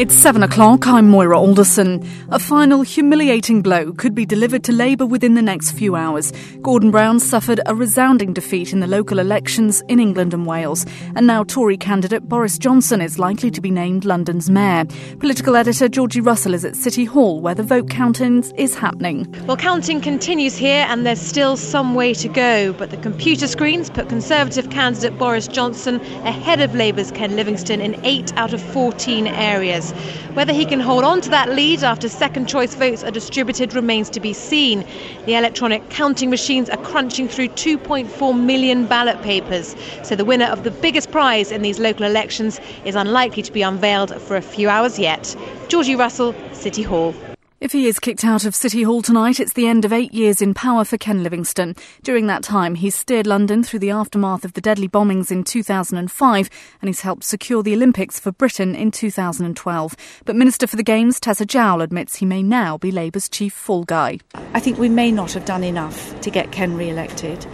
It's 7 o'clock, I'm Moira Alderson. A final humiliating blow could be delivered to Labour within the next few hours. Gordon Brown suffered a resounding defeat in the local elections in England and Wales, and now Tory candidate Boris Johnson is likely to be named London's mayor. Political editor Georgie Russell is at City Hall, where the vote counting is happening. Well, counting continues here, and there's still some way to go, but the computer screens put Conservative candidate Boris Johnson ahead of Labour's Ken Livingstone in 8 out of 14 areas. Whether he can hold on to that lead after second-choice votes are distributed remains to be seen. The electronic counting machines are crunching through 2.4 million ballot papers, so the winner of the biggest prize in these local elections is unlikely to be unveiled for a few hours yet. Georgie Russell, City Hall. If he is kicked out of City Hall tonight, it's the end of 8 years in power for Ken Livingstone. During that time, he's steered London through the aftermath of the deadly bombings in 2005, and he's helped secure the Olympics for Britain in 2012. But Minister for the Games, Tessa Jowell, admits he may now be Labour's chief fall guy. I think we may not have done enough to get Ken re-elected.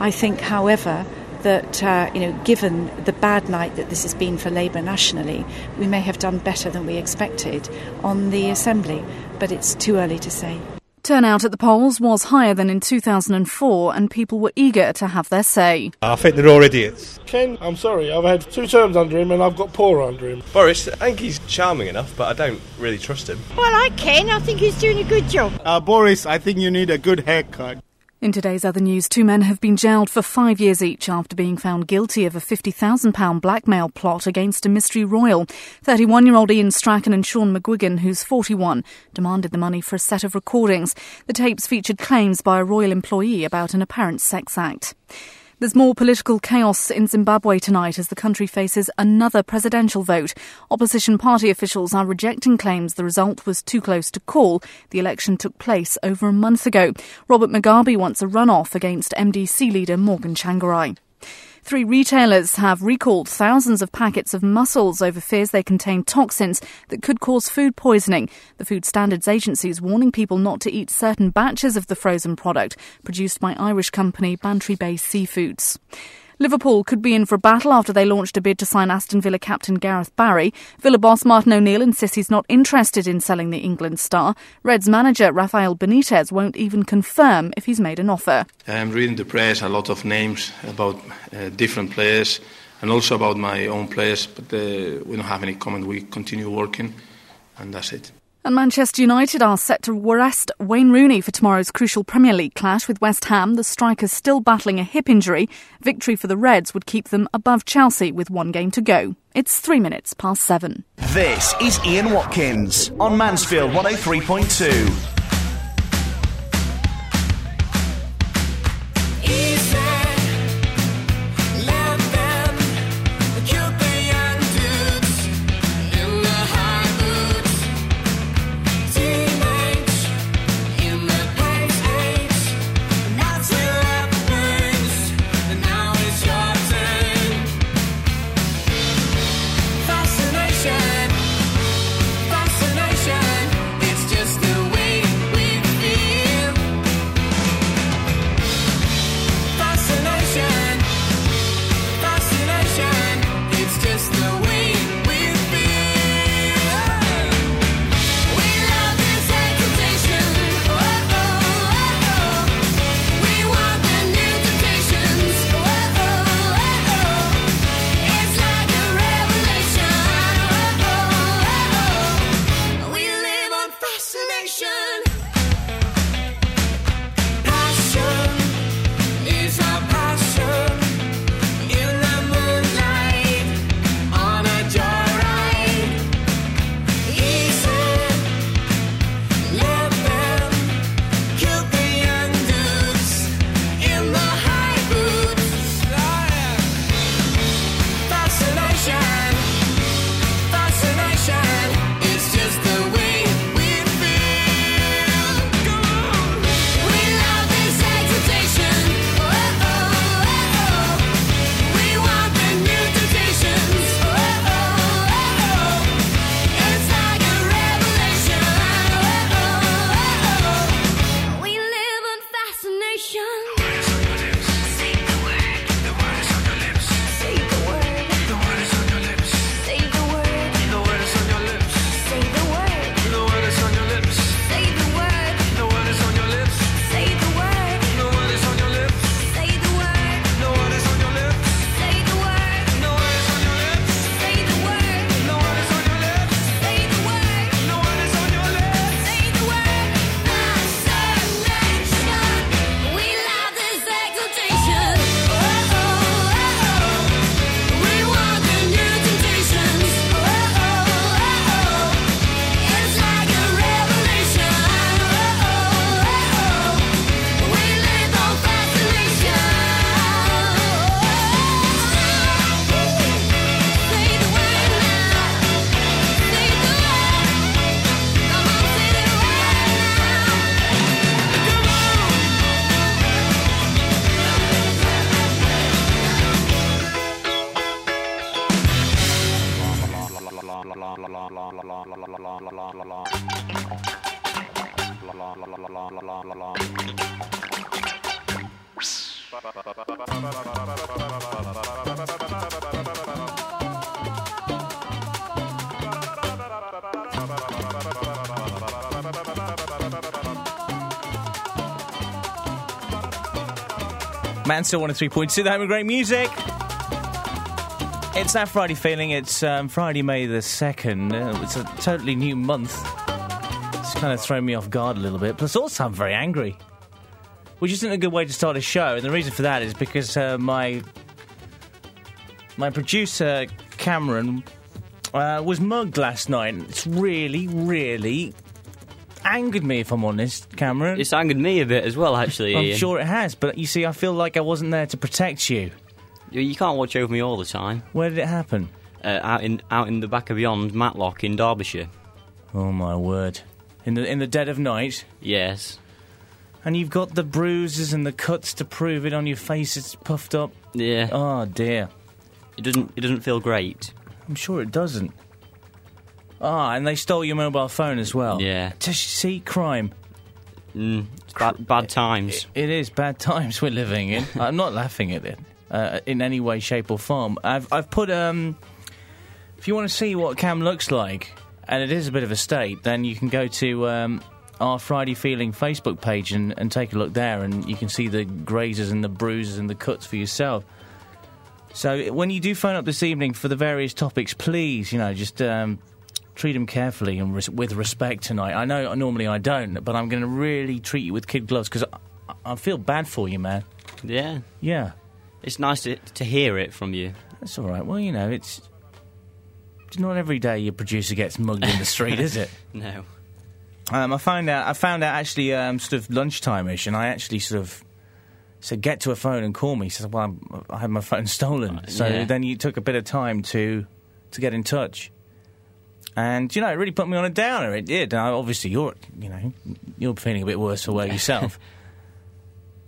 I think, however, that, given the bad night that this has been for Labour nationally, we may have done better than we expected on the Assembly, but it's too early to say. Turnout at the polls was higher than in 2004, and people were eager to have their say. I think they're all idiots. Ken, I'm sorry, I've had 2 terms under him and I've got poor under him. Boris, I think he's charming enough, but I don't really trust him. Well, I can. I think he's doing a good job. Boris, I think you need a good haircut. In today's other news, 2 men have been jailed for 5 years each after being found guilty of a £50,000 blackmail plot against a mystery royal. 31-year-old Ian Strachan and Sean McGuigan, who's 41, demanded the money for a set of recordings. The tapes featured claims by a royal employee about an apparent sex act. There's more political chaos in Zimbabwe tonight as the country faces another presidential vote. Opposition party officials are rejecting claims the result was too close to call. The election took place over a month ago. Robert Mugabe wants a runoff against MDC leader Morgan Tsvangirai. 3 retailers have recalled thousands of packets of mussels over fears they contain toxins that could cause food poisoning. The Food Standards Agency is warning people not to eat certain batches of the frozen product produced by Irish company Bantry Bay Seafoods. Liverpool could be in for a battle after they launched a bid to sign Aston Villa captain Gareth Barry. Villa boss Martin O'Neill insists he's not interested in selling the England star. Reds manager Rafael Benitez won't even confirm if he's made an offer. I'm reading the press, a lot of names about different players and also about my own players, but we don't have any comment. We continue working and that's it. And Manchester United are set to arrest Wayne Rooney for tomorrow's crucial Premier League clash with West Ham. The striker's still battling a hip injury. Victory for the Reds would keep them above Chelsea with 1 game to go. It's 7:03. This is Ian Watkins on Mansfield 103.2. Fascination, it's just the way Mansell 103.2, the home of great music. It's that Friday feeling. It's Friday, May the 2nd. It's a totally new month. It's kind of thrown me off guard a little bit. Plus, also, I'm very angry, which isn't a good way to start a show. And the reason for that is because my producer, Cameron, was mugged last night. It's really, really angered me, if I'm honest, Cameron. It's angered me a bit as well, actually. I'm sure it has. But, you see, I feel like I wasn't there to protect you. You can't watch over me all the time. Where did it happen? Out in the back of beyond Matlock in Derbyshire. Oh my word! In the dead of night. Yes. And you've got the bruises and the cuts to prove it on your face. It's puffed up. Yeah. Oh dear. It doesn't feel great. I'm sure it doesn't. Ah, and they stole your mobile phone as well. Yeah. To see crime. It's bad times. It is bad times we're living in. I'm not laughing at it. In any way, shape or form. I've put, if you want to see what Cam looks like, and it is a bit of a state, then you can go to our Friday Feeling Facebook page and take a look there, and you can see the grazes and the bruises and the cuts for yourself. So when you do phone up this evening for the various topics, please, just treat them carefully and with respect tonight. I know normally I don't, but I'm going to really treat you with kid gloves, because I feel bad for you, man. Yeah. Yeah. It's nice to hear it from you. That's all right. Well, it's not every day your producer gets mugged in the street, is it? No. I found out actually sort of lunchtime-ish, and I actually sort of said, get to a phone and call me. He said, well, I had my phone stolen. So yeah. Then you took a bit of time to get in touch. And, it really put me on a downer. It did. And obviously, you're feeling a bit worse for wear yourself.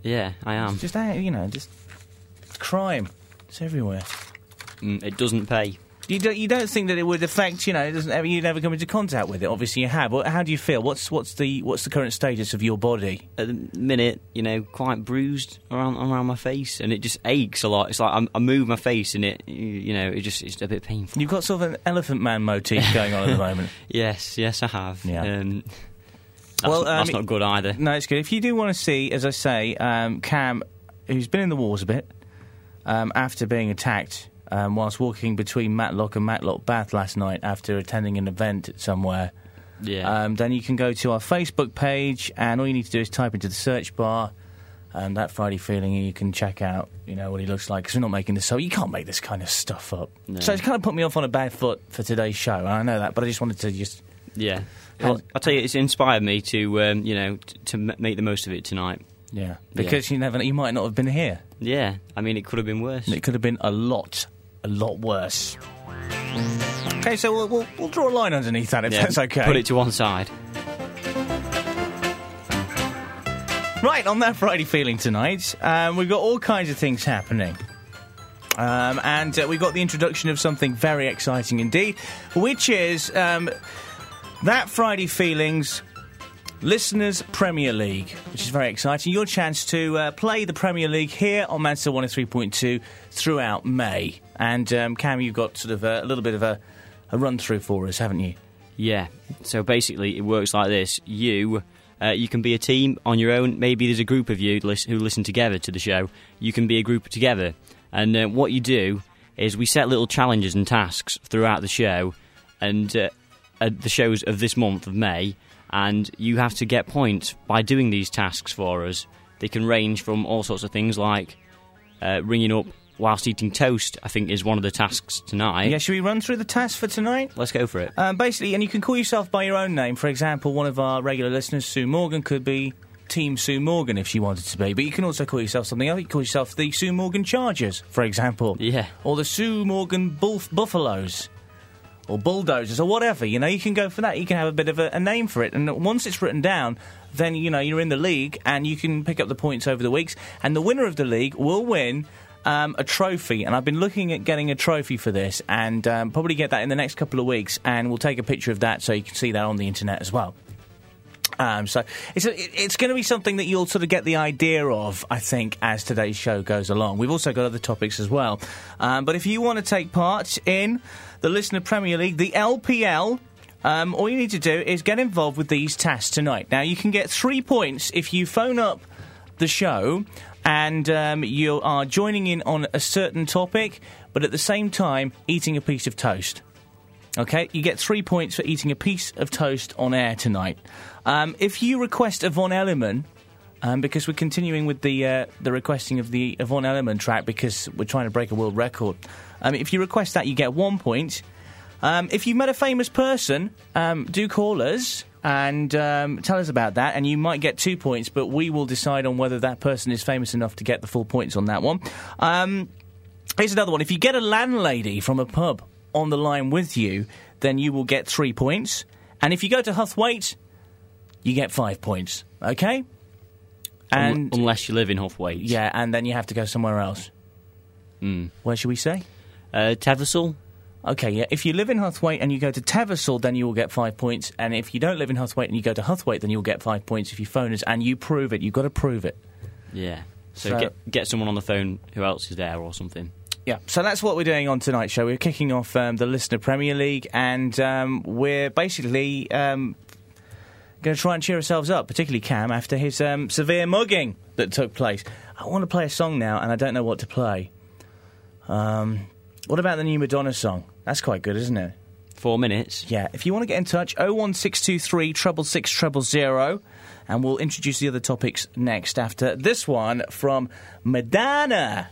Yeah, I am. It's just, crime, it's everywhere. It doesn't pay. You don't think that it would affect? It doesn't. You never come into contact with it. Obviously, you have. How do you feel? What's the current status of your body at the minute? Quite bruised around my face, and it just aches a lot. It's like I move my face, and it it's a bit painful. You've got sort of an Elephant Man motif going on at the moment. Yes, I have. Yeah. That's not good either. No, it's good. If you do want to see, as I say, Cam, who's been in the wars a bit. After being attacked whilst walking between Matlock and Matlock Bath last night after attending an event somewhere. Yeah. Then you can go to our Facebook page, and all you need to do is type into the search bar that Friday Feeling, and you can check out what he looks like, because we're not making this up. You can't make this kind of stuff up. No. So it's kind of put me off on a bad foot for today's show, and I know that, but I just wanted to just... Yeah. Well, I'll tell you, it's inspired me to, to make the most of it tonight. Yeah, because you might not have been here. Yeah, I mean, it could have been worse. It could have been a lot worse. Okay, so we'll draw a line underneath that if that's okay. Put it to one side. Right, on that Friday Feeling tonight, we've got all kinds of things happening. And we've got the introduction of something very exciting indeed, which is that Friday Feeling's Listeners Premier League, which is very exciting. Your chance to play the Premier League here on Mansell 103.2 throughout May. And, Cam, you've got sort of a little bit of a run-through for us, haven't you? Yeah. So basically it works like this. You can be a team on your own. Maybe there's a group of you who listen together to the show. You can be a group together. And what you do is we set little challenges and tasks throughout the show and the shows of this month of May. And you have to get points by doing these tasks for us. They can range from all sorts of things like ringing up whilst eating toast, I think, is one of the tasks tonight. Yeah, should we run through the tasks for tonight? Let's go for it. Basically, and you can call yourself by your own name. For example, one of our regular listeners, Sue Morgan, could be Team Sue Morgan if she wanted to be. But you can also call yourself something else. You can call yourself the Sue Morgan Chargers, for example. Yeah. Or the Sue Morgan Buffaloes. Or bulldozers, or whatever, you can go for that. You can have a bit of a name for it. And once it's written down, then, you're in the league, and you can pick up the points over the weeks. And the winner of the league will win a trophy, and I've been looking at getting a trophy for this, and probably get that in the next couple of weeks, and we'll take a picture of that so you can see that on the internet as well. So it's going to be something that you'll sort of get the idea of, I think, as today's show goes along. We've also got other topics as well. But if you want to take part in the Listener Premier League, the LPL, all you need to do is get involved with these tasks tonight. Now, you can get 3 points if you phone up the show and you are joining in on a certain topic, but at the same time eating a piece of toast. Okay, you get 3 points for eating a piece of toast on air tonight. If you request a Von Elliman, because we're continuing with the requesting of the Von Elliman track because we're trying to break a world record, if you request that, you get 1 point. If you've met a famous person, do call us and tell us about that, and you might get 2 points, but we will decide on whether that person is famous enough to get the full points on that one. Here's another one. If you get a landlady from a pub on the line with you, then you will get 3 points. And if you go to Huthwaite, you get 5 points. Okay? And unless you live in Huthwaite. Yeah, and then you have to go somewhere else. Where should we say? Teversall. Okay, yeah. If you live in Huthwaite and you go to Teversall, then you will get 5 points. And if you don't live in Huthwaite and you go to Huthwaite, then you'll get 5 points if you phone us. And you prove it. You've got to prove it. Yeah. So get someone on the phone who else is there or something. Yeah, so that's what we're doing on tonight's show. We're kicking off the Listener Premier League, and we're basically going to try and cheer ourselves up, particularly Cam, after his severe mugging that took place. I want to play a song now, and I don't know what to play. What about the new Madonna song? That's quite good, isn't it? 4 minutes. Yeah, if you want to get in touch, 01623 666 000, and we'll introduce the other topics next after this one from Madonna.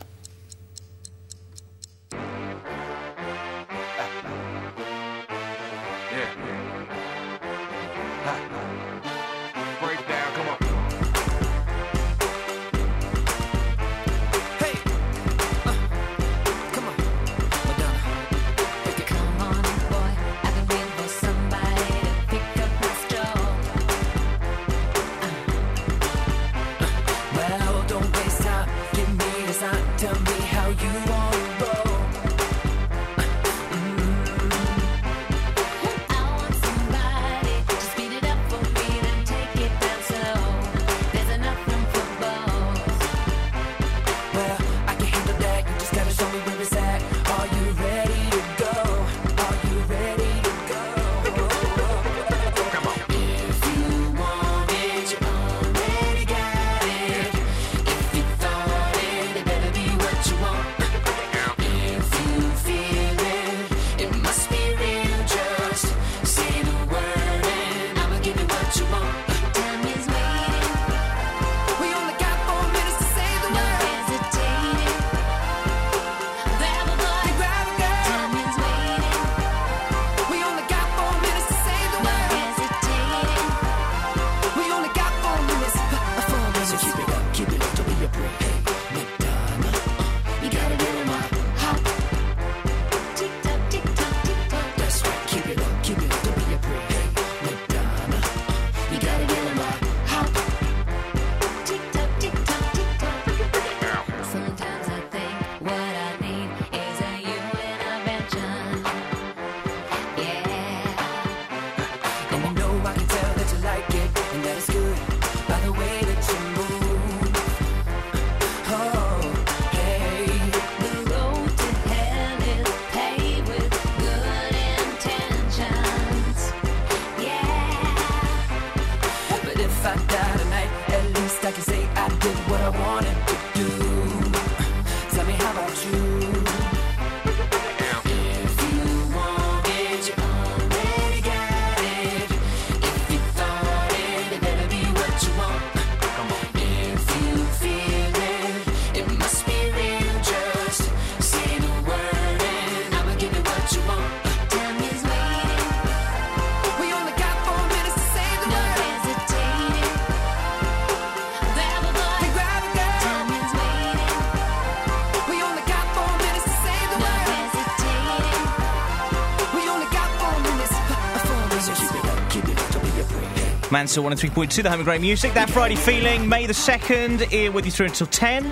Mansell 103.2, the home of great music. That Friday feeling, May the 2nd, here with you through until 10.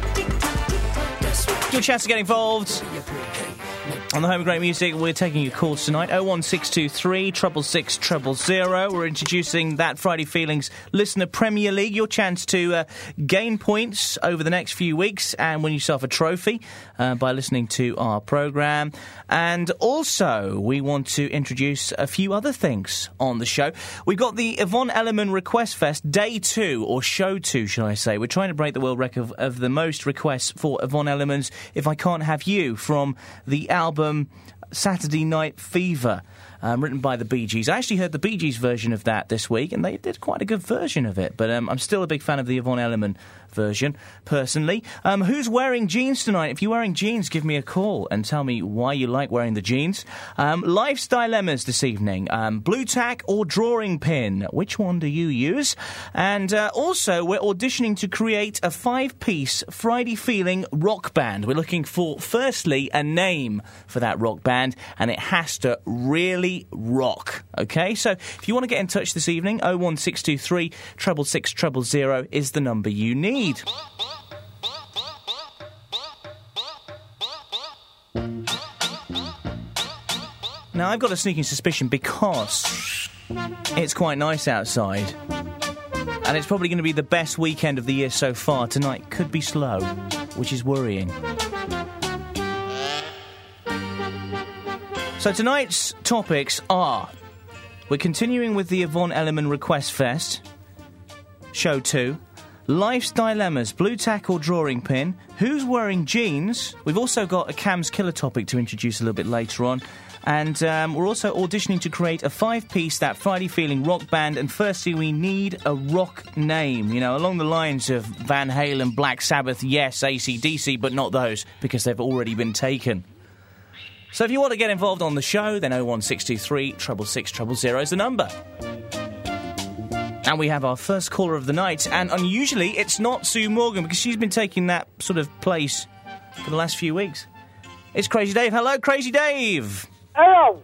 Good chance to get involved. On the home of great music, we're taking your calls tonight. 01623 666 000. We're introducing that Friday Feelings Listener Premier League. Your chance to gain points over the next few weeks and win yourself a trophy by listening to our programme. And also, we want to introduce a few other things on the show. We've got the Yvonne Elliman Request Fest Day 2, or Show 2, should I say. We're trying to break the world record of the most requests for Yvonne Elliman's If I Can't Have You from the album Saturday Night Fever, written by the Bee Gees. I actually heard the Bee Gees version of that this week, and they did quite a good version of it, but I'm still a big fan of the Yvonne Elliman version, personally. Who's wearing jeans tonight? If you're wearing jeans, give me a call and tell me why you like wearing the jeans. Life's dilemmas this evening. Blue tack or drawing pin? Which one do you use? And also, we're auditioning to create a 5-piece Friday Feeling rock band. We're looking for, firstly, a name for that rock band, and it has to really rock, okay? So, if you want to get in touch this evening, 01623 666 000 is the number you need. Now, I've got a sneaking suspicion, because it's quite nice outside and it's probably going to be the best weekend of the year so far. Tonight could be slow, which is worrying. So tonight's topics are, we're continuing with the Yvonne Elliman Request Fest, Show 2, Life's Dilemmas, blue tack or drawing pin, who's wearing jeans. We've also got a Cam's Killer topic to introduce a little bit later on. And we're also auditioning to create a 5-piece That Friday Feeling rock band. And firstly, we need a rock name, you know, along the lines of Van Halen, Black Sabbath, Yes, AC/DC, but not those, because they've already been taken. So if you want to get involved on the show, then 01623 666 000 is the number. And we have our first caller of the night, and unusually it's not Sue Morgan, because she's been taking that sort of place for the last few weeks. It's Crazy Dave. Hello, Crazy Dave. Hello.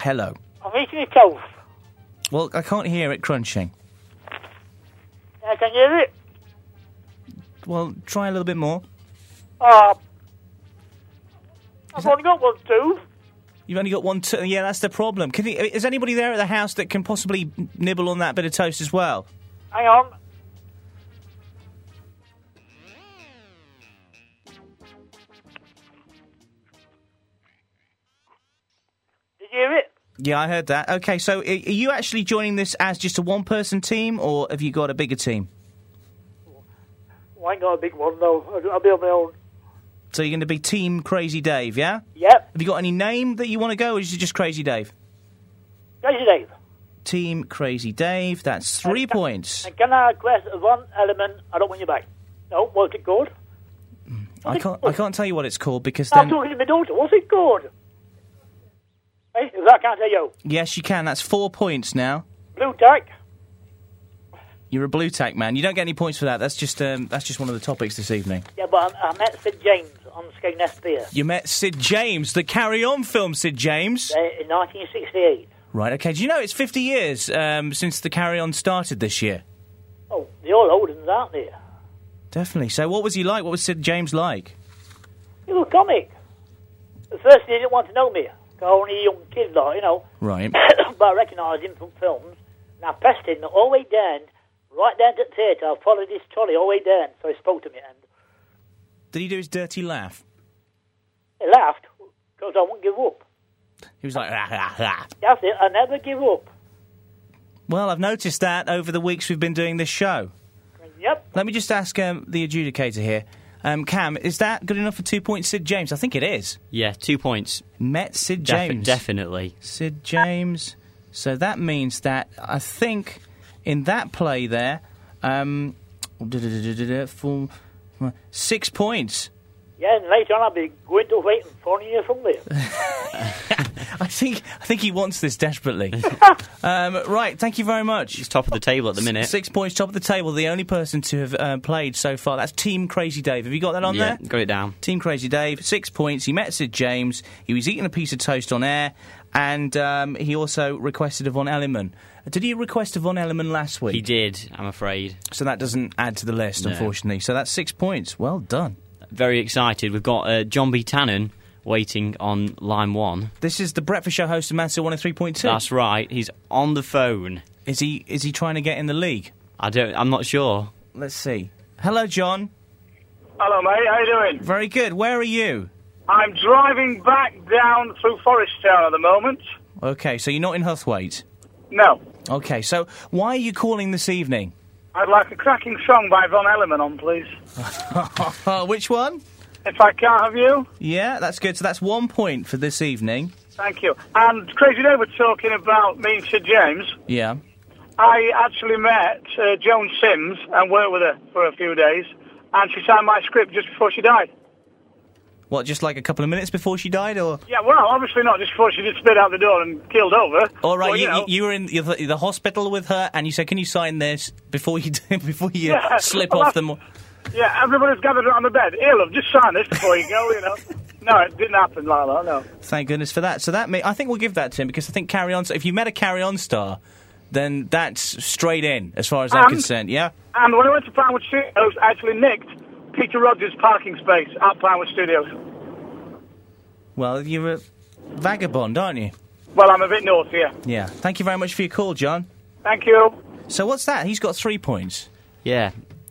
Hello. I'm eating a toast. Well, I can't hear it crunching. I can hear it. Well, try a little bit more. I've only got one tooth. You've only got one tooth. Yeah, that's the problem. Is anybody there at the house that can possibly nibble on that bit of toast as well? Hang on. Did you hear it? Yeah, I heard that. Okay, so are you actually joining this as just a one-person team, or have you got a bigger team? Well, I ain't got a big one, though. I'll be on my own. So you're going to be Team Crazy Dave, yeah? Yep. Have you got any name that you want to go, or is it just Crazy Dave? Crazy Dave. Team Crazy Dave. That's 3 points. And can I request one element? I don't want you back. No, what's it called? I can't tell you what it's called, because then... I'm talking to my daughter. What's it called? Hey, I can't tell you. Yes, you can. That's 4 points now. Blue tack. You're a blue tack man. You don't get any points for that. That's just one of the topics this evening. Yeah, but I met Sid James on Skegness Pier. You met Sid James, the Carry On film, Sid James? In 1968. Right, okay. Do you know it's 50 years since the Carry On started this year? Oh, they're all old ones, aren't they? Definitely. So what was he like? What was Sid James like? He was a comic. At first he didn't want to know me. I was only a young kid, like, you know. Right. But I recognised him from films, and I pressed him all the way down... Right down to the theatre, I followed his trolley all the way down, so he spoke to me. And did he do his dirty laugh? He laughed, because I wouldn't give up. He was like, ah, ah, ah. That's it, I never give up. Well, I've noticed that over the weeks we've been doing this show. Yep. Let me just ask the adjudicator here. Cam, is that good enough for 2 points, Sid James? I think it is. Yeah, 2 points. Met Sid James. Definitely. Sid James. So that means that, I think... In that play there, 6 points. Yeah, and later on I'll be going to wait and phone you from there. I think he wants this desperately. Right, thank you very much. He's top of the table at the minute. 6 points, top of the table, the only person to have played so far. That's Team Crazy Dave. Have you got that on there? Yeah, got it down. Team Crazy Dave, 6 points. He met Sid James. He was eating a piece of toast on air. And he also requested Yvonne Elliman. Did he request Yvonne Elliman last week? He did, I'm afraid. So that doesn't add to the list, no, unfortunately. So that's 6 points. Well done. very excited. We've got John B. Tannen waiting on line one. This is the breakfast show host of Mansell 103.2. That's right. He's on the phone. Is he trying to get in the league? I'm not sure. Let's see. Hello, John. Hello, mate. How you doing? Very good. Where are you? I'm driving back down through Forest Town at the moment. OK, so you're not in Huthwaite? No. OK, so why are you calling this evening? I'd like a cracking song by Von Elliman on, please. Which one? If I Can't Have You. Yeah, that's good. So that's 1 point for this evening. Thank you. And Crazy Dave were talking about me and Sir James. Yeah. I actually met Joan Sims and worked with her for a few days. And she signed my script just before she died. What, just like a couple of minutes before she died, or...? Yeah, well, obviously not, just before she just spit out the door and keeled over. All right, well, you were in the hospital with her, and you said, can you sign this before you yeah, slip off the... Yeah, everybody's gathered around the bed. Here, love, just sign this before you go, you know. No, it didn't happen, Lala, no. Thank goodness for that. So that may... I think we'll give that to him, because I think Carry On... If you met a Carry On star... then that's straight in, as far as I'm concerned, yeah? And when I went to Pinewood Studios, I actually nicked Peter Rogers' parking space at Pinewood Studios. Well, you're a vagabond, aren't you? Well, I'm a bit naughty, yeah. Yeah. Thank you very much for your call, John. Thank you. So what's that? He's got 3 points. Yeah.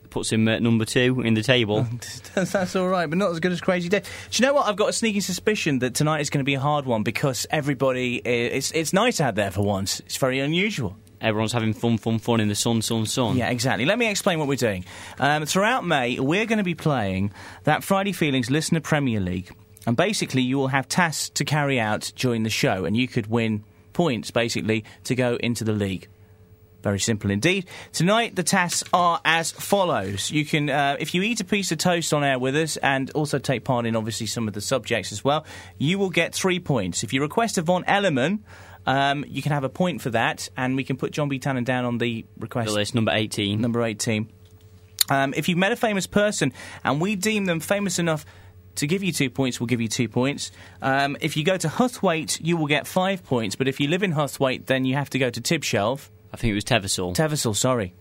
Puts him at number two in the table. That's all right, but not as good as Crazy Dave. Do you know what? I've got a sneaking suspicion that tonight is going to be a hard one because everybody... It's nice out there for once. It's very unusual. Everyone's having fun in the sun. Yeah, exactly. Let me explain what we're doing. Throughout May, we're going to be playing that Friday Feelings Listener Premier League. And basically, you will have tasks to carry out during the show. And you could win points, basically, to go into the league. Very simple indeed. Tonight, the tasks are as follows. You can, if you eat a piece of toast on air with us and also take part in, obviously, some of the subjects as well, you will get 3 points. If you request a Von Elliman... you can have a point for that, and we can put John B. Tannen down on the request. The list, number 18. Number 18. If you've met a famous person, and we deem them famous enough to give you 2 points, we'll give you 2 points. If you go to Huthwaite, you will get 5 points, but if you live in Huthwaite, then you have to go to Tibshelf. I think it was Teversall. Teversall, sorry.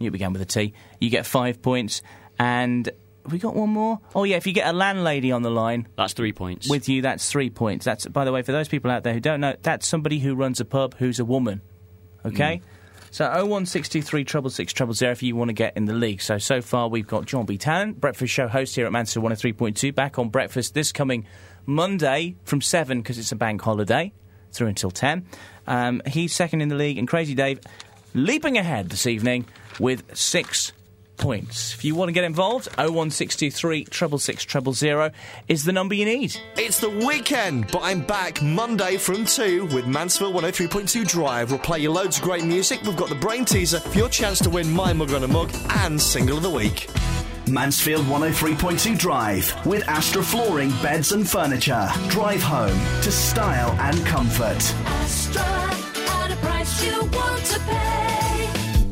You began with a T. You get 5 points, and... Have we got one more? Oh, yeah, if you get a landlady on the line... That's 3 points. With you, that's 3 points. That's, by the way, for those people out there who don't know, that's somebody who runs a pub who's a woman. OK? Mm. So 01623 66600 if you want to get in the league. So far we've got John B. Tannen, breakfast show host here at Mansell 103.2, back on breakfast this coming Monday from 7, because it's a bank holiday, through until 10. He's second in the league, and Crazy Dave leaping ahead this evening with 6 points. If you want to get involved, 01623 66600 is the number you need. It's the weekend, but I'm back Monday from 2 with Mansfield 103.2 Drive. We'll play you loads of great music. We've got the brain teaser for your chance to win My Mug on a Mug and Single of the Week. Mansfield 103.2 Drive with Astra Flooring, Beds and Furniture. Drive home to style and comfort. Astra, at a price you want to pay.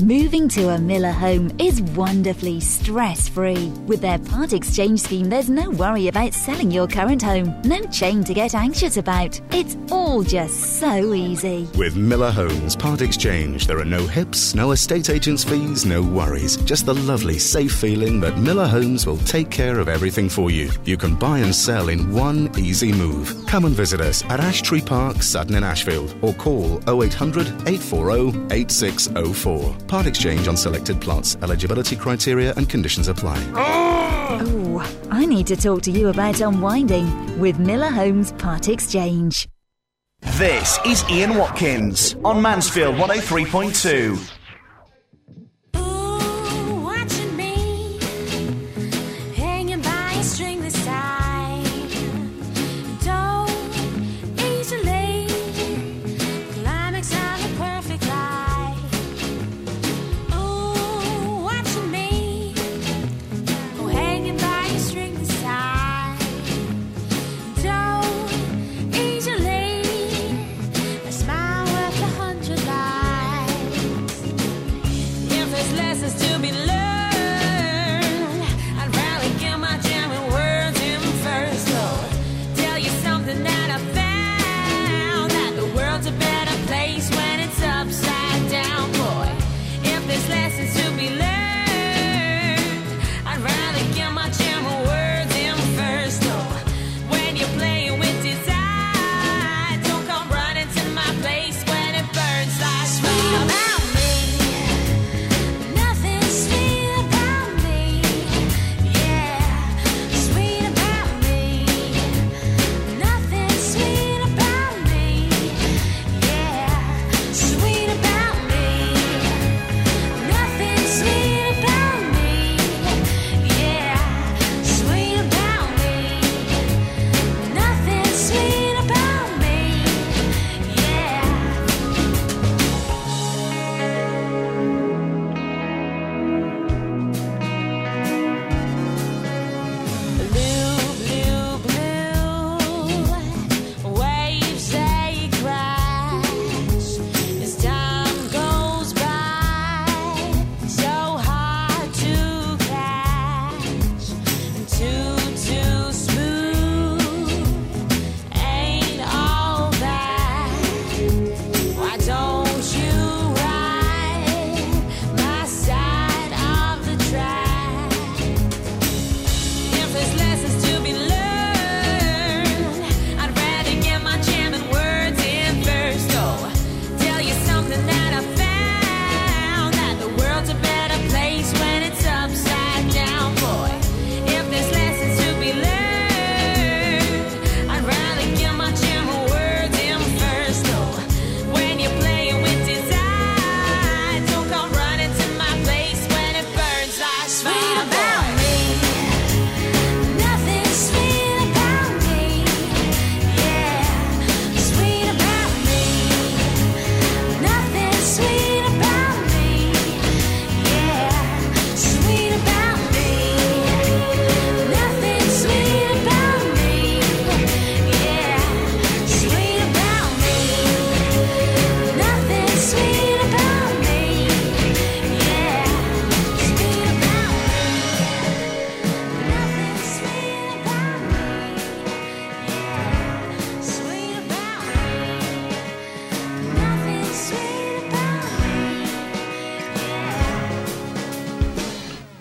Moving to a Miller home is wonderfully stress-free. With their part exchange scheme, there's no worry about selling your current home. No chain to get anxious about. It's all just so easy. With Miller Homes Part Exchange, there are no hips, no estate agents fees, no worries. Just the lovely, safe feeling that Miller Homes will take care of everything for you. You can buy and sell in one easy move. Come and visit us at Ashtree Park, Sutton in Ashfield, or call 0800 840 8604. Part exchange on selected plots. Eligibility criteria and conditions apply. Oh, I need to talk to you about unwinding with Miller Homes Part Exchange. This is Ian Watkins on Mansfield 103.2.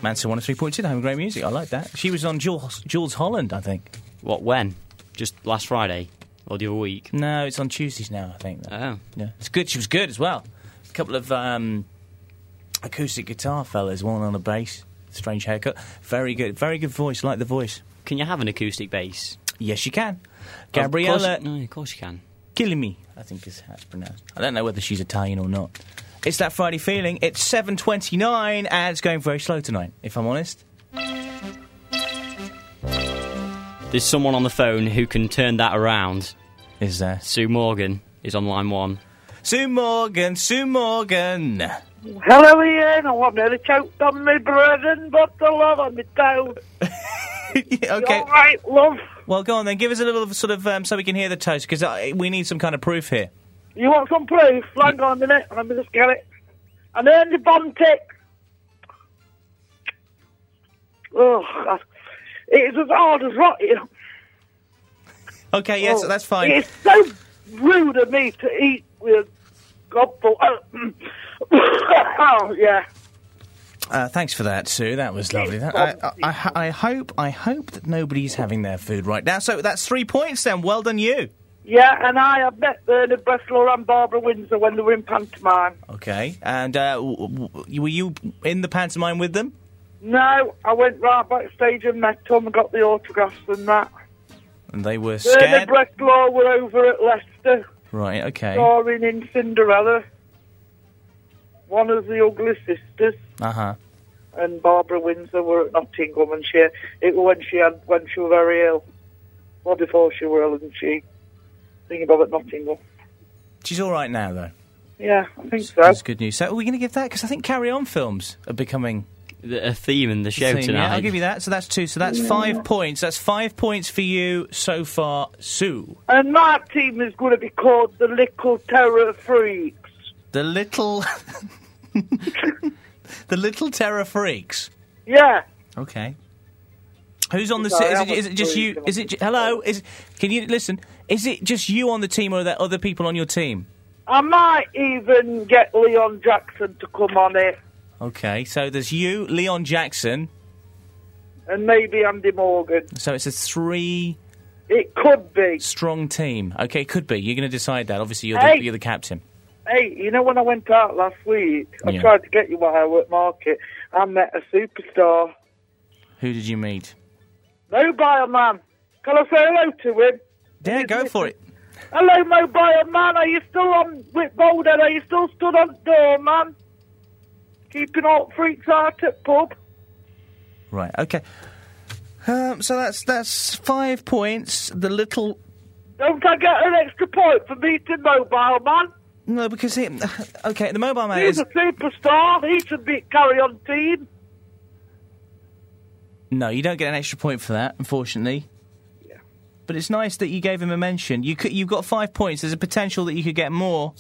Manson 103.2, they're having great music. I like that. She was on Jules Holland, I think. What, when? Just last Friday? Or the other week? No, it's on Tuesdays now, I think. Though. Oh. Yeah. It's good. She was good as well. A couple of acoustic guitar fellas, one on a bass. Strange haircut. Very good. Very good voice. Like the voice. Can you have an acoustic bass? Yes, you can. Gabriella... of course you can. Kilimi, I think is how it's pronounced. I don't know whether she's Italian or not. It's That Friday Feeling. It's 7:29 and it's going very slow tonight, if I'm honest. There's someone on the phone who can turn that around. Is there? Sue Morgan is on line one. Sue Morgan. Hello, Ian. I'm nearly choked on me bread and butter, love, on me toast. Okay. All right, love. Well, go on then. Give us a little sort of so we can hear the toast, because we need some kind of proof here. You want some proof? Hang on a minute. Let me just get it. And Ernie Bontic. Oh, God. It is as hard as rot, you know. Okay, yes, oh, that's fine. It's so rude of me to eat with gobble. Oh, yeah. Thanks for that, Sue. That was lovely. I hope that nobody's having their food right now. So that's 3 points then. Well done, you. Yeah, and I have met Bernard Breslau and Barbara Windsor when they were in pantomime. Okay, and were you in the pantomime with them? No, I went right backstage and met them and got the autographs and that. And they were scared? Bernard Breslau were over at Leicester. Right, okay. Starring in Cinderella. One of the Ugly Sisters. Uh-huh. And Barbara Windsor were at Nottingham, and when she was very ill. Well, before she was ill, and she thinking about at Nottingham. She's all right now, though. Yeah, I think so. That's good news. So are we going to give that? Because I think carry-on films are becoming... a theme in the show tonight. Yeah, I'll give you that. So that's two. So that's 5 points. That's 5 points for you so far, Sue. And my team is going to be called the Little Terror Freaks. The Little... The Little Terror Freaks. Yeah. Okay. Who's on the? Is it just you? Is it? Hello? Can you listen? Is it just you on the team, or are there other people on your team? I might even get Leon Jackson to come on it. Okay, so there's you, Leon Jackson, and maybe Andy Morgan. So it's a three. It could be strong team. Okay, could be. You're going to decide that. Obviously, you're the captain. Hey, you know, when I went out last week, I tried to get you while I were at market. I met a superstar. Who did you meet? Mobile Man. Can I say hello to him? Yeah, go for it. Hello, Mobile Man. Are you still on with Boulder? Are you still stood on door, man? Keeping all freaks out at pub. Right, okay. So that's 5 points. The little... Don't I get an extra point for meeting Mobile Man? No, because he... Okay, the Mobile Man is... He's a superstar. He should be carry-on team. No, you don't get an extra point for that, unfortunately. Yeah. But it's nice that you gave him a mention. You've got 5 points. There's a potential that you could get more.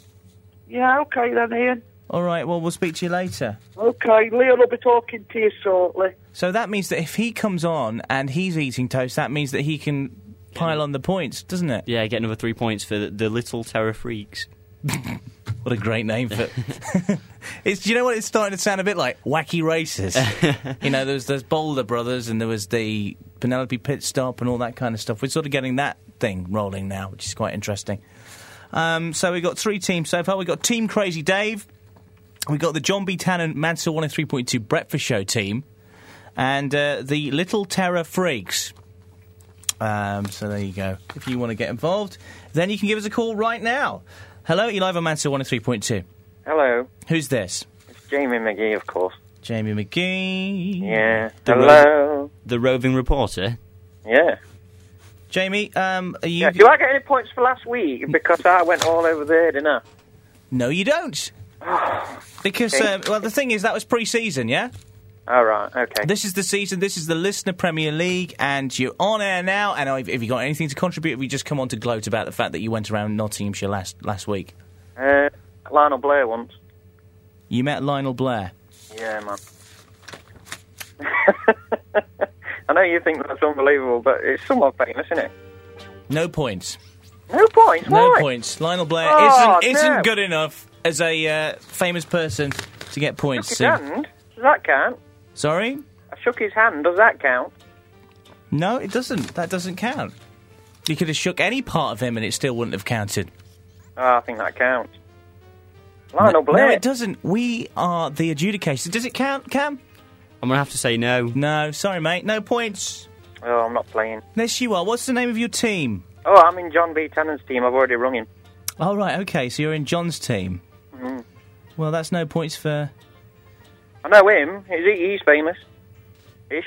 Yeah, okay then, Ian. All right, well, we'll speak to you later. Okay, Leon will be talking to you shortly. So that means that if he comes on and he's eating toast, that means that he can pile on the points, doesn't it? Yeah, get another 3 points for the Little Terror Freaks. What a great name for it. Do you know what? It's starting to sound a bit like Wacky Races. You know, there was those Boulder Brothers and there was the Penelope Pit Stop and all that kind of stuff. We're sort of getting that thing rolling now, which is quite interesting. So we've got three teams so far. We've got Team Crazy Dave. We've got the John B. Tannen Mansell 103.2 Breakfast Show team. And the Little Terror Freaks. So there you go. If you want to get involved, then you can give us a call right now. Hello, you're live on Mansell 103.2. Hello. Who's this? It's Jamie McGee, of course. Jamie McGee. Yeah. Hello. The roving reporter. Yeah. Jamie, are you... Yeah, do I get any points for last week? Because I went all over there, didn't I? No, you don't. Because, well, the thing is, that was pre-season, yeah? All right, okay. This is the season, this is the Listener Premier League, and you're on air now, and if you've got anything to contribute, we just come on to gloat about the fact that you went around Nottinghamshire last week. Lionel Blair once. You met Lionel Blair? Yeah, man. I know you think that's unbelievable, but it's somewhat famous, isn't it? No points. No points? Why? No points. Lionel Blair isn't good enough as a famous person to get points. That can't. Sorry? I shook his hand. Does that count? No, it doesn't. That doesn't count. You could have shook any part of him and it still wouldn't have counted. I think that counts. Lionel Blair. No, it doesn't. We are the adjudicators. Does it count, Cam? I'm going to have to say no. No, sorry, mate. No points. Oh, I'm not playing. Yes, you are. What's the name of your team? Oh, I'm in John B. Tennant's team. I've already rung him. Oh, right, OK, so you're in John's team. Mm. Well, that's no points for... I know him. He's famous. Ish.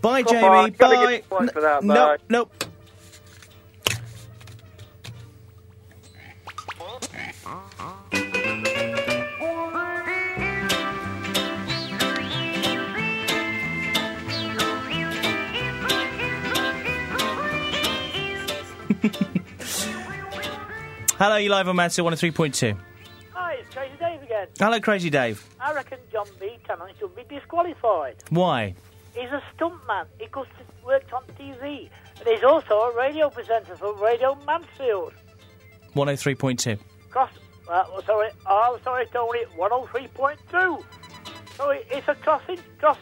Bye, Jamie. On. Bye. Nope. Nope. Hello, you live on Mansell 103.2. Hi, it's Crazy Dave again. Hello, Crazy Dave. I reckon John B. Tennant should be disqualified. Why? He's a stuntman. He goes to work on TV. And he's also a radio presenter for Radio Mansfield. 103.2. Sorry, Tony, 103.2. So it's a cross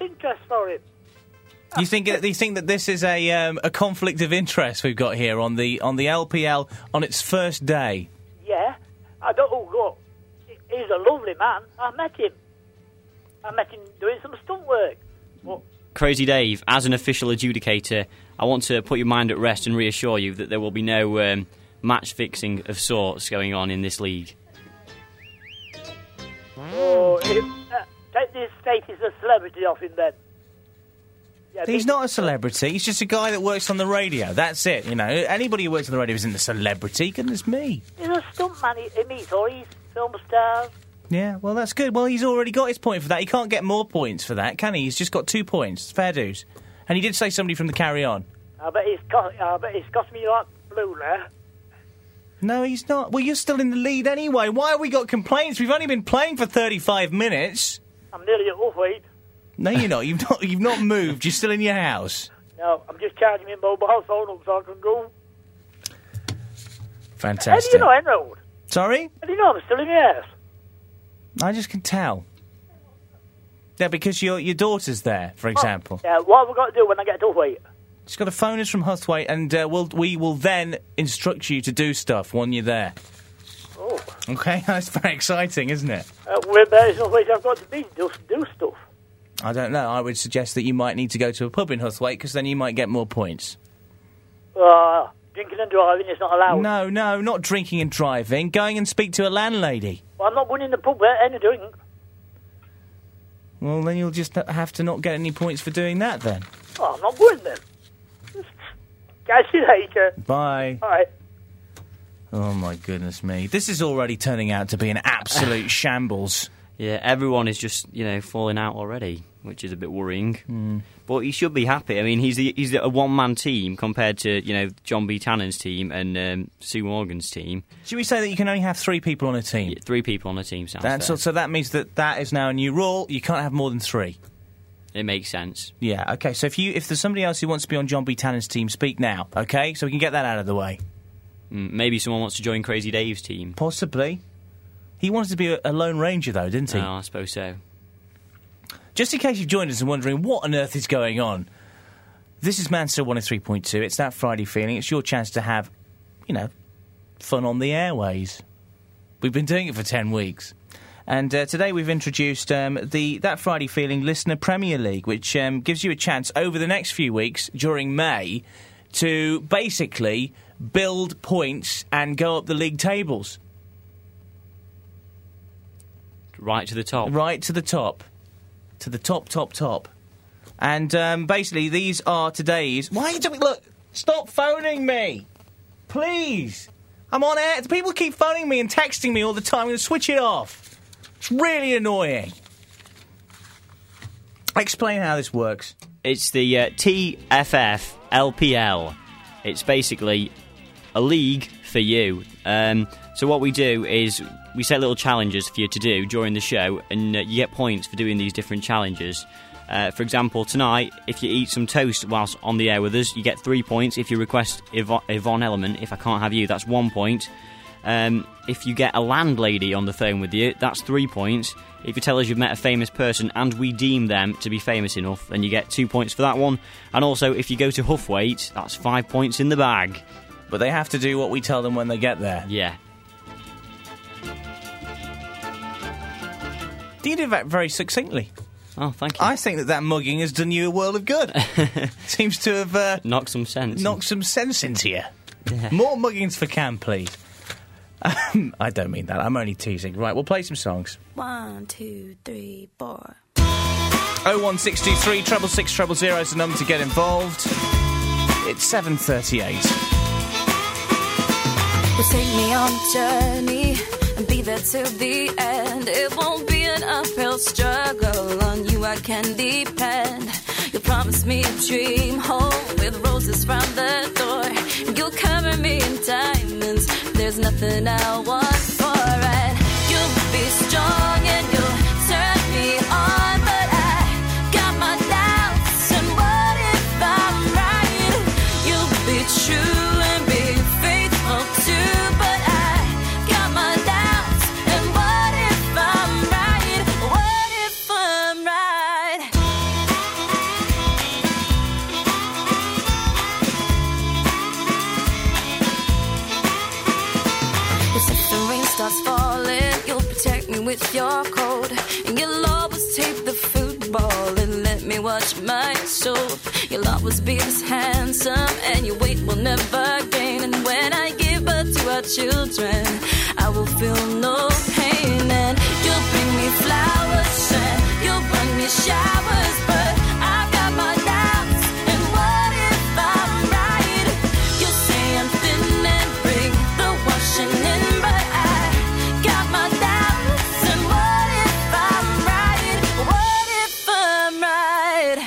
interest for him. You think that this is a conflict of interest we've got here on the LPL on its first day? Yeah, I don't know. He's a lovely man. I met him doing some stunt work. But Crazy Dave, as an official adjudicator, I want to put your mind at rest and reassure you that there will be no match fixing of sorts going on in this league. Oh, take this status of celebrity off him then. He's not a celebrity. He's just a guy that works on the radio. That's it, you know. Anybody who works on the radio isn't a celebrity. Goodness me. He's a stuntman. He's film stars. Yeah, well, that's good. Well, he's already got his point for that. He can't get more points for that, can he? He's just got 2 points. Fair dues. And he did say somebody from the Carry On. I bet he's cost me like blue there. No, he's not. Well, you're still in the lead anyway. Why have we got complaints? We've only been playing for 35 minutes. I'm nearly at Wolfweed. No, you're not. You've not moved. You're still in your house. No, I'm just charging my mobile phone up so I can go. Fantastic. How do you know I'm old? Sorry? How do you know I'm still in your house? I just can tell. Yeah, because your daughter's there, for example. Yeah, what have we got to do when I get to Huthwaite? She's got to phone us from Huthwaite, and we will then instruct you to do stuff when you're there. Oh. Okay, that's very exciting, isn't it? Where's the place I've got to be to do stuff? I don't know. I would suggest that you might need to go to a pub in Huthwaite, because then you might get more points. Drinking and driving is not allowed. No, not drinking and driving. Going and speak to a landlady. Well, I'm not going in the pub without any drink. Well, then you'll just have to not get any points for doing that, then. Oh, I'm not going, then. Catch you later. Bye. All right. Oh, my goodness me. This is already turning out to be an absolute shambles. Yeah, everyone is just, you know, falling out already, which is a bit worrying. Mm. But he should be happy. I mean, he's a one-man team compared to, you know, John B. Tannen's team and Sue Morgan's team. Should we say that you can only have 3 people on a team? Yeah, 3 people on a team sounds fair. So that means that is now a new rule. You can't have more than 3. It makes sense. Yeah, OK, so if there's somebody else who wants to be on John B. Tannen's team, speak now, OK? So we can get that out of the way. Maybe someone wants to join Crazy Dave's team. Possibly. He wanted to be a Lone Ranger, though, didn't he? Oh, I suppose so. Just in case you've joined us and wondering what on earth is going on, this is Mansell 103.2. It's that Friday feeling. It's your chance to have, you know, fun on the airways. We've been doing it for 10 weeks. And today we've introduced the That Friday Feeling Listener Premier League, which gives you a chance over the next few weeks during May to basically build points and go up the league tables. Right to the top. Right to the top. To the top, top, top. And basically, these are today's... Why don't we... Look, stop phoning me! Please! I'm on air. People keep phoning me and texting me all the time. I'm going to switch it off. It's really annoying. Explain how this works. It's the TFF LPL. It's basically a league for you. So what we do is... We set little challenges for you to do during the show, and you get points for doing these different challenges. For example, tonight, if you eat some toast whilst on the air with us, you get 3 points. If you request Yvonne Element, if I can't have you, that's 1 point. If you get a landlady on the phone with you, that's 3 points. If you tell us you've met a famous person and we deem them to be famous enough, then you get 2 points for that one. And also, if you go to Huffwaite, that's 5 points in the bag. But they have to do what we tell them when they get there. Yeah. You did that very succinctly. Oh, thank you. I think that mugging has done you a world of good. Seems to have... knocked some sense. Knocked some sense into you. Yeah. More muggings for Cam, please. I don't mean that. I'm only teasing. Right, we'll play some songs. 1, 2, 3, 4. 01623 666 000 is the number to get involved. It's 7:38. We'll take me on a journey and be there till the end. It won't be an uphill struggle. On you I can depend. You'll promise me a dream home with roses from the door. You'll cover me in diamonds. There's nothing I want for it. You'll be strong and you'll turn me on. But I got my doubts, and what if I'm right? You'll be true and be faithful too. But I got my doubts, and what if I'm right? What if I'm right? Well, since the rain starts falling, you'll protect me with your coat, and you'll always take the football and let me watch my show. You'll always be this handsome, and your weight will never gain. And when I give birth to our children, I will feel no pain. And you'll bring me flowers, and you'll bring me showers, but I've got my doubts, and what if I'm right? You'll say I'm thin and bring the washing in, but I got my doubts, and what if I'm right? What if I'm right?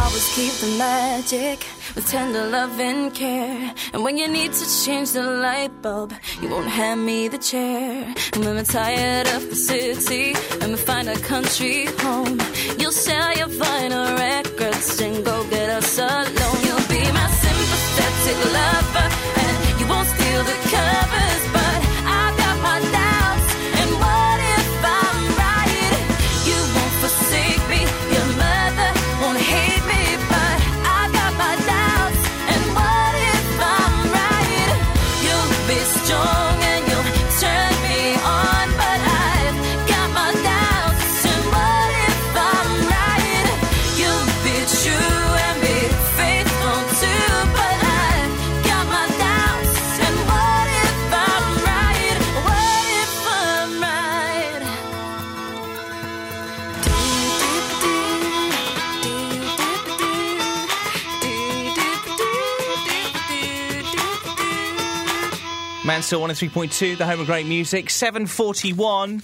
Always keep the magic with tender love and care. And when you need to change the light bulb, you won't hand me the chair. And when I'm tired of the city and we find a country home, you'll sell your vinyl records and go get us alone. You'll be my sympathetic lover, and you won't steal the covers, but I've got my doubts, and what if I'm right? You won't forsake me, your mother won't hate me, but I've got my doubts, and what if I'm right? You'll be strong and you'll turn me on, but I've got my doubts, and what if I'm right? You'll be true and be faithful too, but I've got my doubts, and what if I'm right? What if I'm right? Mansell 103.2, the home of great music, 7:41,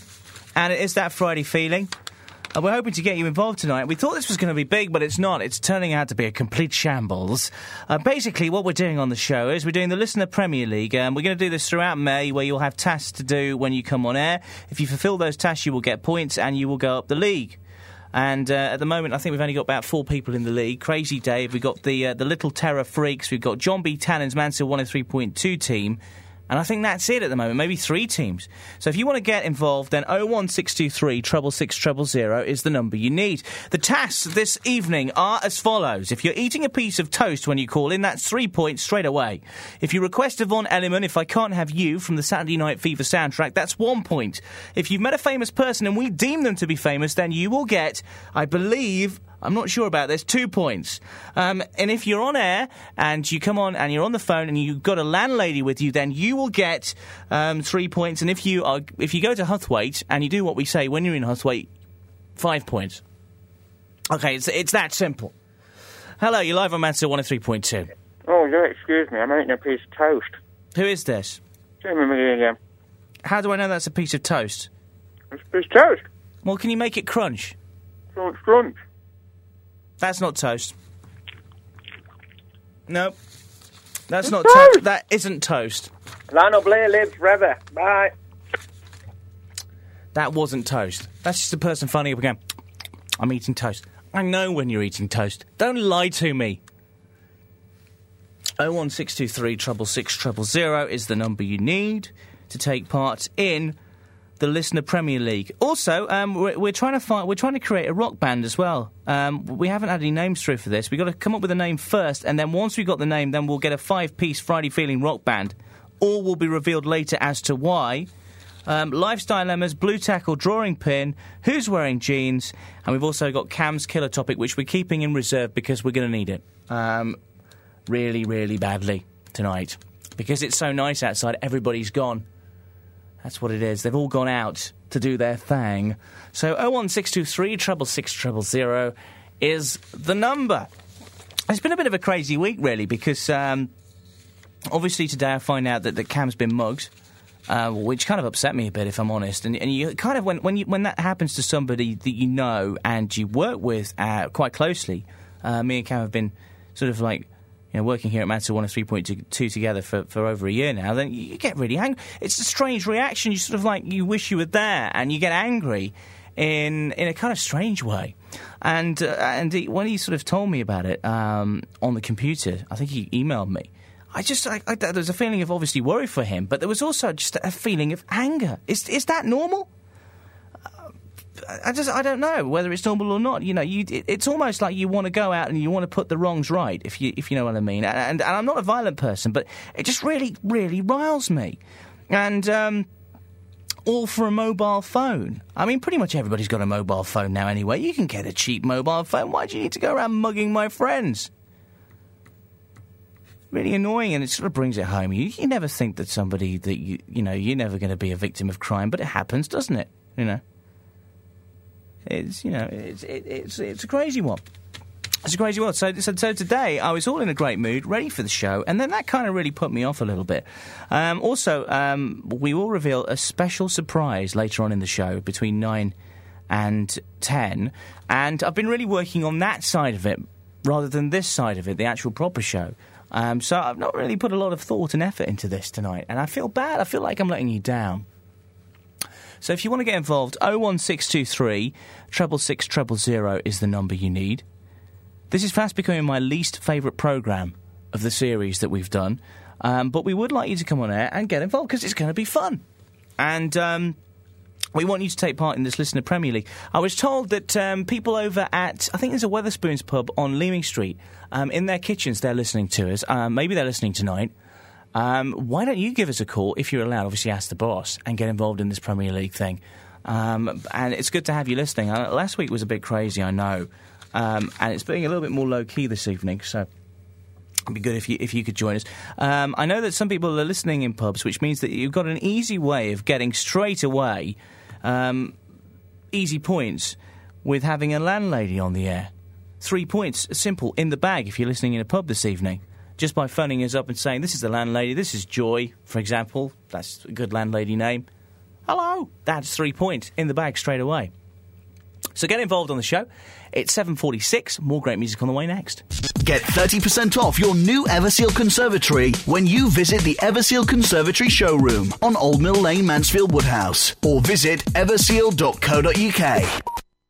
and it is that Friday feeling. And we're hoping to get you involved tonight. We thought this was going to be big, but it's not. It's turning out to be a complete shambles. Basically, what we're doing on the show is we're doing the Listener Premier League, and we're going to do this throughout May, where you'll have tasks to do when you come on air. If you fulfil those tasks, you will get points, and you will go up the league. And at the moment, I think we've only got about 4 people in the league. Crazy Dave, we've got the Little Terror Freaks, we've got John B. Tannen's Mansell 103.2 team, and I think that's it at the moment, maybe 3 teams. So if you want to get involved, then 01623 666 000 is the number you need. The tasks this evening are as follows. If you're eating a piece of toast when you call in, that's 3 points straight away. If you request Yvonne Elliman, If I Can't Have You from the Saturday Night Fever soundtrack, that's 1 point. If you've met a famous person and we deem them to be famous, then you will get, I believe... I'm not sure about this, 2 points. And if you're on air and you come on and you're on the phone and you've got a landlady with you, then you will get 3 points. And if you go to Huthwaite and you do what we say when you're in Huthwaite, 5 points. Okay, it's that simple. Hello, you're live on Mansell 103.2. Oh, yeah, excuse me, I'm eating a piece of toast. Who is this? Jamie McGee again. How do I know that's a piece of toast? It's a piece of toast. Well, can you make it crunch? Crunch. That's not toast. No. That's not toast. That isn't toast. Lionel Blair lives forever. Bye. That wasn't toast. That's just a person phoning up again. I'm eating toast. I know when you're eating toast. Don't lie to me. 01623 666 000 is the number you need to take part in the Listener Premier League. Also, we're trying to create a rock band as well. We haven't had any names through for this. We've got to come up with a name first, and then once we've got the name, then we'll get a 5-piece Friday Feeling rock band. All will be revealed later as to why. Lifestyle Dilemmas, Blue Tackle, Drawing Pin, Who's Wearing Jeans, and we've also got Cam's Killer Topic, which we're keeping in reserve because we're going to need it really, really badly tonight. Because it's so nice outside, everybody's gone. That's what it is. They've all gone out to do their thing. So 01623 666 000 is the number. It's been a bit of a crazy week, really, because obviously today I find out that Cam's been mugged. Which kind of upset me a bit, if I'm honest. And you kind of when that happens to somebody that you know and you work with quite closely. Me and Cam have been sort of like working here at Mansell 103.2 together for over a year now. Then you get really angry. It's a strange reaction. You sort of like you wish you were there, and you get angry in a kind of strange way. And when he sort of told me about it on the computer, I think he emailed me. I there was a feeling of obviously worry for him, but there was also just a feeling of anger. Is that normal? I don't know whether it's normal or not. It's almost like you want to go out and you want to put the wrongs right, if you know what I mean. And I'm not a violent person, but it just really, really riles me. And all for a mobile phone. I mean, pretty much everybody's got a mobile phone now anyway. You can get a cheap mobile phone. Why do you need to go around mugging my friends? Really annoying, and it sort of brings it home. You never think that somebody that you're never going to be a victim of crime, but it happens, doesn't it? It's a crazy one. It's a crazy one. So today I was all in a great mood, ready for the show, and then that kind of really put me off a little bit. Also, we will reveal a special surprise later on in the show between 9 and 10, and I've been really working on that side of it rather than this side of it, the actual proper show. So I've not really put a lot of thought and effort into this tonight, and I feel bad. I feel like I'm letting you down. So if you want to get involved, 01623 666 000 is the number you need. This is fast becoming my least favourite programme of the series that we've done, but we would like you to come on air and get involved because it's going to be fun. And we want you to take part in this Listener Premier League. I was told that people over at, I think there's a Weatherspoons pub on Leaming Street, in their kitchens they're listening to us. Maybe they're listening tonight. Why don't you give us a call, if you're allowed, obviously ask the boss, and get involved in this Premier League thing. And it's good to have you listening. Last week was a bit crazy, I know. And it's being a little bit more low-key this evening, so it'd be good if you could join us. I know that some people are listening in pubs, which means that you've got an easy way of getting straight away easy points with having a landlady on the air. 3 points, simple, in the bag if you're listening in a pub this evening. Just by phoning us up and saying, this is the landlady, this is Joy, for example. That's a good landlady name. Hello! That's 3 points, in the bag straight away. So get involved on the show. It's 7:46. More great music on the way next. Get 30% off your new Everseal Conservatory when you visit the Everseal Conservatory showroom on Old Mill Lane, Mansfield Woodhouse, or visit everseal.co.uk.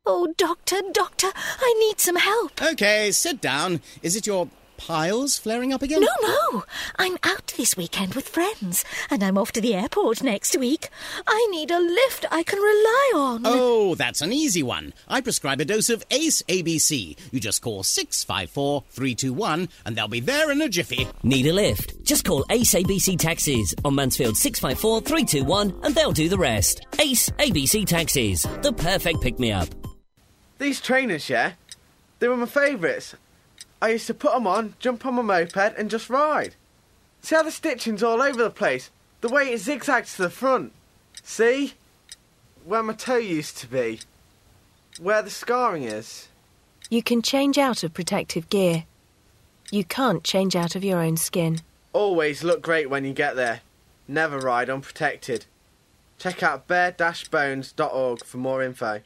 Oh, doctor, I need some help. OK, sit down. Is it your piles flaring up again? No. I'm out this weekend with friends, and I'm off to the airport next week. I need a lift I can rely on. Oh, that's an easy one. I prescribe a dose of Ace ABC. You just call 654-321 and they'll be there in a jiffy. Need a lift? Just call Ace ABC Taxis on Mansfield 654-321 and they'll do the rest. Ace ABC Taxis, the perfect pick-me-up. These trainers, yeah? They were my favourites. I used to put them on, jump on my moped and just ride. See how the stitching's all over the place? The way it zigzags to the front. See? Where my toe used to be. Where the scarring is. You can change out of protective gear. You can't change out of your own skin. Always look great when you get there. Never ride unprotected. Check out bare-bones.org for more info.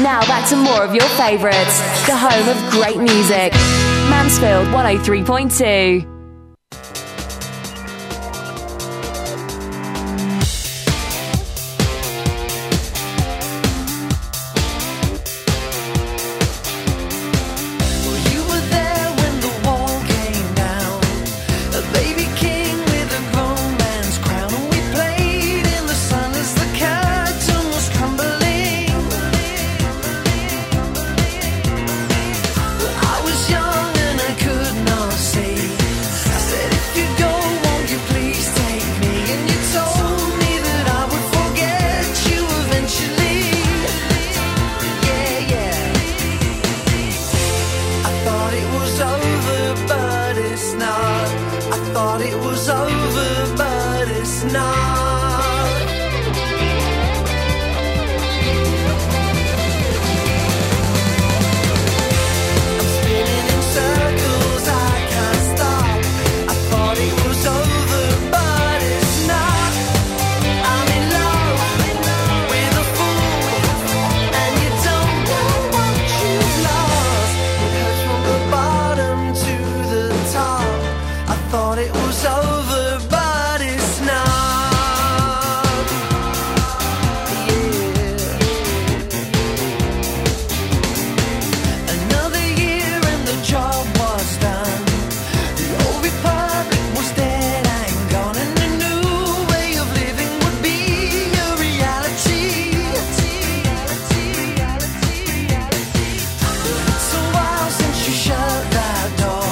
Now back to more of your favourites, the home of great music. Mansfield 103.2. thought it was over, but it's not. Yeah. Another year and the job was done. The old republic was dead and gone, and a new way of living would be a reality. It's a while since you shut that door.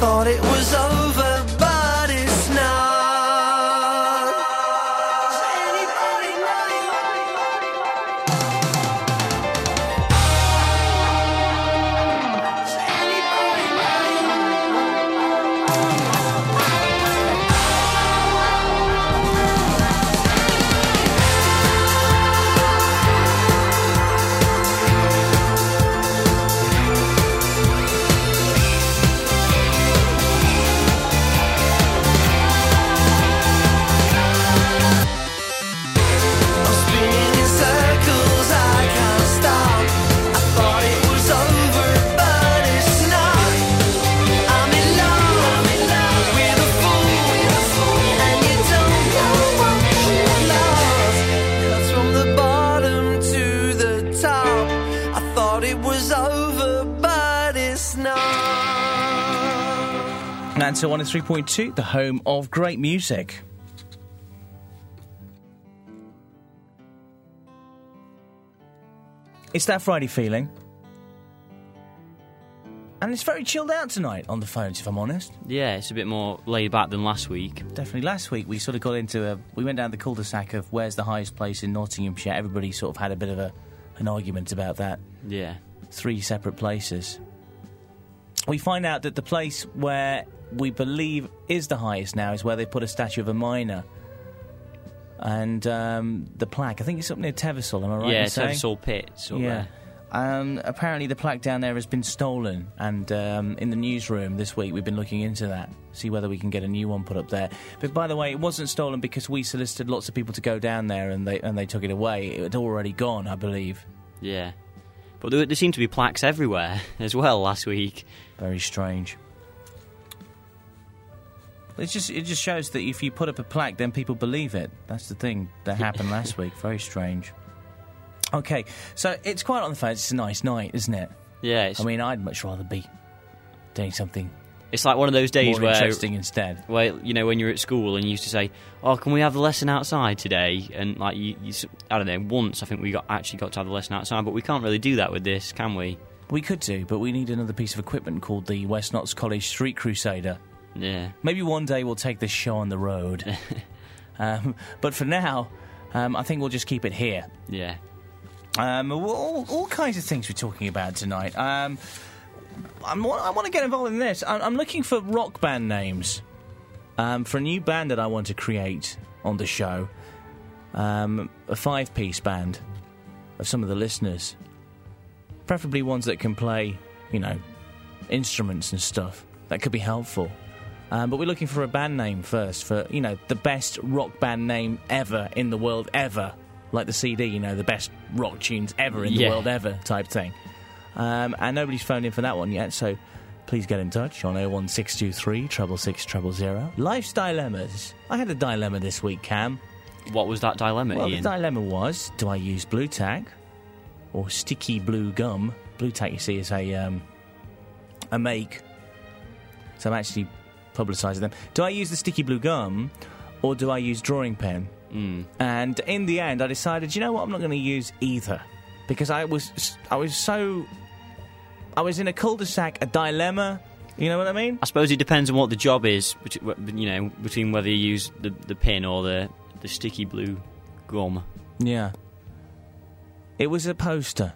Thought it was over, but it's not. Does anybody know? Does anybody Nancy 103.2, the home of great music. It's that Friday feeling. And it's very chilled out tonight on the phones, if I'm honest. Yeah, it's a bit more laid back than last week. Definitely. Last week we sort of got into we went down the cul-de-sac of where's the highest place in Nottinghamshire. Everybody sort of had a bit of an argument about that. Yeah. Three separate places. We find out that the place where we believe is the highest now is where they put a statue of a miner. And the plaque, I think it's up near Tevisall, am I right? Yeah, Tevisall Pits. Yeah. Apparently the plaque down there has been stolen. And in the newsroom this week, we've been looking into that, see whether we can get a new one put up there. But by the way, it wasn't stolen because we solicited lots of people to go down there and they took it away. It had already gone, I believe. Yeah. But there seemed to be plaques everywhere as well last week. Very strange. It just shows that if you put up a plaque, then people believe it. That's the thing that happened last week. Very strange. Okay, so it's quite on the phone. It's a nice night, isn't it? Yeah. I mean, I'd much rather be doing something. It's like one of those days where interesting instead. Well, you know, when you're at school and you used to say, "Oh, can we have the lesson outside today?" And like you I don't know. Once I think we got to have the lesson outside, but we can't really do that with this, can we? We could do, but we need another piece of equipment called the West Notts College Street Crusader. Yeah. Maybe one day we'll take this show on the road. But for now, I think we'll just keep it here. Yeah. All kinds of things we're talking about tonight. I want to get involved in this. I'm looking for rock band names for a new band that I want to create on the show. A five-piece band of some of the listeners. Preferably ones that can play, you know, instruments and stuff. That could be helpful. But we're looking for a band name first for, you know, the best rock band name ever in the world ever. Like the CD, you know, the best rock tunes ever in the world ever type thing. And nobody's phoned in for that one yet, so please get in touch on 01623 66600. Life's dilemmas. I had a dilemma this week, Cam. What was that dilemma, Ian? The dilemma was, do I use blue tack or sticky blue gum? Blue tack, you see, is a make. So I'm actually publicising them. Do I use the sticky blue gum or do I use drawing pen? Mm. And in the end, I decided, you know what, I'm not going to use either. Because I was in a cul-de-sac, a dilemma, You know what I mean? I suppose it depends on what the job is, which, you know, between whether you use the pin or the sticky blue gum. Yeah. It was a poster.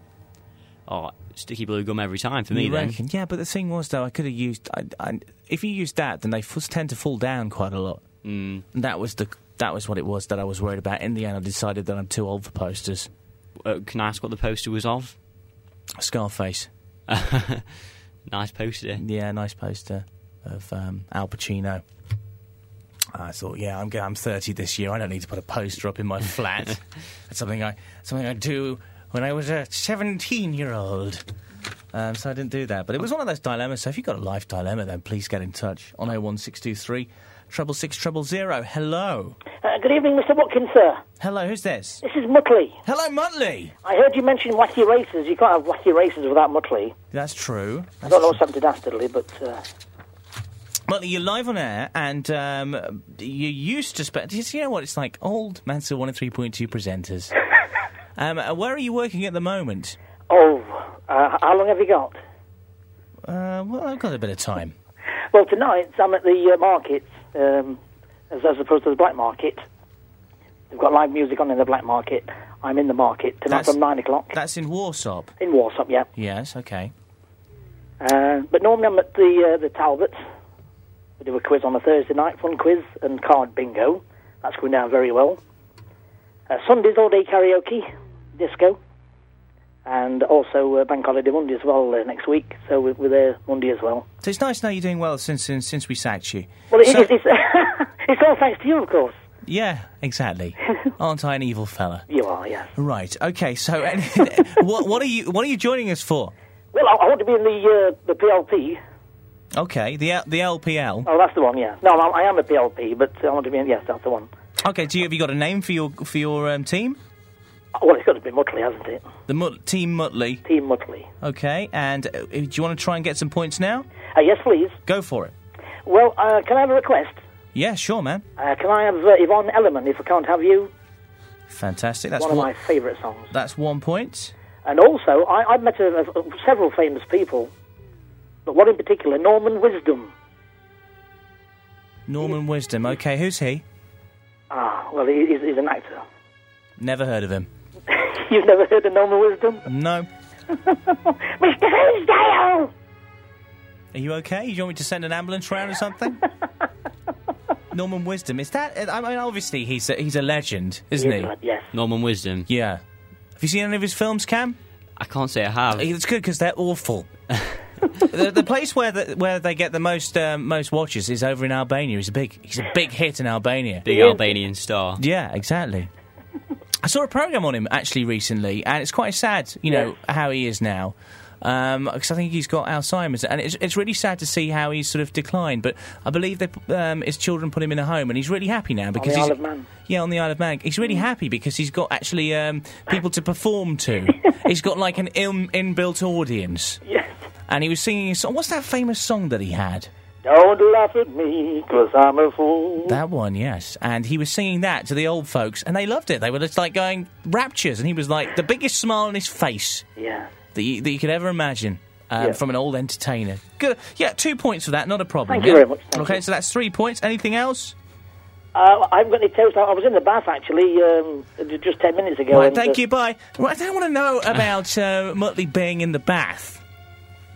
Oh, sticky blue gum every time for me, then. Yeah, but the thing was, though, I could have used... if you used that, then they tend to fall down quite a lot. Mm. And that was what it was that I was worried about. In the end, I decided that I'm too old for posters. Can I ask what the poster was of? Scarface. Nice poster. Yeah, nice poster of Al Pacino. I thought, yeah, I'm 30 this year. I don't need to put a poster up in my flat. That's something I do when I was a 17-year-old. So I didn't do that. But it was one of those dilemmas. So if you've got a life dilemma, then please get in touch on 01623 66000. Hello. Good evening, Mr. Watkins, sir. Hello, who's this? This is Muttley. Hello, Muttley. I heard you mention wacky racers. You can't have wacky racers without Muttley. That's true. I don't know something dastardly, but... Muttley, you're live on air, and you used to... You know what it's like? Old Mansell 103.2 presenters. Where are you working at the moment? Oh, how long have you got? Well, I've got a bit of time. Well, tonight I'm at the market, as opposed to the black market. They've got live music on in the black market. I'm in the market tonight from 9 o'clock. That's in Warsop? In Warsop, yeah. Yes, OK. But normally I'm at the Talbots. We do a quiz on a Thursday night, fun quiz and card bingo. That's going down very well. Sundays, all-day karaoke, disco. And also Bank Holiday Monday as well next week, so we're there Monday as well. So it's nice to know you're doing well since we sacked you. Well, it's it's all thanks to you, of course. Yeah, exactly. Aren't I an evil fella? You are, yeah. Right. Okay. So, what are you joining us for? Well, I want to be in the PLP. Okay, the LPL. Oh, that's the one. Yeah. No, I am a PLP, but I want to be in. Yes, that's the one. Okay. Have you got a name for your team? Well, it's got to be Muttley, hasn't it? Team Muttley? Team Muttley. OK, and do you want to try and get some points now? Yes, please. Go for it. Well, can I have a request? Yeah, sure, man. Can I have Yvonne Elliman, If I Can't Have You? Fantastic. That's one of my favourite songs. That's 1 point. And also, I've met several famous people, but one in particular, Norman Wisdom. Norman Wisdom. OK, who's he? Ah, well, he's an actor. Never heard of him. You've never heard of Norman Wisdom? No. Mr. Hillsdale! Are you okay? Do you want me to send an ambulance round or something? Norman Wisdom, is that... I mean, obviously, he's a legend, isn't he? Yes. Norman Wisdom. Yeah. Have you seen any of his films, Cam? I can't say I have. It's good, because they're awful. The place where they get the most watches is over in Albania. He's a big hit in Albania. Big Albanian star. Yeah, exactly. I saw a programme on him, actually, recently, and it's quite sad, how he is now, because I think he's got Alzheimer's, and it's really sad to see how he's sort of declined, but I believe his children put him in a home, and he's really happy now. Because on the Isle of Man. Yeah, on the Isle of Man. He's really happy because he's got, actually, people to perform to. He's got, like, an inbuilt audience. Yes. And he was singing a song. What's that famous song that he had? Don't laugh at me, because I'm a fool. That one, yes. And he was singing that to the old folks, and they loved it. They were just, like, going raptures, and he was, like, the biggest smile on his face that you could ever imagine from an old entertainer. Good. Yeah, 2 points for that, not a problem. Thank you very much. OK, so that's 3 points. Anything else? I haven't got any tales. I was in the bath, actually, just 10 minutes ago. Right, thank you, bye. Well, I don't want to know about Muttley being in the bath.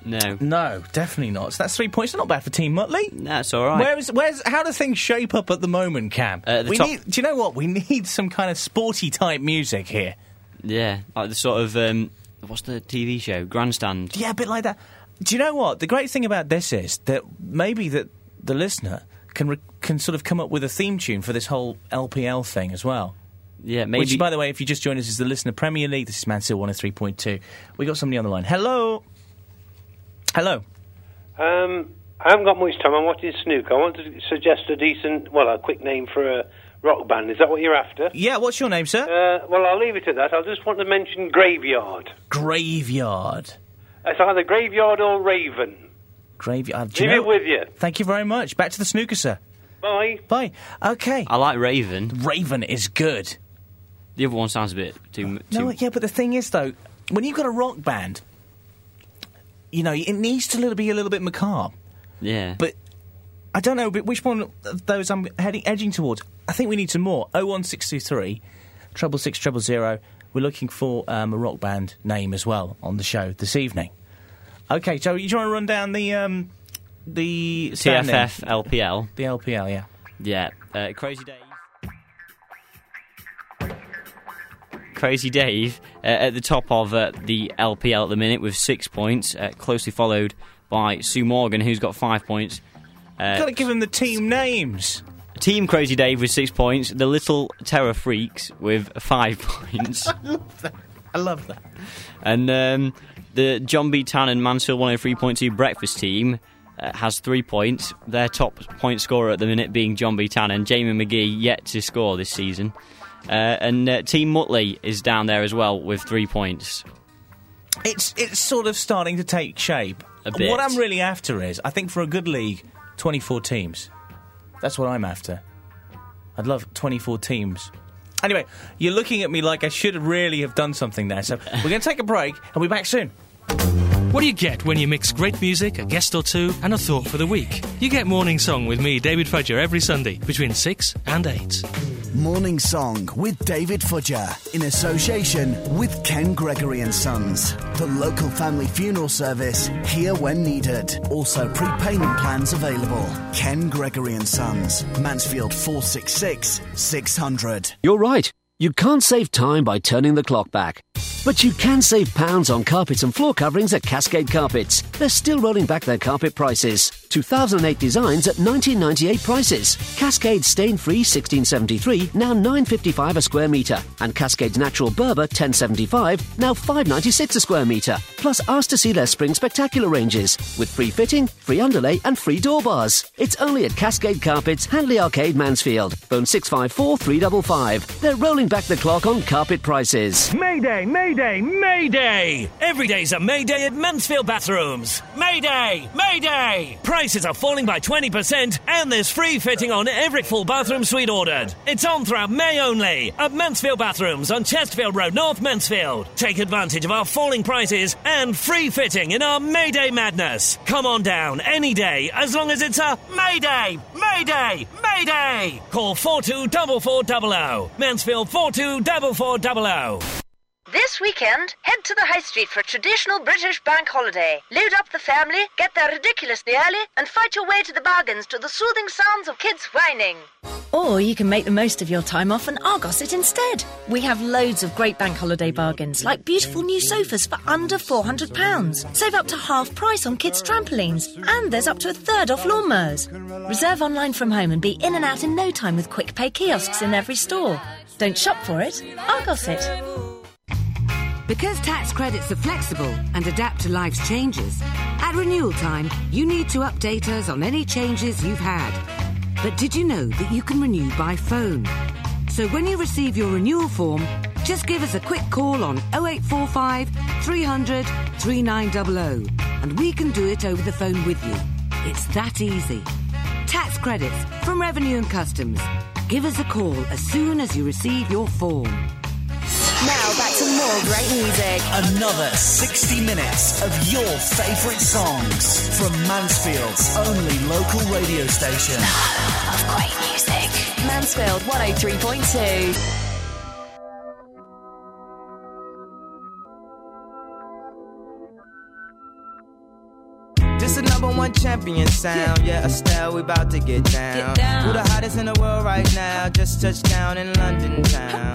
No. No, definitely not. So that's 3 points. They're not bad for Team Muttley. That's all right. How do things shape up at the moment, Cam? Do you know what? We need some kind of sporty-type music here. Yeah, like the sort of... what's the TV show? Grandstand. Yeah, a bit like that. Do you know what? The great thing about this is that maybe that the listener can sort of come up with a theme tune for this whole LPL thing as well. Yeah, maybe... Which, by the way, if you just joined us, is the Listener Premier League. This is Mansell 103.2. We got somebody on the line. Hello... Hello. I haven't got much time. I'm watching snooker. I want to suggest a quick name for a rock band. Is that what you're after? Yeah, what's your name, sir? Well, I'll leave it at that. I just want to mention Graveyard. Graveyard. It's either Graveyard or Raven. Graveyard. Leave it with you. Thank you very much. Back to the snooker, sir. Bye. Bye. OK. I like Raven. Raven is good. The other one sounds a bit too... No, yeah, but the thing is, though, when you've got a rock band... You know, it needs to be a little bit macabre. Yeah. But I don't know which one of those I'm edging towards. I think we need some more. 01623 660 000. We're looking for a rock band name as well on the show this evening. Okay, so you want to run down the TFF LPL? The LPL, yeah. Yeah. Crazy Dave. Crazy Dave at the top of the LPL at the minute with 6 points, closely followed by Sue Morgan, who's got 5 points. Gotta give him the team names. Team Crazy Dave with 6 points. The Little Terror Freaks with 5 points. I love that. I love that. And the John B. Tan and Mansfield 103.2 Breakfast Team has 3 points. Their top point scorer at the minute being John B. Tan, and Jamie McGee yet to score this season. And Team Mutley is down there as well with 3 points. It's sort of starting to take shape. A bit. What I'm really after is, I think for a good league, 24 teams. That's what I'm after. I'd love 24 teams. Anyway, you're looking at me like I should really have done something there. So we're going to take a break and we'll be back soon. What do you get when you mix great music, a guest or two, and a thought for the week? You get Morning Song with me, David Fudger, every Sunday between 6 and 8. Morning Song with David Fudger, in association with Ken Gregory and Sons. The local family funeral service, here when needed. Also prepayment plans available. Ken Gregory and Sons, Mansfield 466 600. You're right. You can't save time by turning the clock back. But you can save pounds on carpets and floor coverings at Cascade Carpets. They're still rolling back their carpet prices. 2008 designs at 1998 prices. Cascade Stain-Free 1673, now 9.55 a square metre. And Cascade's Natural Berber 10.75, now 5.96 a square metre. Plus ask to see their spring spectacular ranges, with free fitting, free underlay and free door bars. It's only at Cascade Carpets, Handley Arcade, Mansfield. Phone 654-355. They're rolling back the clock on carpet prices. Mayday, Mayday, Mayday! Every day's a Mayday at Mansfield Bathrooms. Mayday, Mayday! Prices are falling by 20% and there's free fitting on every full bathroom suite ordered. It's on throughout May only at Mansfield Bathrooms on Chesterfield Road, North Mansfield. Take advantage of our falling prices and free fitting in our Mayday madness. Come on down any day as long as it's a Mayday, Mayday, Mayday! Call 424400. Mansfield 424400. This weekend, head to the high street for a traditional British bank holiday. Load up the family, get there ridiculously early, and fight your way to the bargains to the soothing sounds of kids whining. Or you can make the most of your time off and Argos it instead. We have loads of great bank holiday bargains, like beautiful new sofas for under £400. Save up to half price on kids' trampolines, and there's up to a third off lawnmowers. Reserve online from home and be in and out in no time with quick pay kiosks in every store. Don't shop for it, Argos it. Because tax credits are flexible and adapt to life's changes, at renewal time, you need to update us on any changes you've had. But did you know that you can renew by phone? So when you receive your renewal form, just give us a quick call on 0845 300 3900 and we can do it over the phone with you. It's that easy. Tax credits from Revenue and Customs. Give us a call as soon as you receive your form. Now back to more great music. Another 60 minutes of your favourite songs from Mansfield's only local radio station. Star of great music. Mansfield 103.2. This is number one champion sound. Yeah, Estelle, we about to get down. We're the hottest in the world right now. Just touched down in London town.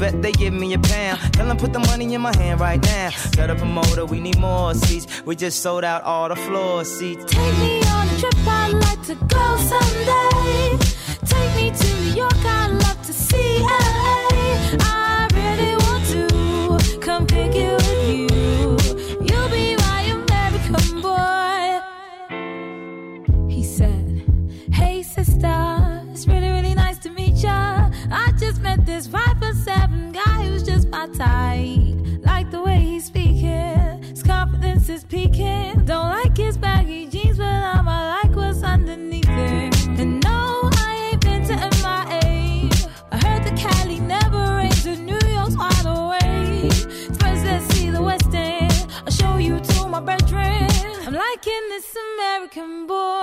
Bet they give me a pound. Tell them put the money in my hand right now. Tell the promoter we need more seats. We just sold out all the floor seats. Take me on a trip, I'd like to go someday. Take me to New York, I'd love to see LA. I really want to come pick you with you. You'll be my American boy. Sister, it's really, really nice to meet ya. I just met this 5'7" guy who's just my type. Like the way he's speaking, his confidence is peaking. Don't like his baggy jeans, but I like what's underneath it. And no, I ain't been to MIA. I heard the Cali never rains and New York's wide awake. First, let's see the West End. I'll show you to my bedroom. I'm liking this American boy.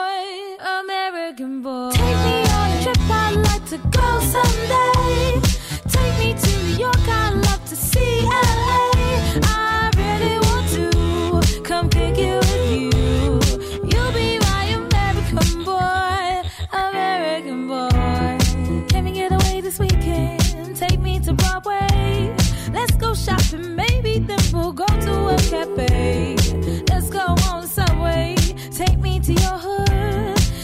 Luxembourg. Take me on a trip, I'd like to go someday. Take me to New York, I'd love to see LA. I really want to come pick you with you. You'll be my American boy, American boy. Can we get away this weekend? Take me to Broadway. Let's go shopping, maybe then we'll go to a cafe. Let's go on Subway. Take me to your hood.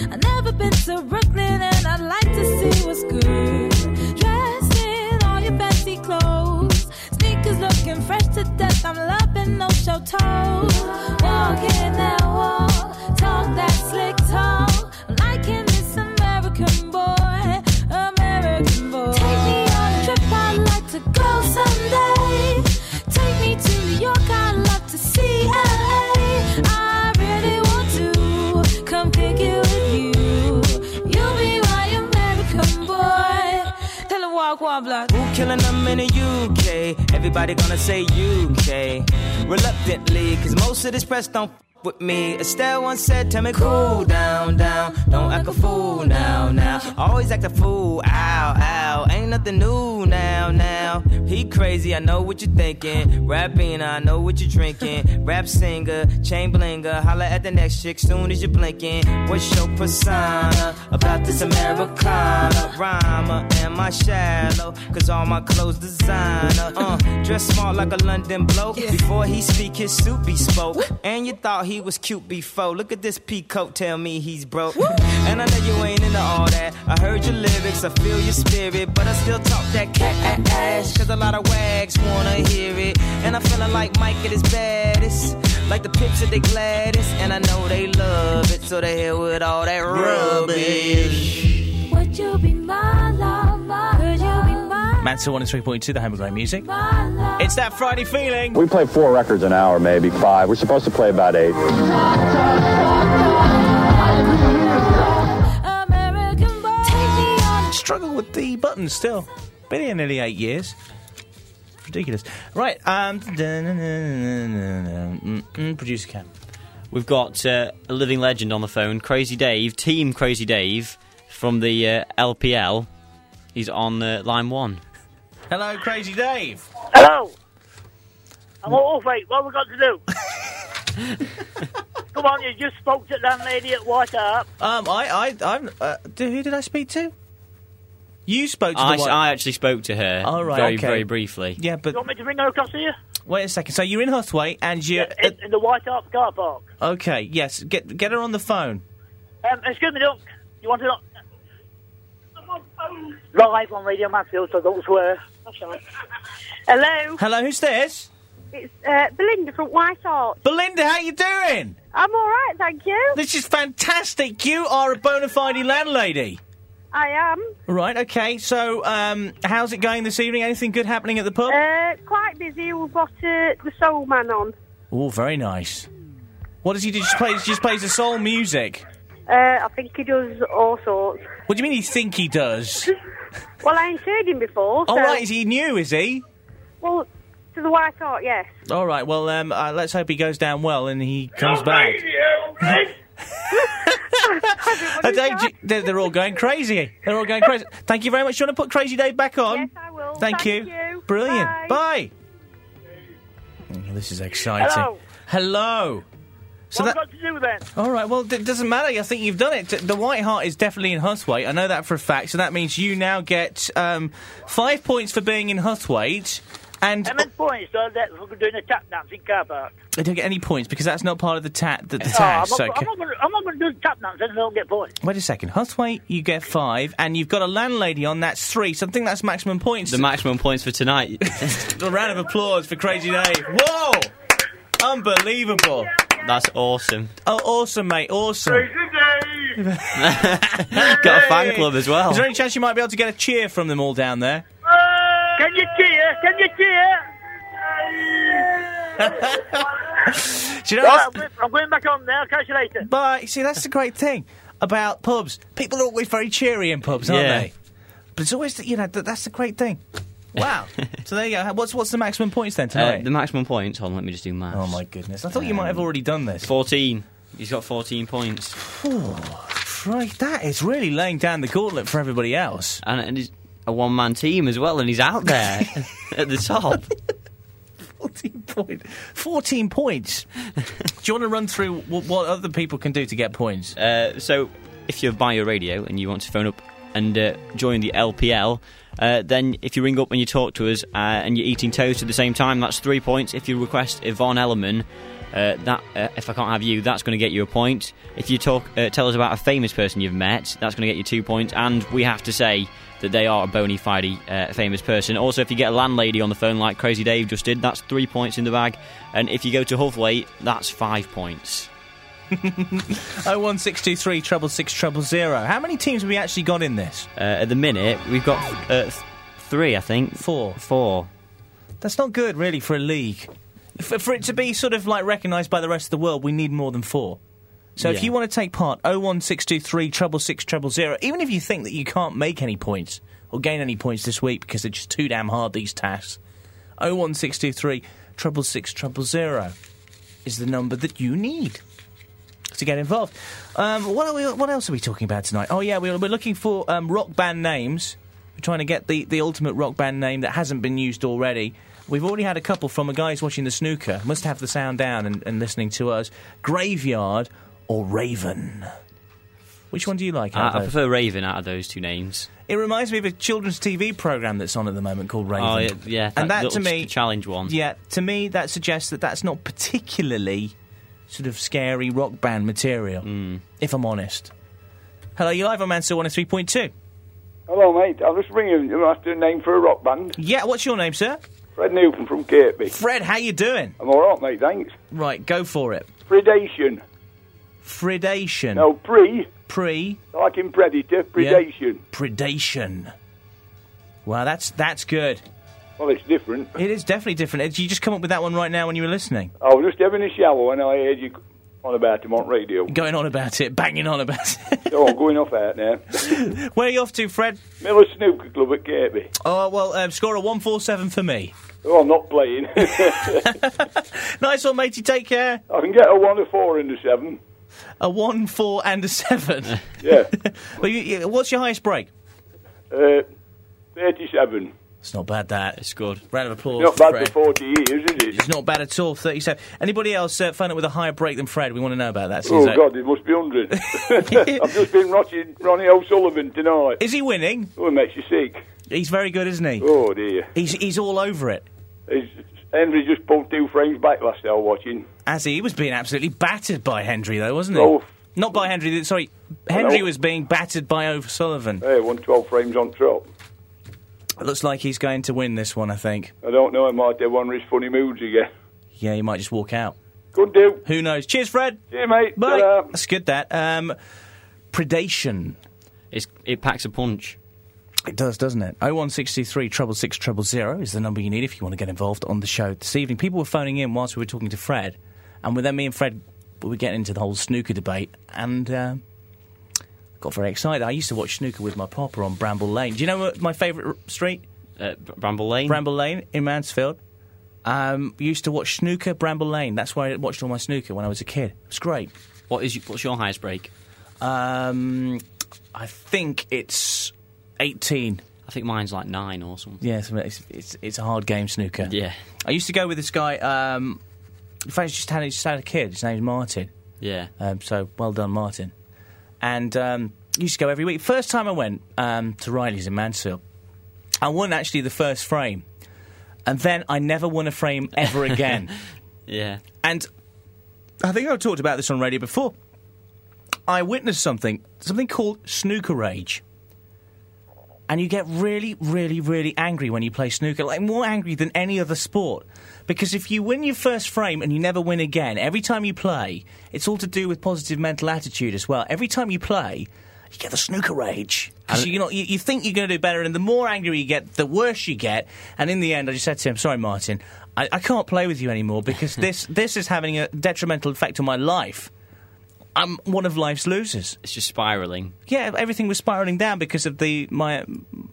I've never been to Brooklyn and I'd like to see what's good. Dressed in all your fancy clothes, sneakers looking fresh to death. I'm loving no show toes. Walking that wall, talk that slick talk. I'm liking this American boy, American boy. Take me on a trip, I'd like to go someday. Take me to New York, I'd love to see LA. I really want to come pick you with you. You'll be my American boy. Tell 'em walk one block. Who killing them in the UK? Everybody gonna say UK. Reluctantly, cause most of this press don't f with me. Estelle once said, tell me cool down, down. Don't act a fool now, now. Always act a fool, ow, ow. Ain't nothing new now, now. He crazy, I know what you're thinking. Rapping, I know what you're drinking. Rap singer, chain blinger. Holla at the next chick soon as you're blinking. What's your persona about this Americana? Rhymer, am I shallow? Cause all my clothes designer. Dress smart like a London bloke. Before he speak, his suit be spoke. And you thought he was cute before. Look at this peacoat, tell me he's broke. And I know you ain't into all that. I heard your lyrics, I feel your spirit. But I still talk that cat ass. Cause a lot of wags wanna hear it. And I'm feeling like Mike at his baddest. Like the pips at the gladdest. And I know they love it. So they hit with all that rubbish. Would you be my love, my love? Mansell 103.2, the home of great music. It's that Friday feeling. We play 4 records an hour, maybe 5. We're supposed to play about 8. Struggle with the buttons still. Been here nearly 8 years. Ridiculous. Right, producer Cam. We've got a living legend on the phone, Crazy Dave, Team Crazy Dave from the LPL. He's on line 1. Hello, Crazy Dave. Hello. I'm all right. What have we got to do? Come on, you just spoke to that lady at White Hart. Who did I speak to? You spoke to her. I actually spoke to her. All right, very briefly. Yeah, but you want me to bring her across here? Wait a second. So you're in Huthway and you're in the White Hart car park. Okay. Yes. Get her on the phone. Excuse me, Doc. You want to? Live on Radio Mansfield, so don't swear. That's right. Hello. Hello, who's this? It's Belinda from White Hart. Belinda, how you doing? I'm all right, thank you. This is fantastic. You are a bona fide landlady. I am. Right, okay. So, how's it going this evening? Anything good happening at the pub? Quite busy. We've got the Soul Man on. Oh, very nice. What does he do? He just plays the soul music. I think he does all sorts. What do you mean you think he does? Well, I ain't heard him before, so... Oh, right, is he new, is he? Well, to the White Hart, yes. All right, well, let's hope he goes down well and he comes back. They're all going crazy. They're all going crazy. Thank you very much. Do you want to put Crazy Dave back on? Yes, I will. Thank you. Brilliant. Bye. Bye. Oh, this is exciting. Hello. So what have we got to do then? All right, well, it doesn't matter. I think you've done it. The White Hart is definitely in Huthwaite. I know that for a fact. So that means you now get 5 points for being in Huthwaite. And how many points? That's for doing a tap dance in car park. I don't get any points because that's not part of the tap. I'm not going to do the tap dance and I don't get points. Wait a second. Huthwaite, you get 5, and you've got a landlady on, that's 3. So I think that's maximum points. The maximum points for tonight. A round of applause for Crazy Dave. Whoa! Unbelievable. That's awesome. Oh, awesome, mate. Awesome. Crazy Dave! Got a fan club as well. Is there any chance you might be able to get a cheer from them all down there? Can you cheer? Can you cheer? Do you know what? I'm going back on now. Catch you later. Bye. See, that's the great thing about pubs. People are always very cheery in pubs, aren't they? But it's always, that's the great thing. Wow. So there you go. What's the maximum points then tonight? The maximum points? Hold on, let me just do maths. Oh, my goodness. I thought you might have already done this. 14. He's got 14 points. Christ, that is really laying down the gauntlet for everybody else. And he's a one-man team as well, and he's out there at the top. 14 points. Do you want to run through what other people can do to get points? So, if you're by your radio and you want to phone up and join the LPL, then if you ring up and you talk to us and you're eating toast at the same time, that's 3 points. If you request Yvonne Ellerman, if I can't have you, that's going to get you a point. If you tell us about a famous person you've met, that's going to get you 2 points. And we have to say that they are a bona fide famous person. Also, if you get a landlady on the phone like Crazy Dave just did, that's 3 points in the bag. And if you go to Huffley, that's 5 points. 01623 666 000. How many teams have we actually got in this? At the minute, we've got three, I think. Four. That's not good, really, for a league. For it to be sort of like recognised by the rest of the world, we need more than four. So if you want to take part, 01623 666 000, even if you think that you can't make any points or gain any points this week because they're just too damn hard, these tasks, 01623 666 000 is the number that you need to get involved. What else are we talking about tonight? Oh, yeah, we're looking for rock band names. We're trying to get the ultimate rock band name that hasn't been used already. We've already had a couple from a guy who's watching the snooker. Must have the sound down and listening to us. Graveyard or Raven? Which one do you like? I prefer Raven out of those two names. It reminds me of a children's TV programme that's on at the moment called Raven. Oh, yeah. And that to me... challenge one. Yeah, to me, that suggests that that's not particularly sort of scary rock band material, if I'm honest. Hello, you're live on Mansell 103.2. Hello, mate. I was just ringing you after a name for a rock band. Yeah, what's your name, sir? Fred Newton from Kirkby. Fred, how you doing? I'm all right, mate, thanks. Right, go for it. Predation. Predation. No, pre. Pre. Like in Predator, predation. Yeah. Predation. Wow, that's good. Well, it's different. It is definitely different. Did you just come up with that one right now when you were listening? I was just having a shower when I heard you on about him on radio. Going on about it, banging on about it. Oh, I'm going off out now. Where are you off to, Fred? Miller Snooker Club at Kirkby. Oh, well, score a 147 for me. Oh, I'm not playing. Nice one, matey, take care. I can get a 1, a 4 and a 7. A 1, 4 and a 7? Yeah. Well, what's your highest break? 37. It's not bad, that. It's good. Round of applause. It's not bad for 40 years, is it? It's not bad at all, 37. Anybody else found it with a higher break than Fred? We want to know about that. Oh, God, it must be 100. I've just been watching Ronnie O'Sullivan tonight. Is he winning? Oh, it makes you sick. He's very good, isn't he? Oh, dear. He's all over it. Hendry just pulled 2 frames back last hour watching. As he was being absolutely battered by Hendry, though, wasn't he? Oh. Not by Hendry, sorry. Hendry was being battered by O'Sullivan. Yeah, 112 frames on top. It looks like he's going to win this one, I think. I don't know, I might have one of his funny moods again. Yeah, he might just walk out. Could do. Who knows? Cheers, Fred. Cheers, mate. Bye. Ta-da. That's good, that. Predation. It packs a punch. It does, doesn't it? 01623 666 000 is the number you need if you want to get involved on the show this evening. People were phoning in whilst we were talking to Fred, and then me and Fred were getting into the whole snooker debate, and... got very excited. I used to watch snooker with my papa on Bramble Lane. Do you know my favourite street? Bramble Lane? Bramble Lane in Mansfield. Used to watch snooker, Bramble Lane. That's where I watched all my snooker when I was a kid. It's great. What's your highest break? I think it's 18. I think mine's like 9 or something. Yeah, it's a hard game, snooker. Yeah. I used to go with this guy. In fact, he just had a kid. His name's Martin. Yeah. So, well done, Martin. And used to go every week. First time I went to Riley's in Mansfield, I won actually the first frame. And then I never won a frame ever again. Yeah. And I think I've talked about this on radio before. I witnessed something called snooker rage. And you get really, really, really angry when you play snooker. Like, more angry than any other sport. Because if you win your first frame and you never win again, every time you play, it's all to do with positive mental attitude as well. Every time you play, you get the snooker rage. Because you think you're going to do better, and the more angry you get, the worse you get. And in the end, I just said to him, sorry, Martin, I can't play with you anymore because this is having a detrimental effect on my life. I'm one of life's losers. It's just spiralling. Yeah, everything was spiralling down because of my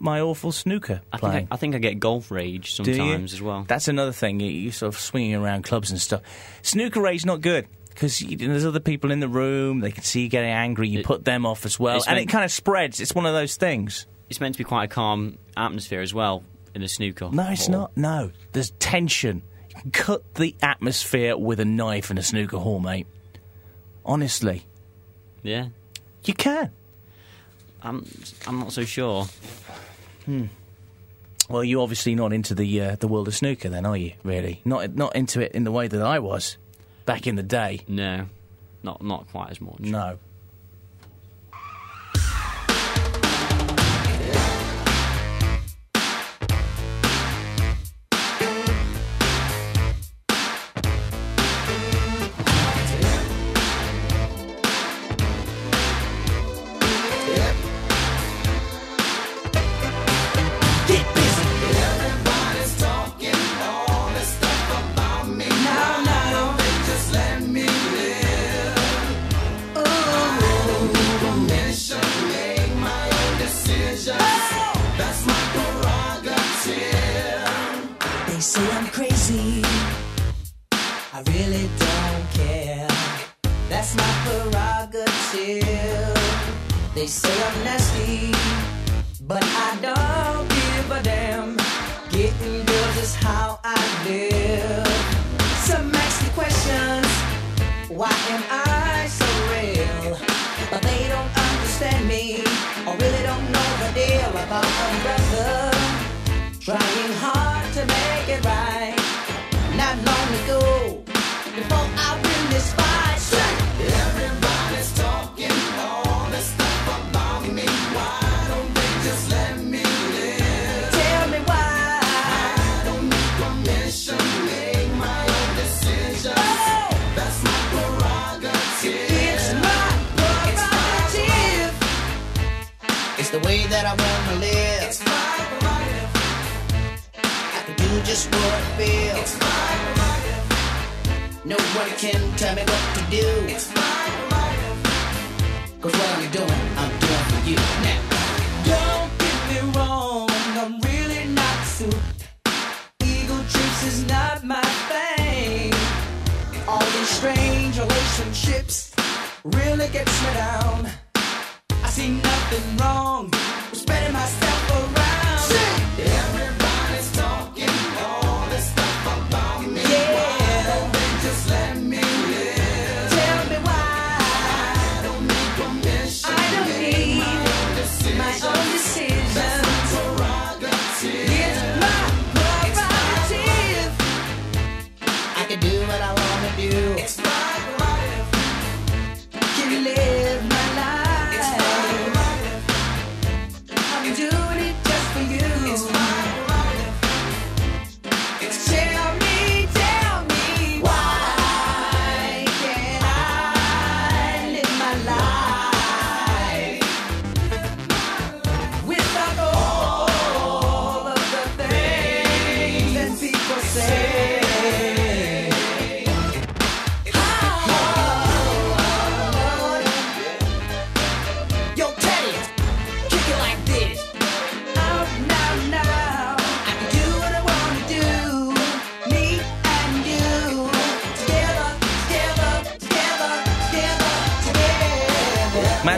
awful snooker playing. I think I get golf rage sometimes as well. That's another thing. You're sort of swinging around clubs and stuff. Snooker rage, not good. because there's other people in the room, they can see you getting angry, you put them off as well, and it kind of spreads. It's one of those things. It's meant to be quite a calm atmosphere as well in a snooker. No, it's not. No, there's tension. You can cut the atmosphere with a knife in a snooker hall, mate. Honestly. Yeah. You can. I'm not so sure. Well, you're obviously not into the world of snooker then, are you, really? Not into it in the way that I was back in the day. No, not quite as much. No. They say I'm nasty, but I don't give a damn. Getting girls is how I live. Some ask me questions, why am I so real? But they don't understand me, or really don't know the deal about a brother trying hard to make it right. Not long ago, before I win this fight, everybody's talking all this stuff. Why don't they just let me live? Tell me why I don't need permission, make my own decisions. Oh. That's my prerogative. It's my prerogative. It's the way that I want to live. It's my prerogative. I can do just what I feel. It's my prerogative. No one can tell me what to do. It's my prerogative. 'Cause what I'm doing, I'm doing. Yeah, now. Don't get me wrong, I'm really not suited. Ego trips is not my thing. All these strange relationships really gets me down. I see nothing wrong with spreading myself around. Everybody's talking all this stuff about me. Yeah. Why don't they just let me live?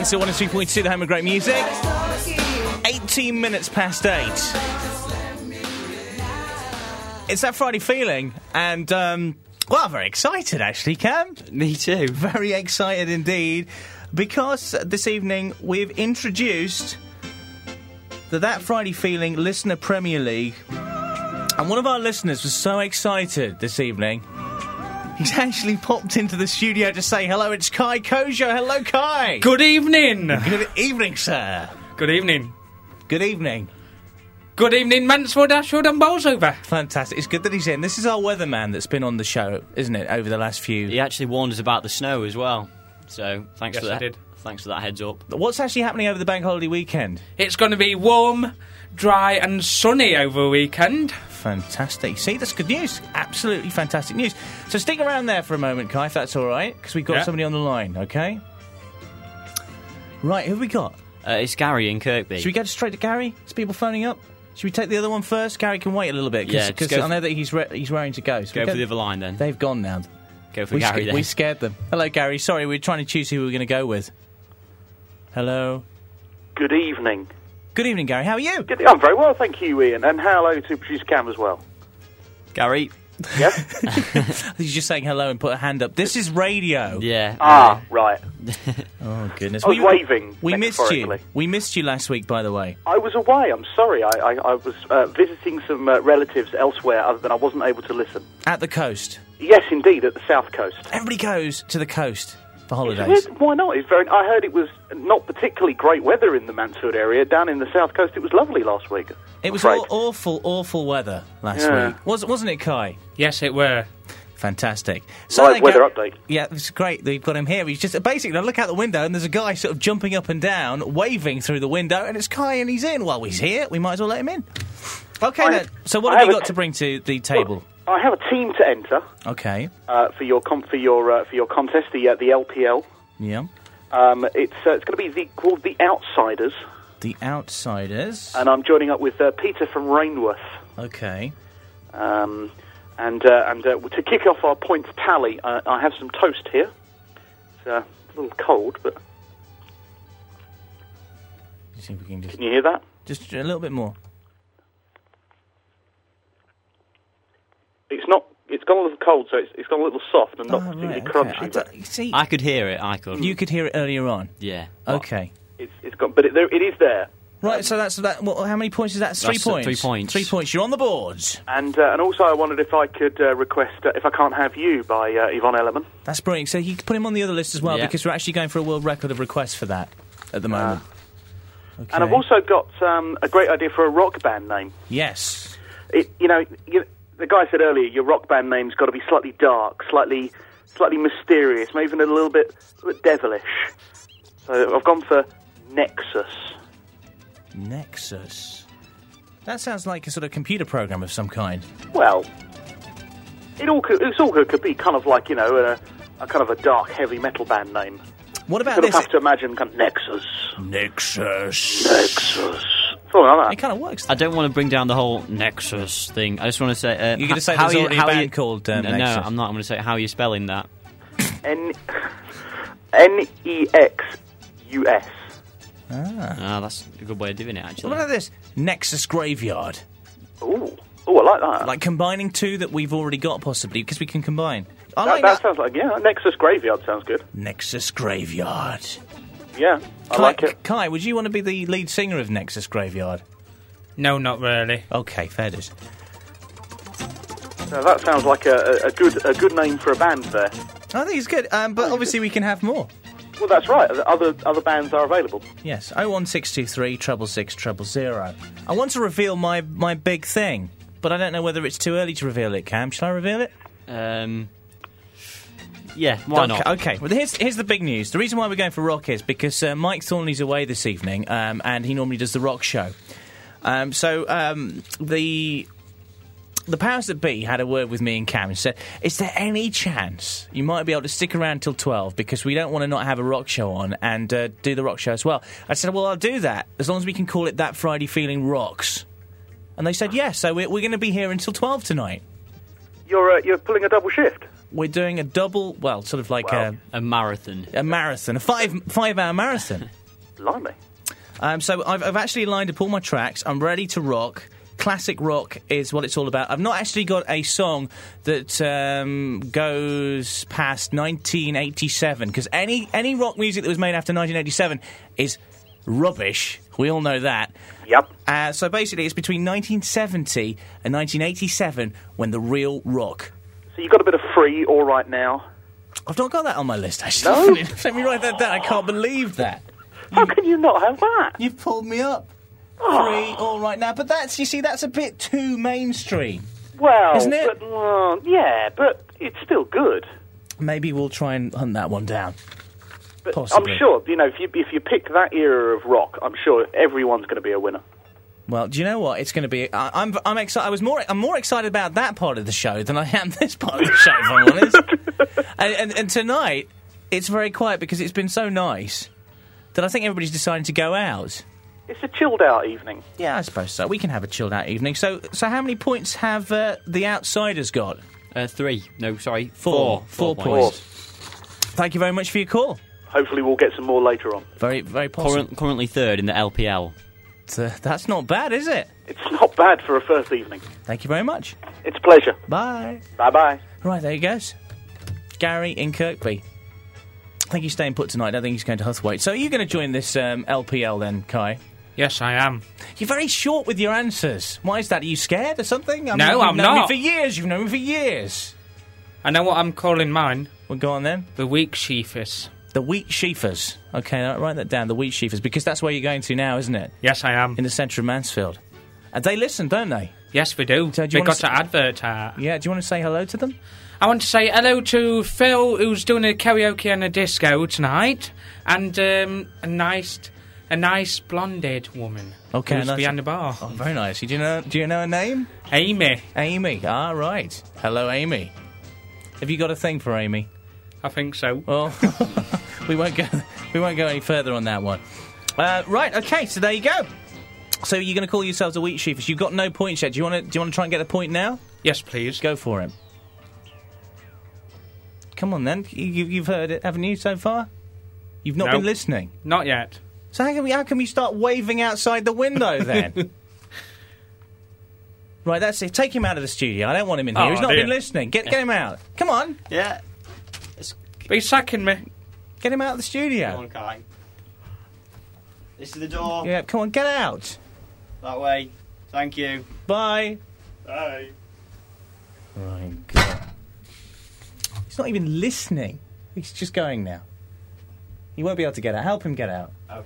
So 103.2, the home of great music. 18 minutes past 8. It's that Friday feeling, and, well, very excited, actually, Cam. Me too. Very excited indeed, because this evening we've introduced the That Friday Feeling Listener Premier League, and one of our listeners was so excited this evening, he's actually popped into the studio to say hello. It's Kai Kojo. Hello, Kai. Good evening. Good evening, sir. Good evening. Good evening. Good evening, Mansfield, Ashford and Bolsover. Fantastic. It's good that he's in. This is our weatherman that's been on the show, isn't it, over the last few... He actually warned us about the snow as well. So, thanks for that. Yes, he did. Thanks for that heads up. What's actually happening over the bank holiday weekend? It's going to be warm, dry and sunny over the weekend. Fantastic. See, that's good news. Absolutely fantastic news. So stick around there for a moment, Kai, if that's all right, because we've got somebody on the line, okay? Right, who have we got? It's Gary in Kirkby. Should we go straight to Gary? Is people phoning up? Should we take the other one first? Gary can wait a little bit, because I know that he's raring to go. So go for the other line, then. They've gone now. go for Gary then. We scared them. Hello, Gary. Sorry, we were trying to choose who we were going to go with. Hello. Good evening. Good evening, Gary. How are you? Good, I'm very well, thank you, Ian. And hello to producer Cam as well. Gary. Yeah? He's just saying hello and put a hand up. This is radio. Yeah. Ah, right. Oh, goodness. I was waving. We missed you. We missed you last week, by the way. I was away. I'm sorry. I was visiting some relatives elsewhere, other than I wasn't able to listen. At the coast? Yes, indeed, at the south coast. Everybody goes to the coast for holidays. Why not? It's very, I heard it was not particularly great weather in the Mansfield area. Down in the south coast, it was lovely last week. It was awful, awful weather last week. Wasn't it, Kai? Yes, it were. Fantastic. So live weather update. Yeah, it's great that you've got him here. He's just basically, I look out the window and there's a guy sort of jumping up and down, waving through the window, and it's Kai and he's in. Well, he's here. We might as well let him in. Okay, then. So what have you got to bring to the table? Well, I have a team to enter. Okay. For your contest, the LPL. Yeah. It's going to be called The Outsiders. The Outsiders. And I'm joining up with Peter from Rainworth. Okay. And to kick off our points tally, I have some toast here. It's a little cold, but... See if we can, you hear that? Just a little bit more. It's not... It's gone a little cold, so it's gone a little soft and not particularly crunchy. Okay. I could hear it, You could hear it earlier on? Yeah. Okay. It's gone, but it is there. Right, so that's that. Well, how many points is that? 3 points. 3 points. 3 points. You're on the boards. And also, I wondered if I could request "If I Can't Have You" by Yvonne Elliman. That's brilliant. So you can put him on the other list as well, because we're actually going for a world record of requests for that at the moment. Okay. And I've also got a great idea for a rock band name. Yes. The guy said earlier, your rock band name's got to be slightly dark, slightly mysterious, maybe even a little bit devilish. So I've gone for Nexus. Nexus. That sounds like a sort of computer program of some kind. Well, it could be kind of like, a kind of a dark heavy metal band name. What about this? You have to imagine kind of Nexus. Nexus. Nexus. Something like that. It kind of works. I don't want to bring down the whole Nexus thing. I just want to say... you're going to say there's already a band called Nexus? No, I'm not. I'm going to say, how are you spelling that? Nexus. Ah, that's a good way of doing it, actually. What about this? Nexus Graveyard. Oh, I like that. Like combining two that we've already got, possibly, because we can combine. That sounds like, Nexus Graveyard sounds good. Nexus Graveyard. Yeah, I like it. Kai, would you want to be the lead singer of Nexus Graveyard? No, not really. Okay, fair dues. So that sounds like a good name for a band there. I think it's good, but obviously we can have more. Well, that's right. Other bands are available. Yes, 01623 666 000. I want to reveal my big thing, but I don't know whether it's too early to reveal it, Cam. Shall I reveal it? Yeah, why not? Okay, well, here's the big news. The reason why we're going for rock is because Mike Thornley's away this evening, and he normally does the rock show. The powers that be had a word with me and Cam and said, is there any chance you might be able to stick around till 12, because we don't want to not have a rock show on and do the rock show as well. I said, well, I'll do that, as long as we can call it That Friday Feeling Rocks. And they said, yes, so we're going to be here until 12 tonight. You're pulling a double shift? We're doing a double, a marathon. A marathon, a five-hour marathon. Blimey. So I've actually lined up all my tracks. I'm ready to rock. Classic rock is what it's all about. I've not actually got a song that goes past 1987, because any rock music that was made after 1987 is rubbish. We all know that. Yep. So basically it's between 1970 and 1987 when the real rock. So you've got a bit of Free, All Right Now. I've not got that on my list, actually. No? Let me write that down. I can't believe that. How can you not have that? You've pulled me up. Free, All Right Now, but that's a bit too mainstream. Well, isn't it? But, yeah, but it's still good. Maybe we'll try and hunt that one down. But possibly. I'm sure, if you pick that era of rock, I'm sure everyone's going to be a winner. Well, do you know what? It's going to be... I'm excited. I'm more excited about that part of the show than I am this part of the show, if I'm honest. And tonight, it's very quiet because it's been so nice that I think everybody's decided to go out. It's a chilled-out evening. Yeah, I suppose so. We can have a chilled-out evening. So how many points have The Outsiders got? Four points. Thank you very much for your call. Hopefully we'll get some more later on. Very, very possible. Currently third in the LPL. That's not bad, is it? It's not bad for a first evening. Thank you very much. It's a pleasure. Bye. Bye-bye. Right, there he goes. Gary in Kirkby. I think he's staying put tonight. I don't think he's going to Huthwaite. So are you going to join this LPL then, Kai? Yes, I am. You're very short with your answers. Why is that? Are you scared or something? No, I'm not. You've known me for years. You've known me for years. I know what I'm calling mine. Well, go on then. The Wheat Sheafers. The Wheat Sheafers. Okay, write that down, the Wheat Sheafers, because that's where you're going to now, isn't it? Yes, I am. In the centre of Mansfield. And they listen, don't they? Yes, we do. So do you got to advertise. Yeah, do you want to say hello to them? I want to say hello to Phil, who's doing a karaoke and a disco tonight, and a nice blonde-haired woman. Okay, who's behind the bar. Oh, very nice. Do you know her name? Amy. Amy. Ah, right. Hello, Amy. Have you got a thing for Amy? I think so. Well, we won't go any further on that one. Right. Okay. So there you go. So you're going to call yourselves the Wheat Sheafers. You've got no points yet. Do you want to try and get a point now? Yes, please. Go for it. Come on, then. You've heard it, haven't you, so far? You've not been listening? Not yet. So how can we start waving outside the window, then? Right, that's it. Take him out of the studio. I don't want him in here. He's not been listening. Get him out. Come on. Yeah. He's sacking me. Get him out of the studio. Come on, Kai. This is the door. Yeah, come on, get out. That way. Thank you. Bye. Bye. Right, God. He's not even listening. He's just going now. He won't be able to get out. Help him get out. Okay.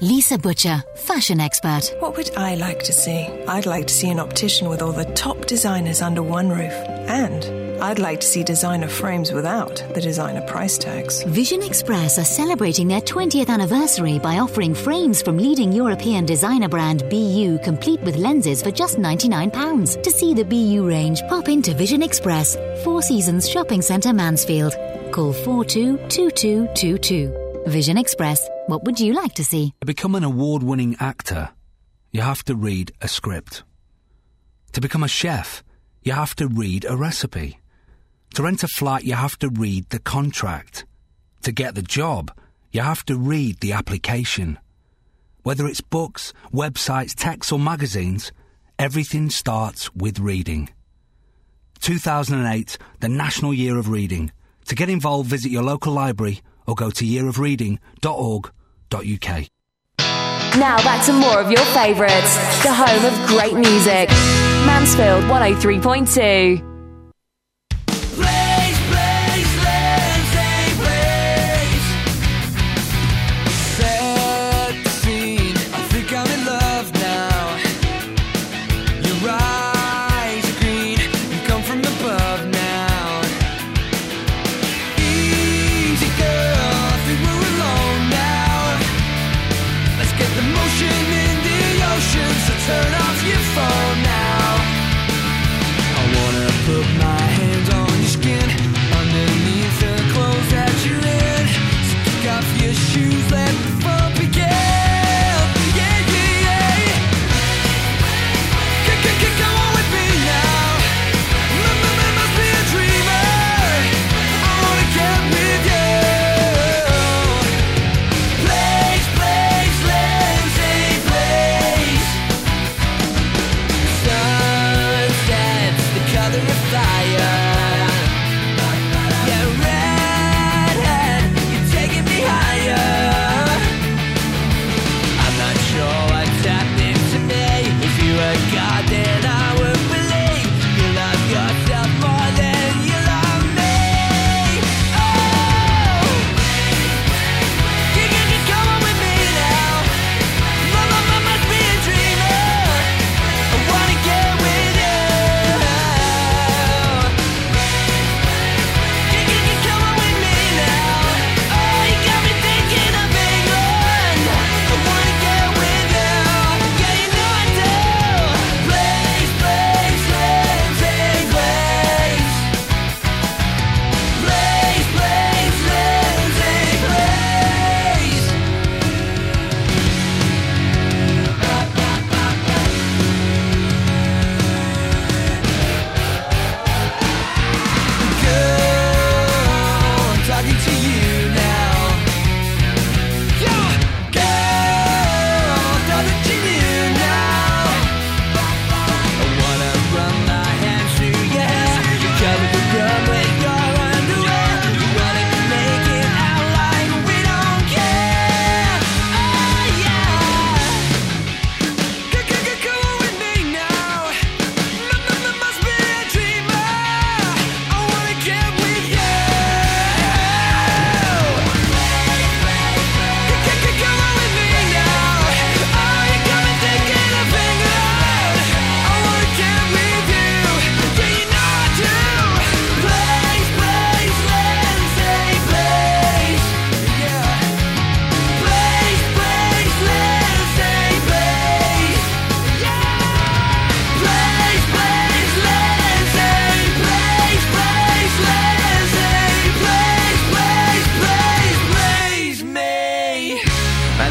Lisa Butcher, fashion expert. What would I like to see? I'd like to see an optician with all the top designers under one roof. And I'd like to see designer frames without the designer price tags. Vision Express are celebrating their 20th anniversary by offering frames from leading European designer brand BU, complete with lenses for just £99. To see the BU range, pop into Vision Express, Four Seasons Shopping Centre, Mansfield. Call 422222. Vision Express. What would you like to see? To become an award-winning actor, you have to read a script. To become a chef, you have to read a recipe. To rent a flat, you have to read the contract. To get the job, you have to read the application. Whether it's books, websites, texts or magazines, everything starts with reading. 2008, the National Year of Reading. To get involved, visit your local library or go to yearofreading.org.uk. Now back to more of your favourites, the home of great music. Mansfield 103.2.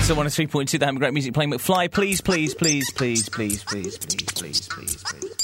It's the 103.2, the Ham Great Music playing McFly. Please, please, please, please, please, please, please, please, please, please.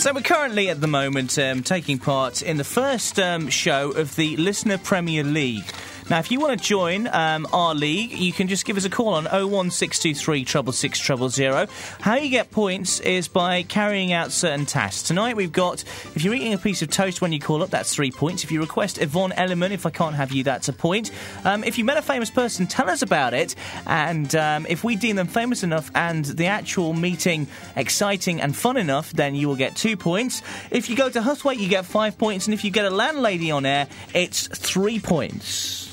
So we're currently, at the moment, taking part in the first show of the Listener Premier League. Now, if you want to join our league, you can just give us a call on 01623 66600. How you get points is by carrying out certain tasks. Tonight we've got, if you're eating a piece of toast when you call up, that's 3 points. If you request Yvonne Elliman, if I can't have you, that's a point. If you met a famous person, tell us about it. And if we deem them famous enough and the actual meeting exciting and fun enough, then you will get 2 points. If you go to Huthwaite, you get 5 points. And if you get a landlady on air, it's 3 points.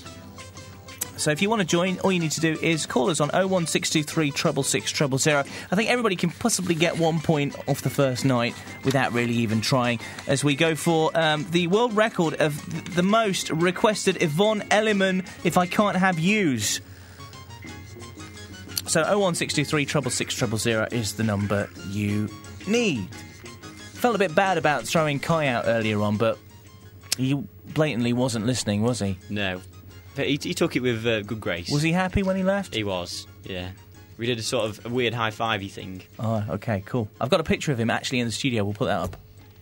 So if you want to join, all you need to do is call us on 01623 66600. I think everybody can possibly get 1 point off the first night without really even trying, as we go for the world record of the most requested Yvonne Elliman, if I can't have yous. So 01623 66600 is the number you need. Felt a bit bad about throwing Kai out earlier on, but he blatantly wasn't listening, was he? No. He took it with good grace. Was he happy when he left? He was, yeah. We did a sort of a weird high-fivey thing. Oh, OK, cool. I've got a picture of him actually in the studio. We'll put that up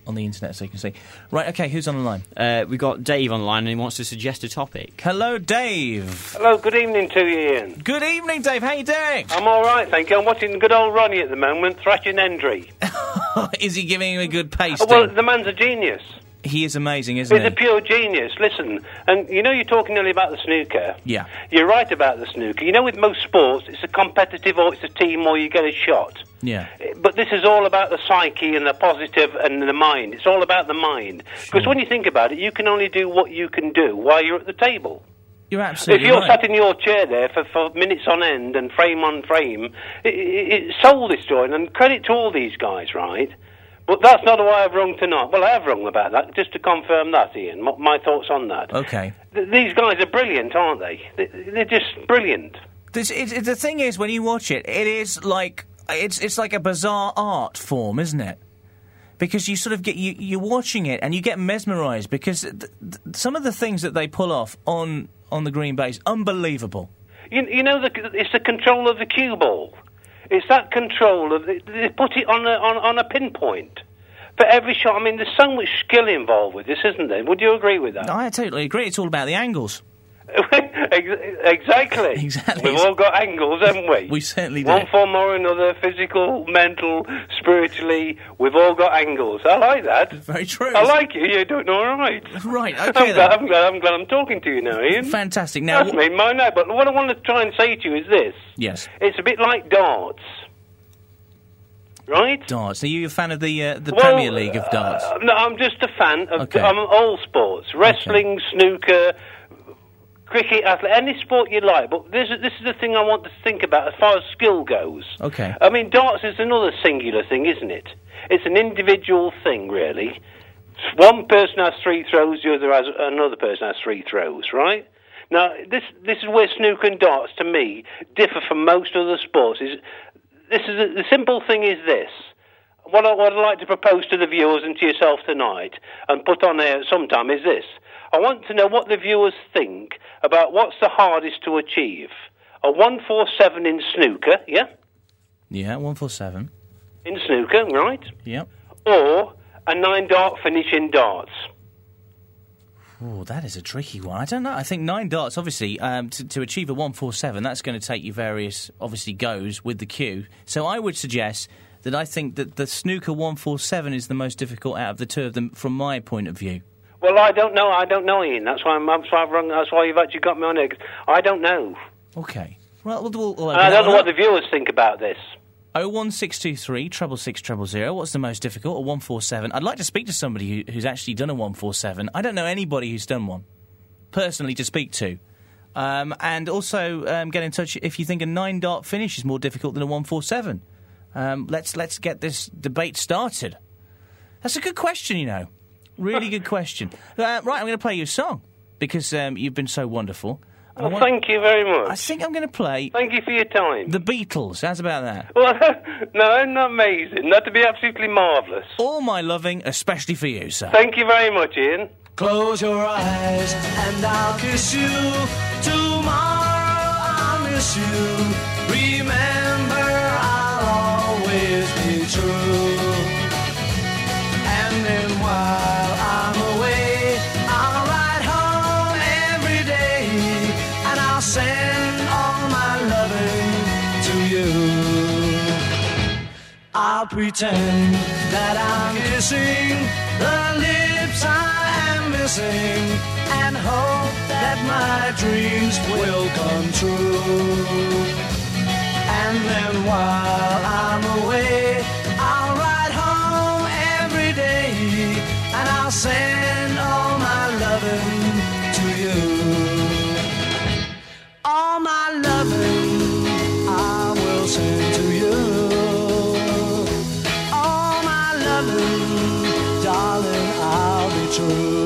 on the internet so you can see. Right, OK, who's on the line? We've got Dave on the line, and he wants to suggest a topic. Hello, Dave. Hello, good evening to you, Ian. Good evening, Dave. How you doing? I'm all right, thank you. I'm watching good old Ronnie at the moment, thrashing Hendry. Is he giving him a good pasting? Well, the man's a genius. He is amazing, isn't he? He's a pure genius. Listen, and you know you're talking earlier about the snooker. Yeah. You're right about the snooker. You know, with most sports, it's a competitive or it's a team or you get a shot. Yeah. But this is all about the psyche and the positive and the mind. It's all about the mind. Because when you think about it, you can only do what you can do while you're at the table. You're absolutely right. If you're sat in your chair there for minutes on end and frame on frame, it's soul-destroying. And credit to all these guys, right? But that's not why I've rung tonight. Well, I have rung about that, just to confirm that, Ian, my thoughts on that. OK. These guys are brilliant, aren't they? They're just brilliant. The thing is, when you watch it, it is like... It's like a bizarre art form, isn't it? Because you sort of get... You're watching it and you get mesmerised, because some of the things that they pull off on the green base, unbelievable. You know, it's the control of the cue ball. It's that control of... They put it on a pinpoint for every shot. I mean, there's so much skill involved with this, isn't there? Would you agree with that? No, I totally agree. It's all about the angles. Exactly. Exactly. We've all got angles, haven't we? We certainly do. One form or another, physical, mental, spiritually, we've all got angles. I like that. Very true. I like you. You're doing all right. Right, OK, I'm glad I'm talking to you now, Ian. Fantastic. Now, that's made my night. But what I want to try and say to you is this. Yes. It's a bit like darts. Right? Darts. Are you a fan of the Premier League of darts? No, I'm just a fan of I'm all sports. Wrestling, snooker... Cricket, athlete, any sport you like, but this is the thing I want to think about as far as skill goes. Okay. I mean, darts is another singular thing, isn't it? It's an individual thing, really. One person has three throws, the other has another person has three throws, right? Now, this is where snooker and darts, to me, differ from most other sports. The simple thing is this. What I'd like to propose to the viewers and to yourself tonight, and put on air sometime, is this. I want to know what the viewers think about what's the hardest to achieve. A 147 in snooker, yeah? Yeah, 147. In snooker, right? Yep. Or a 9-dart finish in darts. Oh, that is a tricky one. I don't know. I think 9 darts, obviously, to achieve a 147, that's going to take you various, obviously, goes with the cue. So I would suggest... that I think that the snooker 147 is the most difficult out of the two of them, from my point of view. Well, I don't know, Ian. That's why you've actually got me on it. I don't know. Okay. Well, I don't know what the viewers think about this. 01623 66600. What's the most difficult? A 147. I'd like to speak to somebody who's actually done a 147. I don't know anybody who's done one personally to speak to. And also get in touch if you think a 9-dart finish is more difficult than a 147. Let's get this debate started. That's a good question, you know. Really good question. Right, I'm going to play you a song. because you've been so wonderful. Well, thank you very much. I think I'm going to play... Thank you for your time. The Beatles. How's about that? Well, no, not amazing. That'd be absolutely marvellous. All my loving, especially for you, sir. Thank you very much, Ian. Close your eyes and I'll kiss you. Tomorrow I'll miss you. Remember I'll always be true. And then while I'm away, I'll ride home every day, and I'll send all my loving to you. I'll pretend that I'm kissing the lips I am missing, and hope that my dreams will come true. And then while I'm away, I'll ride home every day, and I'll send all my loving to you. All my loving I will send to you. All my loving, darling, I'll be true.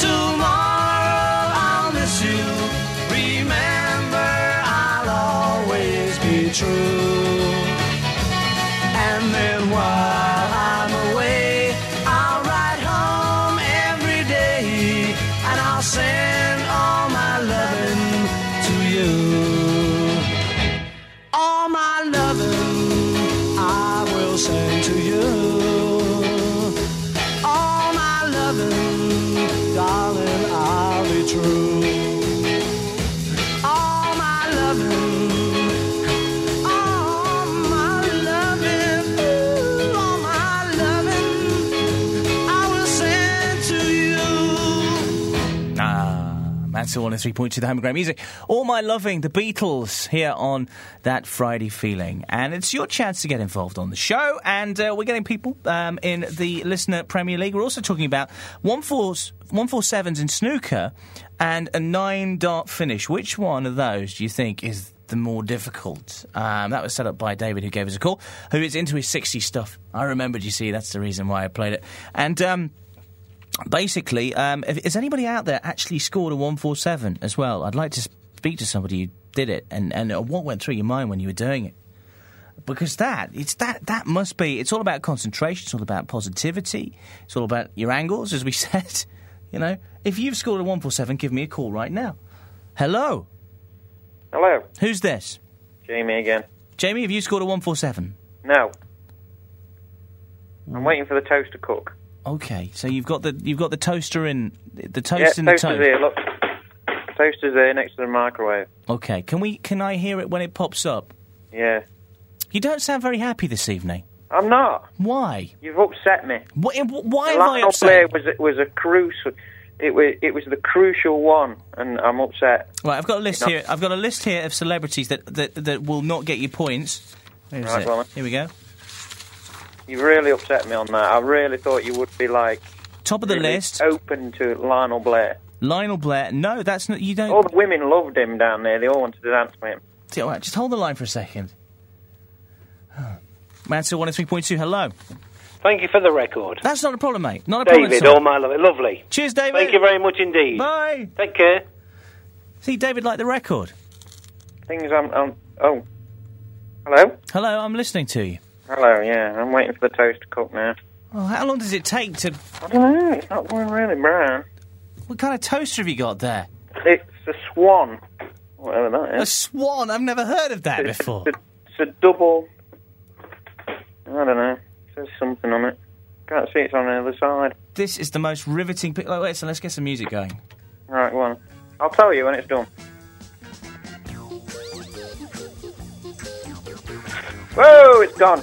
Tomorrow I'll miss you. Remember I'll always be true. And then while I'm away, I'll ride home every day, and I'll send all my loving to you. All my loving I will send to you. So 103.2 The Home of Great Music. All my loving, the Beatles, here on That Friday Feeling. And it's your chance to get involved on the show. And we're getting people in the Listener Premier League. We're also talking about 147s in snooker and a 9-dart finish. Which one of those do you think is the more difficult? That was set up by David, who gave us a call, who is into his 60s stuff. I remembered, you see, that's the reason why I played it. And... basically, has anybody out there actually scored a 147 as well? I'd like to speak to somebody who did it, and what went through your mind when you were doing it. Because that must be... It's all about concentration, it's all about positivity, it's all about your angles, as we said. You know, if you've scored a 147, give me a call right now. Hello? Hello. Who's this? Jamie again. Jamie, have you scored a 147? No. I'm waiting for the toast to cook. Okay, so you've got the toaster in the toast, yeah, in the toast. Toaster's here, look. Toaster's there next to the microwave. Okay, can I hear it when it pops up? Yeah. You don't sound very happy this evening. I'm not. Why? You've upset me. Why am I upset? The last play was a crucial. It was the crucial one, and I'm upset. Right, I've got a list here. I've got a list here of celebrities that will not get you points. Right, well, here we go. You really upset me on that. I really thought you would be, like... Top of the really list. ...open to Lionel Blair. Lionel Blair? No, that's not... You don't... All the women loved him down there. They all wanted to dance with him. See, all right, just hold the line for a second. Mansell 103.2, hello. Thank you for the record. That's not a problem, mate. Not a problem. David, all my love. Lovely. Cheers, David. Thank you very much indeed. Bye. Take care. See, David liked the record. Things I'm... Oh. Hello? Hello, I'm listening to you. Hello, yeah. I'm waiting for the toast to cook now. Oh, how long does it take to... I don't know. It's not going really brown. What kind of toaster have you got there? It's a Swan. Whatever that is. A Swan? I've never heard of that before. It's a double... I don't know. There's something on it. Can't see it's on the other side. This is the most riveting... Oh, wait, so let's get some music going. Right, go on. I'll tell you when it's done. Whoa, it's gone.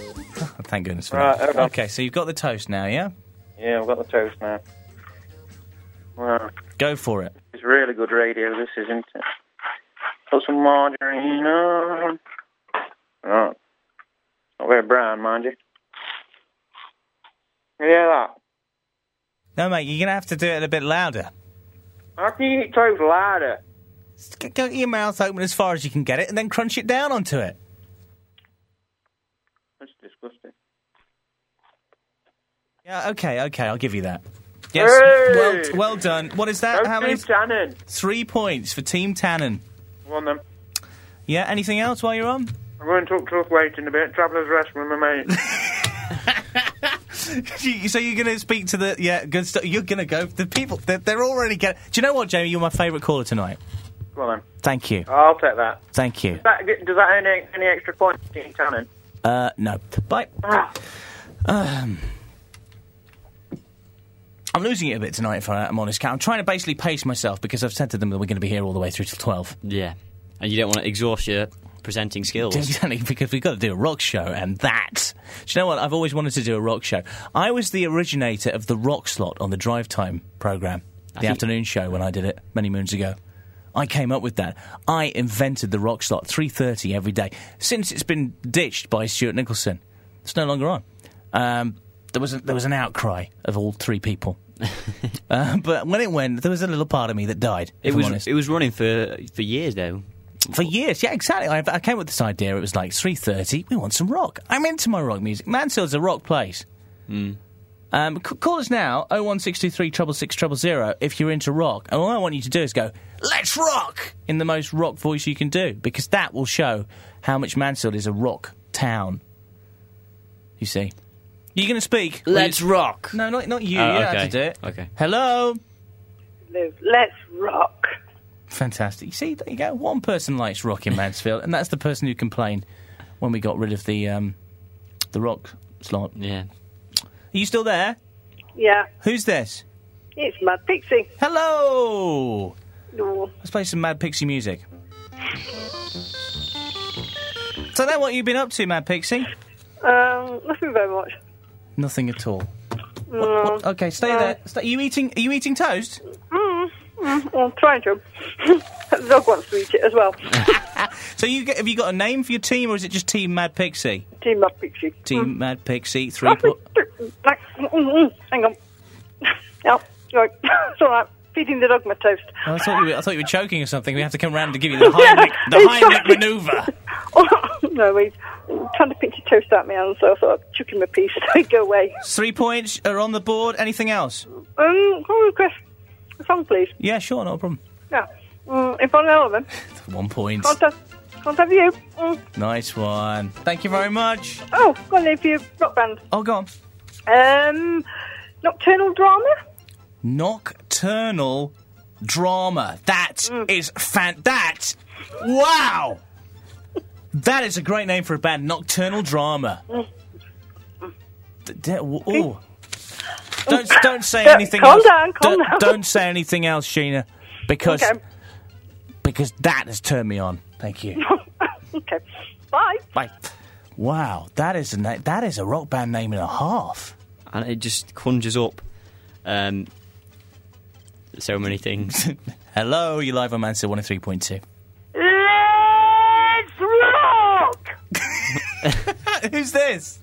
Thank goodness for that. Right, okay, so you've got the toast now, yeah? Yeah, I've got the toast now. Wow. Go for it. It's really good radio, this, isn't it? Put some margarine on. Right. Not very brown, mind you. Can you hear that? No, mate, you're going to have to do it a bit louder. How can you talk louder? Get your mouth open as far as you can get it and then crunch it down onto it. That's disgusting. Yeah, okay, I'll give you that. Yes, hey! well done. What is that? How many? Tannen. 3 points for Team Tannen. Won them. Yeah, anything else while you're on? I'm going to talk Torthwaite in a bit. Traveller's Rest with my mate. So you're going to speak to the... Yeah, good stuff. You're going to go... The people, they're already getting... Do you know what, Jamie? You're my favourite caller tonight. Well then. Thank you. I'll take that. Thank you. Does that earn any extra points, Team Tannen? No. Bye. Ah. I'm losing it a bit tonight, if I'm honest, Kat. I'm trying to basically pace myself because I've said to them that we're going to be here all the way through till 12. Yeah. And you don't want to exhaust your presenting skills. Exactly, because we've got to do a rock show, and that... Do you know what? I've always wanted to do a rock show. I was the originator of the rock slot on the Drive Time programme, the afternoon show when I did it many moons ago. I came up with that. I invented the rock slot, 3:30 every day. Since it's been ditched by Stuart Nicholson, it's no longer on. There was an outcry of all three people. But when it went, there was a little part of me that died. It was running for years, though. For years, yeah, exactly. I came up with this idea. It was like 3:30. We want some rock. I'm into my rock music. Mansfield's a rock place. Mm. Call us now, 01623 66600 if you're into rock. And all I want you to do is go, "Let's rock!" in the most rock voice you can do, because that will show how much Mansfield is a rock town. You see, you're going to speak. Let's rock. No, not you. You don't have to do it. Okay. Hello. Let's rock. Fantastic. You see, there you go. One person likes rock in Mansfield, and that's the person who complained when we got rid of the rock slot. Yeah. Are you still there? Yeah. Who's this? It's Mad Pixie. Hello. Oh. Let's play some Mad Pixie music. So now what you've been up to, Mad Pixie? Nothing very much. Nothing at all. No. What? Okay, stay there. Are you eating toast? I'm trying to. The dog wants to eat it as well. So have you got a name for your team, or is it just Team Mad Pixie? Team Mad Pixie. Team Mad Pixie. 3 points. Hang on. No, right. It's all right. Feeding the dog my toast. Oh, I thought you were choking or something. We have to come round to give you the high neck manoeuvre. No, he's trying to pinch your toast out my hand, so I thought I'd chuck him a piece so he'd go away. 3 points are on the board. Anything else? Can we request a song, please? Yeah, sure, no problem. Yeah. If I know them. 1 point. Can't have you. Nice one. Thank you very much. Oh, go on, if you rock band. Oh, go on. Nocturnal Drama? Nocturnal Drama. That is that! Wow! That is a great name for a band, Nocturnal Drama. Oh. Don't say anything else. Calm down. Don't say anything else, Sheena, because that has turned me on. Thank you. Okay. Bye. Bye. Wow, that is a rock band name and a half. And it just conjures up so many things. Hello, you're live on Mansfield 103.2. Let's rock! Who's this?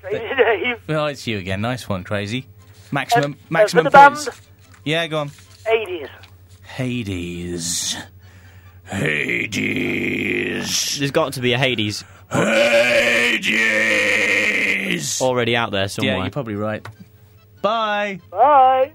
Crazy Dave. Oh, it's you again. Nice one, Crazy. Maximum points. Band? Yeah, go on. Hades. There's got to be a Hades. Hades! Already out there somewhere. Yeah, you're probably right. Bye. Bye.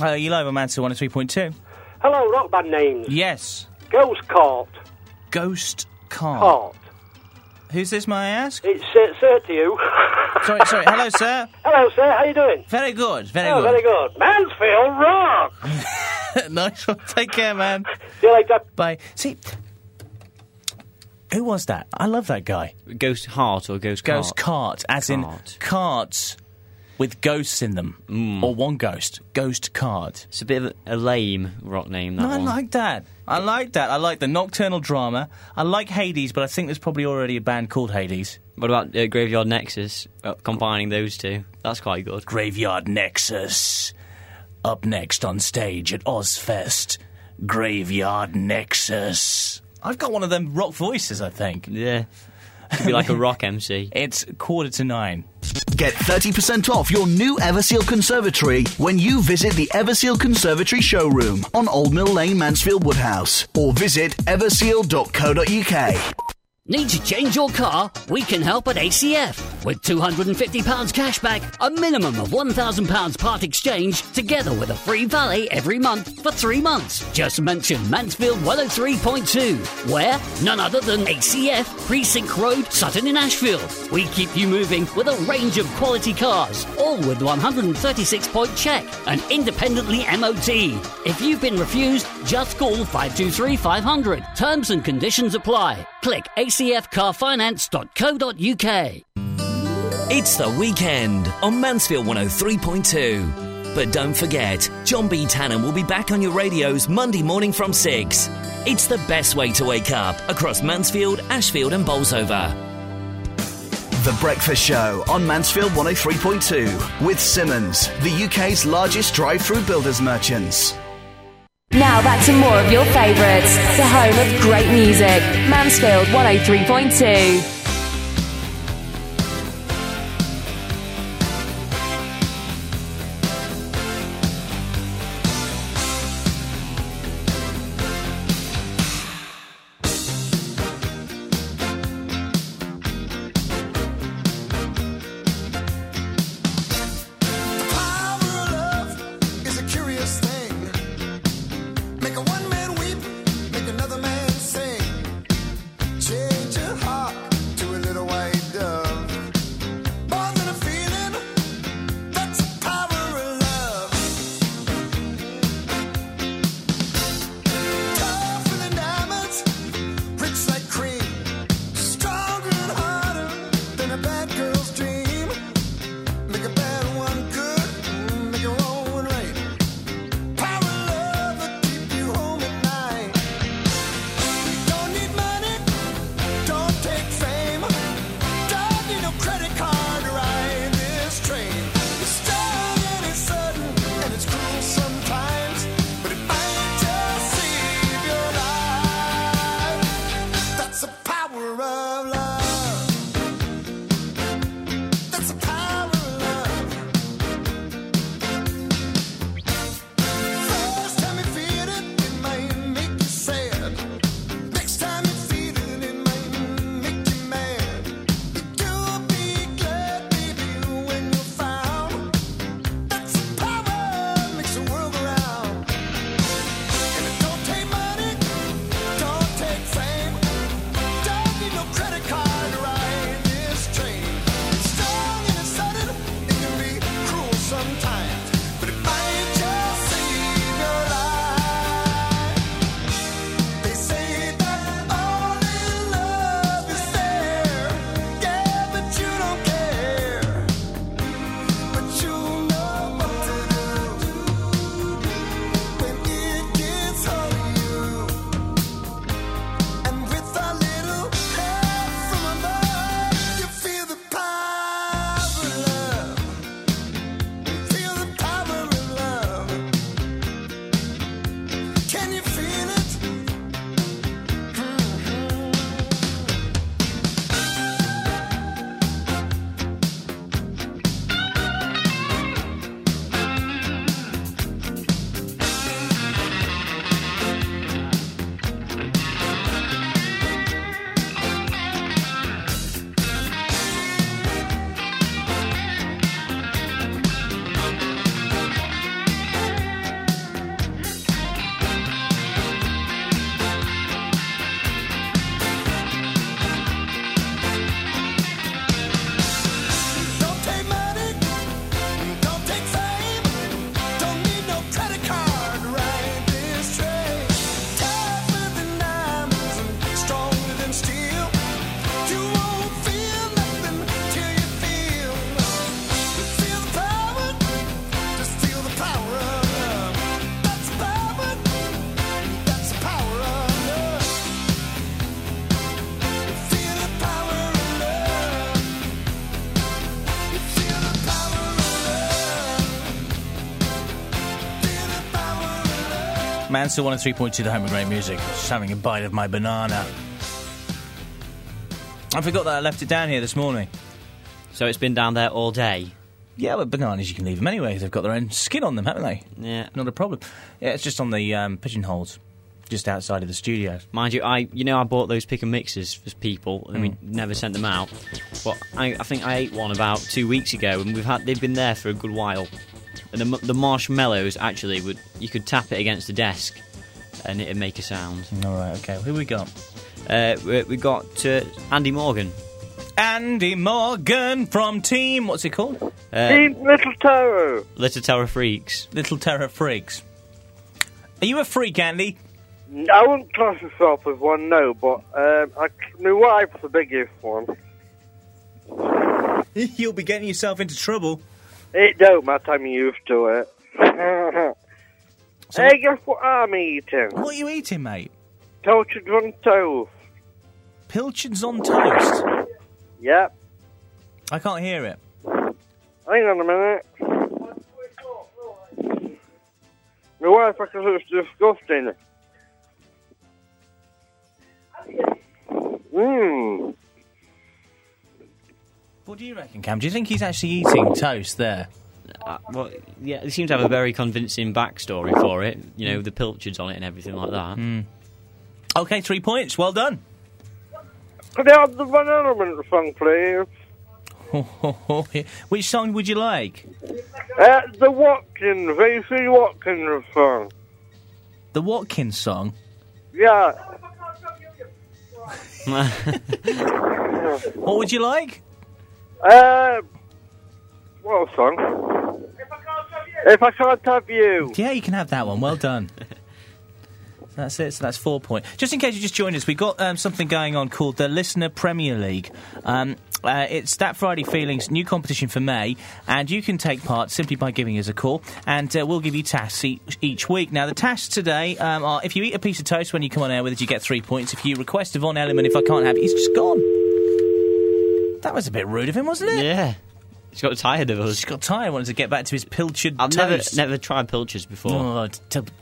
Hello, you live on Mansfield 103.2. Hello, rock band names. Yes. Ghost Cart. Ghost Cart. Who's this, may I ask? It's Sir to you. Sorry. Hello, sir. Hello, sir. How you doing? Very good. Very good. Mansfield rock. Nice one. Take care, man. See you later. Bye. See, Who was that? I love that guy. Ghost Heart or Ghost Cart? Ghost Cart, as cart. In carts with ghosts in them. Mm. Or one ghost. Ghost Cart. It's a bit of a lame rock name, that one. I like that. I like that. I like the Nocturnal Drama. I like Hades, but I think there's probably already a band called Hades. What about Graveyard Nexus? Combining those two. That's quite good. Graveyard Nexus. Up next on stage at Ozfest. Graveyard Nexus. I've got one of them rock voices, I think. Yeah. Could be like a rock MC. It's 8:45. Get 30% off your new Everseal Conservatory when you visit the Everseal Conservatory showroom on Old Mill Lane, Mansfield Woodhouse, or visit everseal.co.uk. Need to change your car? We can help at ACF. With £250 cashback, a minimum of £1,000 part exchange, together with a free valet every month for 3 months. Just mention Mansfield 103.2, where none other than ACF, Precinct Road, Sutton in Ashfield. We keep you moving with a range of quality cars, all with 136-point check and independently MOT. If you've been refused, just call 523-500. Terms and conditions apply. Click acfcarfinance.co.uk. It's the weekend on Mansfield 103.2. But don't forget, John B. Tannen will be back on your radios Monday morning from 6. It's the best way to wake up across Mansfield, Ashfield and Bolsover. The Breakfast Show on Mansfield 103.2 with Simmons, the UK's largest drive-through builders merchants. Now back to more of your favourites, the home of great music, Mansfield 103.2. Change your heart. Mansell 103.2, the home of great music. Just having a bite of my banana. I forgot that I left it down here this morning. So it's been down there all day? Yeah, but bananas, you can leave them anyway. They've got their own skin on them, haven't they? Yeah. Not a problem. Yeah, it's just on the pigeonholes, just outside of the studio. Mind you, I bought those pick and mixes for people, and we never sent them out. But I think I ate one about 2 weeks ago, and they've been there for a good while. And the marshmallows, actually, you could tap it against the desk, and it'd make a sound. All right, OK. Who we got? We got Andy Morgan. Andy Morgan from Team... What's it called? Team Little Terror. Little Terror Freaks. Little Terror Freaks. Are you a freak, Andy? I wouldn't class myself as one, no, but my wife's the biggest one. You'll be getting yourself into trouble. It don't matter, I'm used to it. So hey, guess what I'm eating? What are you eating, mate? Pilchards on toast. Pilchards on toast? Yep. I can't hear it. Hang on a minute. My wife reckons it's disgusting. Mmm. What do you reckon, Cam? Do you think he's actually eating toast there? Well, yeah, he seems to have a very convincing backstory for it. You know, the pilchards on it and everything like that. Mm. OK, 3 points. Well done. Could I have the Van Halen song, please? Which song would you like? The Watkins, V.C. Watkins song. The Watkins song? Yeah. What would you like? What song? If I Can't Have You. Yeah, you can have that one. Well done. That's it, so that's 4 points. Just in case you just joined us, we've got something going on called the Listener Premier League. It's That Friday Feeling's new competition for May, and you can take part simply by giving us a call, and we'll give you tasks each week. Now, the tasks today are, if you eat a piece of toast when you come on air with us, you get 3 points. If you request a Von Elliman, If I Can't Have It, he's just gone. That was a bit rude of him, wasn't it? Yeah. He's got tired of us. He's got tired, wanted to get back to his pilchard toast. I've never tried pilchards before. Oh,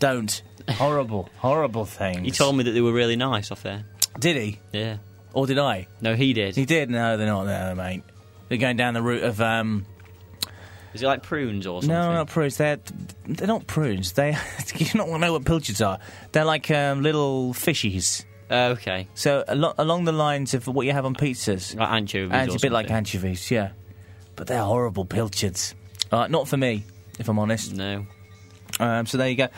don't. Horrible, horrible things. He told me that they were really nice off there. Did he? Yeah. Or did I? No, he did. He did? No, they're not there, mate. They're going down the route of... Is it like prunes or something? No, not prunes. They're not prunes. You don't know what pilchards are. They're like little fishies. OK. So along the lines of what you have on pizzas. Like anchovies or something. A bit like anchovies, yeah. But they're horrible pilchards. Not for me, if I'm honest. No. So there you go.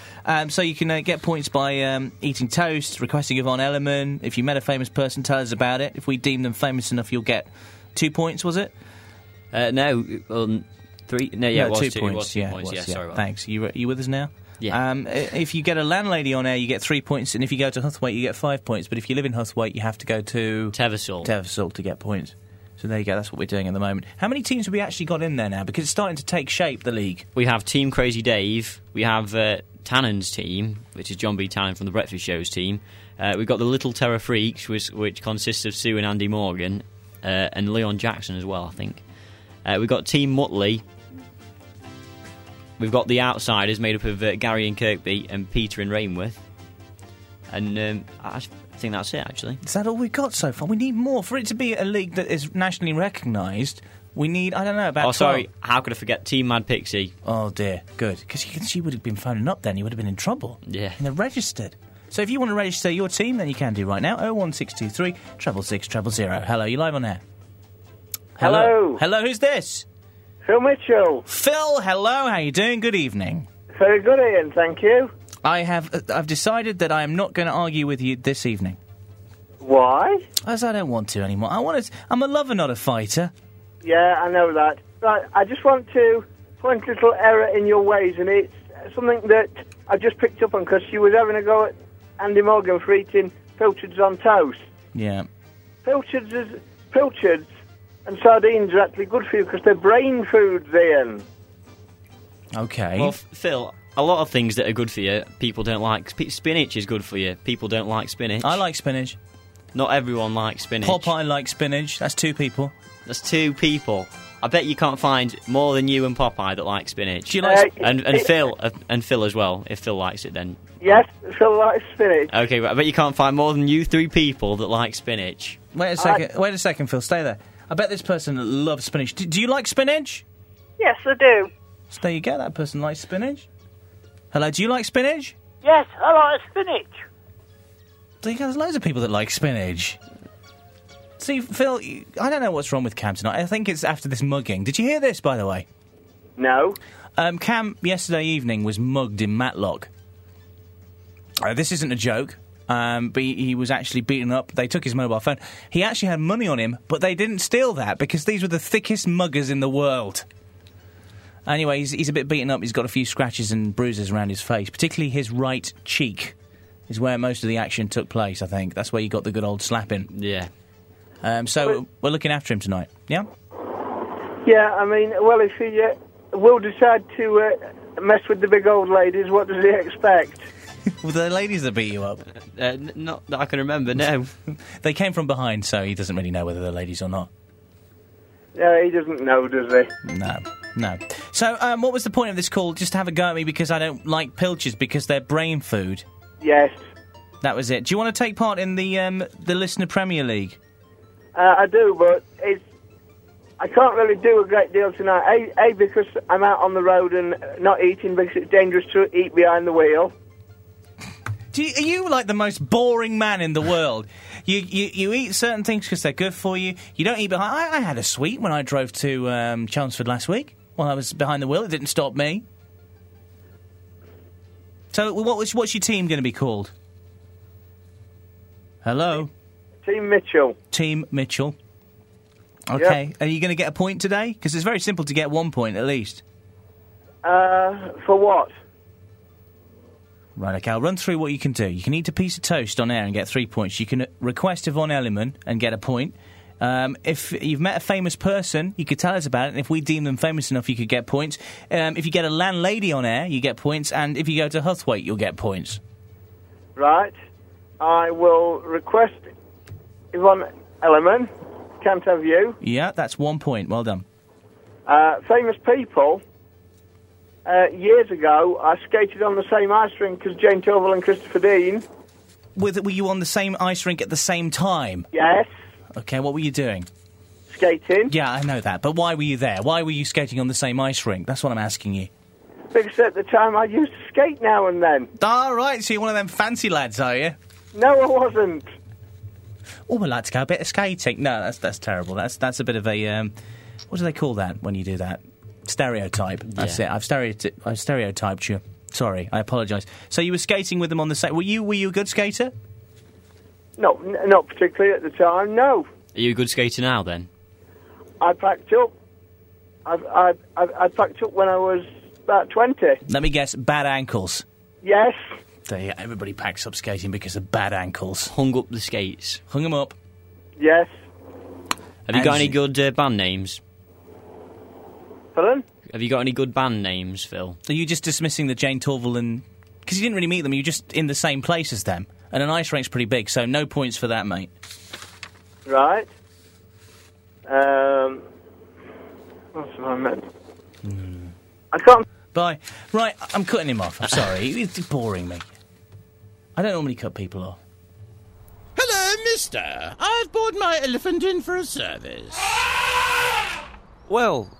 So you can get points by eating toast, requesting a Von Elliman. If you met a famous person, tell us about it. If we deem them famous enough, you'll get 2 points, was it? No, three. No, yeah, no, it was 2 points. Yeah, sorry about that. Thanks. You with us now? Yeah. If you get a landlady on air, you get 3 points, and if you go to Huthwaite, you get 5 points. But if you live in Huthwaite, you have to go to... Teversall to get points. So there you go, that's what we're doing at the moment. How many teams have we actually got in there now? Because it's starting to take shape, the league. We have Team Crazy Dave, we have Tannen's team, which is John B. Tannen from The Breakfast Show's team. We've got the Little Terror Freaks, which consists of Sue and Andy Morgan, and Leon Jackson as well, I think. We've got Team Mutley. We've got the Outsiders, made up of Gary and Kirkby and Peter and Rainworth. And I think that's it, actually. Is that all we've got so far? We need more. For it to be a league that is nationally recognised, we need, I don't know, about... Oh, sorry, 12. How could I forget Team Mad Pixie? Oh, dear, good. Because she would have been phoning up then, you would have been in trouble. Yeah. And they're registered. So if you want to register your team, then you can do right now. 01623 66000. Hello, you're live on air. Hello. Hello, who's this? Phil Mitchell. Phil, hello, how you doing? Good evening. Very good, Ian, thank you. I've decided that I am not going to argue with you this evening. Why? As I don't want to anymore. I'm a lover, not a fighter. Yeah, I know that. Right, I just want to point a little error in your ways, and it's something that I just picked up on because she was having a go at Andy Morgan for eating pilchards on toast. Yeah. Pilchards and sardines are actually good for you because they're brain foods, Ian. Okay. Well, Phil... A lot of things that are good for you, people don't like. Spinach is good for you. People don't like spinach. I like spinach. Not everyone likes spinach. Popeye likes spinach. That's two people. I bet you can't find more than you and Popeye that like spinach. She likes and Phil as well. If Phil likes it, then yes, Phil likes spinach. Okay, but I bet you can't find more than you three people that like spinach. Wait a second. Wait a second, Phil. Stay there. I bet this person loves spinach. Do you like spinach? Yes, I do. So there you go. That person likes spinach. Hello. Do you like spinach? Yes, I like spinach. So you guys, there's loads of people that like spinach. See, Phil, I don't know what's wrong with Cam tonight. I think it's after this mugging. Did you hear this, by the way? No. Cam, yesterday evening, was mugged in Matlock. This isn't a joke, but he was actually beaten up. They took his mobile phone. He actually had money on him, but they didn't steal that because these were the thickest muggers in the world. Anyway, he's a bit beaten up. He's got a few scratches and bruises around his face, particularly his right cheek is where most of the action took place, I think. That's where you got the good old slapping. Yeah. So we're looking after him tonight, yeah? Yeah, I mean, well, if he will decide to mess with the big old ladies, what does he expect? Well, the ladies that beat you up? Not that I can remember, no. They came from behind, so he doesn't really know whether they're ladies or not. Yeah, he doesn't know, does he? No, no. So what was the point of this call? Just have a go at me because I don't like pilchards because they're brain food? Yes. That was it. Do you want to take part in the Listener Premier League? I do, but I can't really do a great deal tonight. A, because I'm out on the road and not eating because it's dangerous to eat behind the wheel. Are you like the most boring man in the world? You eat certain things because they're good for you. You don't eat behind... I had a sweet when I drove to Chelmsford last week. While I was behind the wheel, it didn't stop me. So what's your team going to be called? Hello? Team Mitchell. Team Mitchell. Okay. Yep. Are you going to get a point today? Because it's very simple to get 1 point, at least. For what? Right, okay, I'll run through what you can do. You can eat a piece of toast on air and get 3 points. You can request Yvonne Elliman and get a point. If you've met a famous person, you could tell us about it, and if we deem them famous enough, you could get points. If you get a landlady on air, you get points, and if you go to Huthwaite, you'll get points. Right. I will request... Yvonne Elliman, Can't Have You. Yeah, that's 1 point. Well done. Famous people. Years ago, I skated on the same ice rink as Jane Tovel and Christopher Dean. Were you on the same ice rink at the same time? Yes. Okay, what were you doing? Skating. Yeah, I know that. But why were you there? Why were you skating on the same ice rink? That's what I'm asking you. Because at the time, I used to skate now and then. All right, so you're one of them fancy lads, are you? No, I wasn't. Oh, I'd like to go a bit of skating. No, that's terrible. That's a bit of a what do they call that when you do that? Stereotype. That's it. I've stereotyped you. Sorry, I apologise. So you were skating with them on the same. Were you a good skater? No, not particularly at the time. No. Are you a good skater now? Then I packed up. I packed up when I was about 20. Let me guess. Bad ankles. Yes. Everybody packs up skating because of bad ankles. Hung up the skates. Hung them up. Yes. Have you got any good band names? Pardon? Have you got any good band names, Phil? Are you just dismissing the Jane Torval and... Because you didn't really meet them, you were just in the same place as them. And an ice rink's pretty big, so no points for that, mate. Right. What's my name? I can't... Bye. Right, I'm cutting him off. I'm sorry. It's boring me. I don't normally cut people off. Hello, mister. I've brought my elephant in for a service. Well,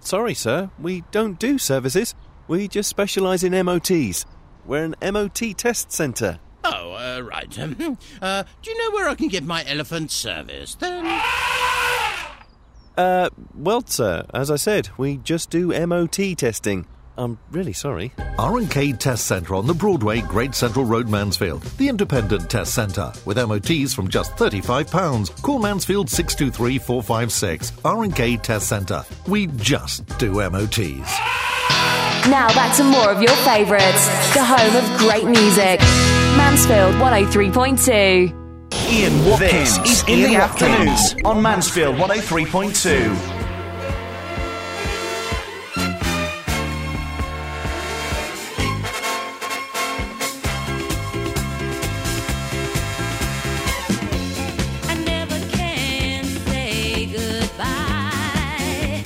sorry, sir. We don't do services. We just specialise in MOTs. We're an MOT test centre. Oh, right. Do you know where I can get my elephant serviced, then? Well, sir, as I said, we just do MOT testing. I'm really sorry. R&K Test Centre on the Broadway, Great Central Road, Mansfield. The independent test centre, with MOTs from just £35. Call Mansfield 623-456. R&K Test Centre. We just do MOTs. Now back to more of your favourites. The home of great music. Mansfield 103.2. Ian Watkins is in the afternoons on Mansfield 103.2. I never can say goodbye.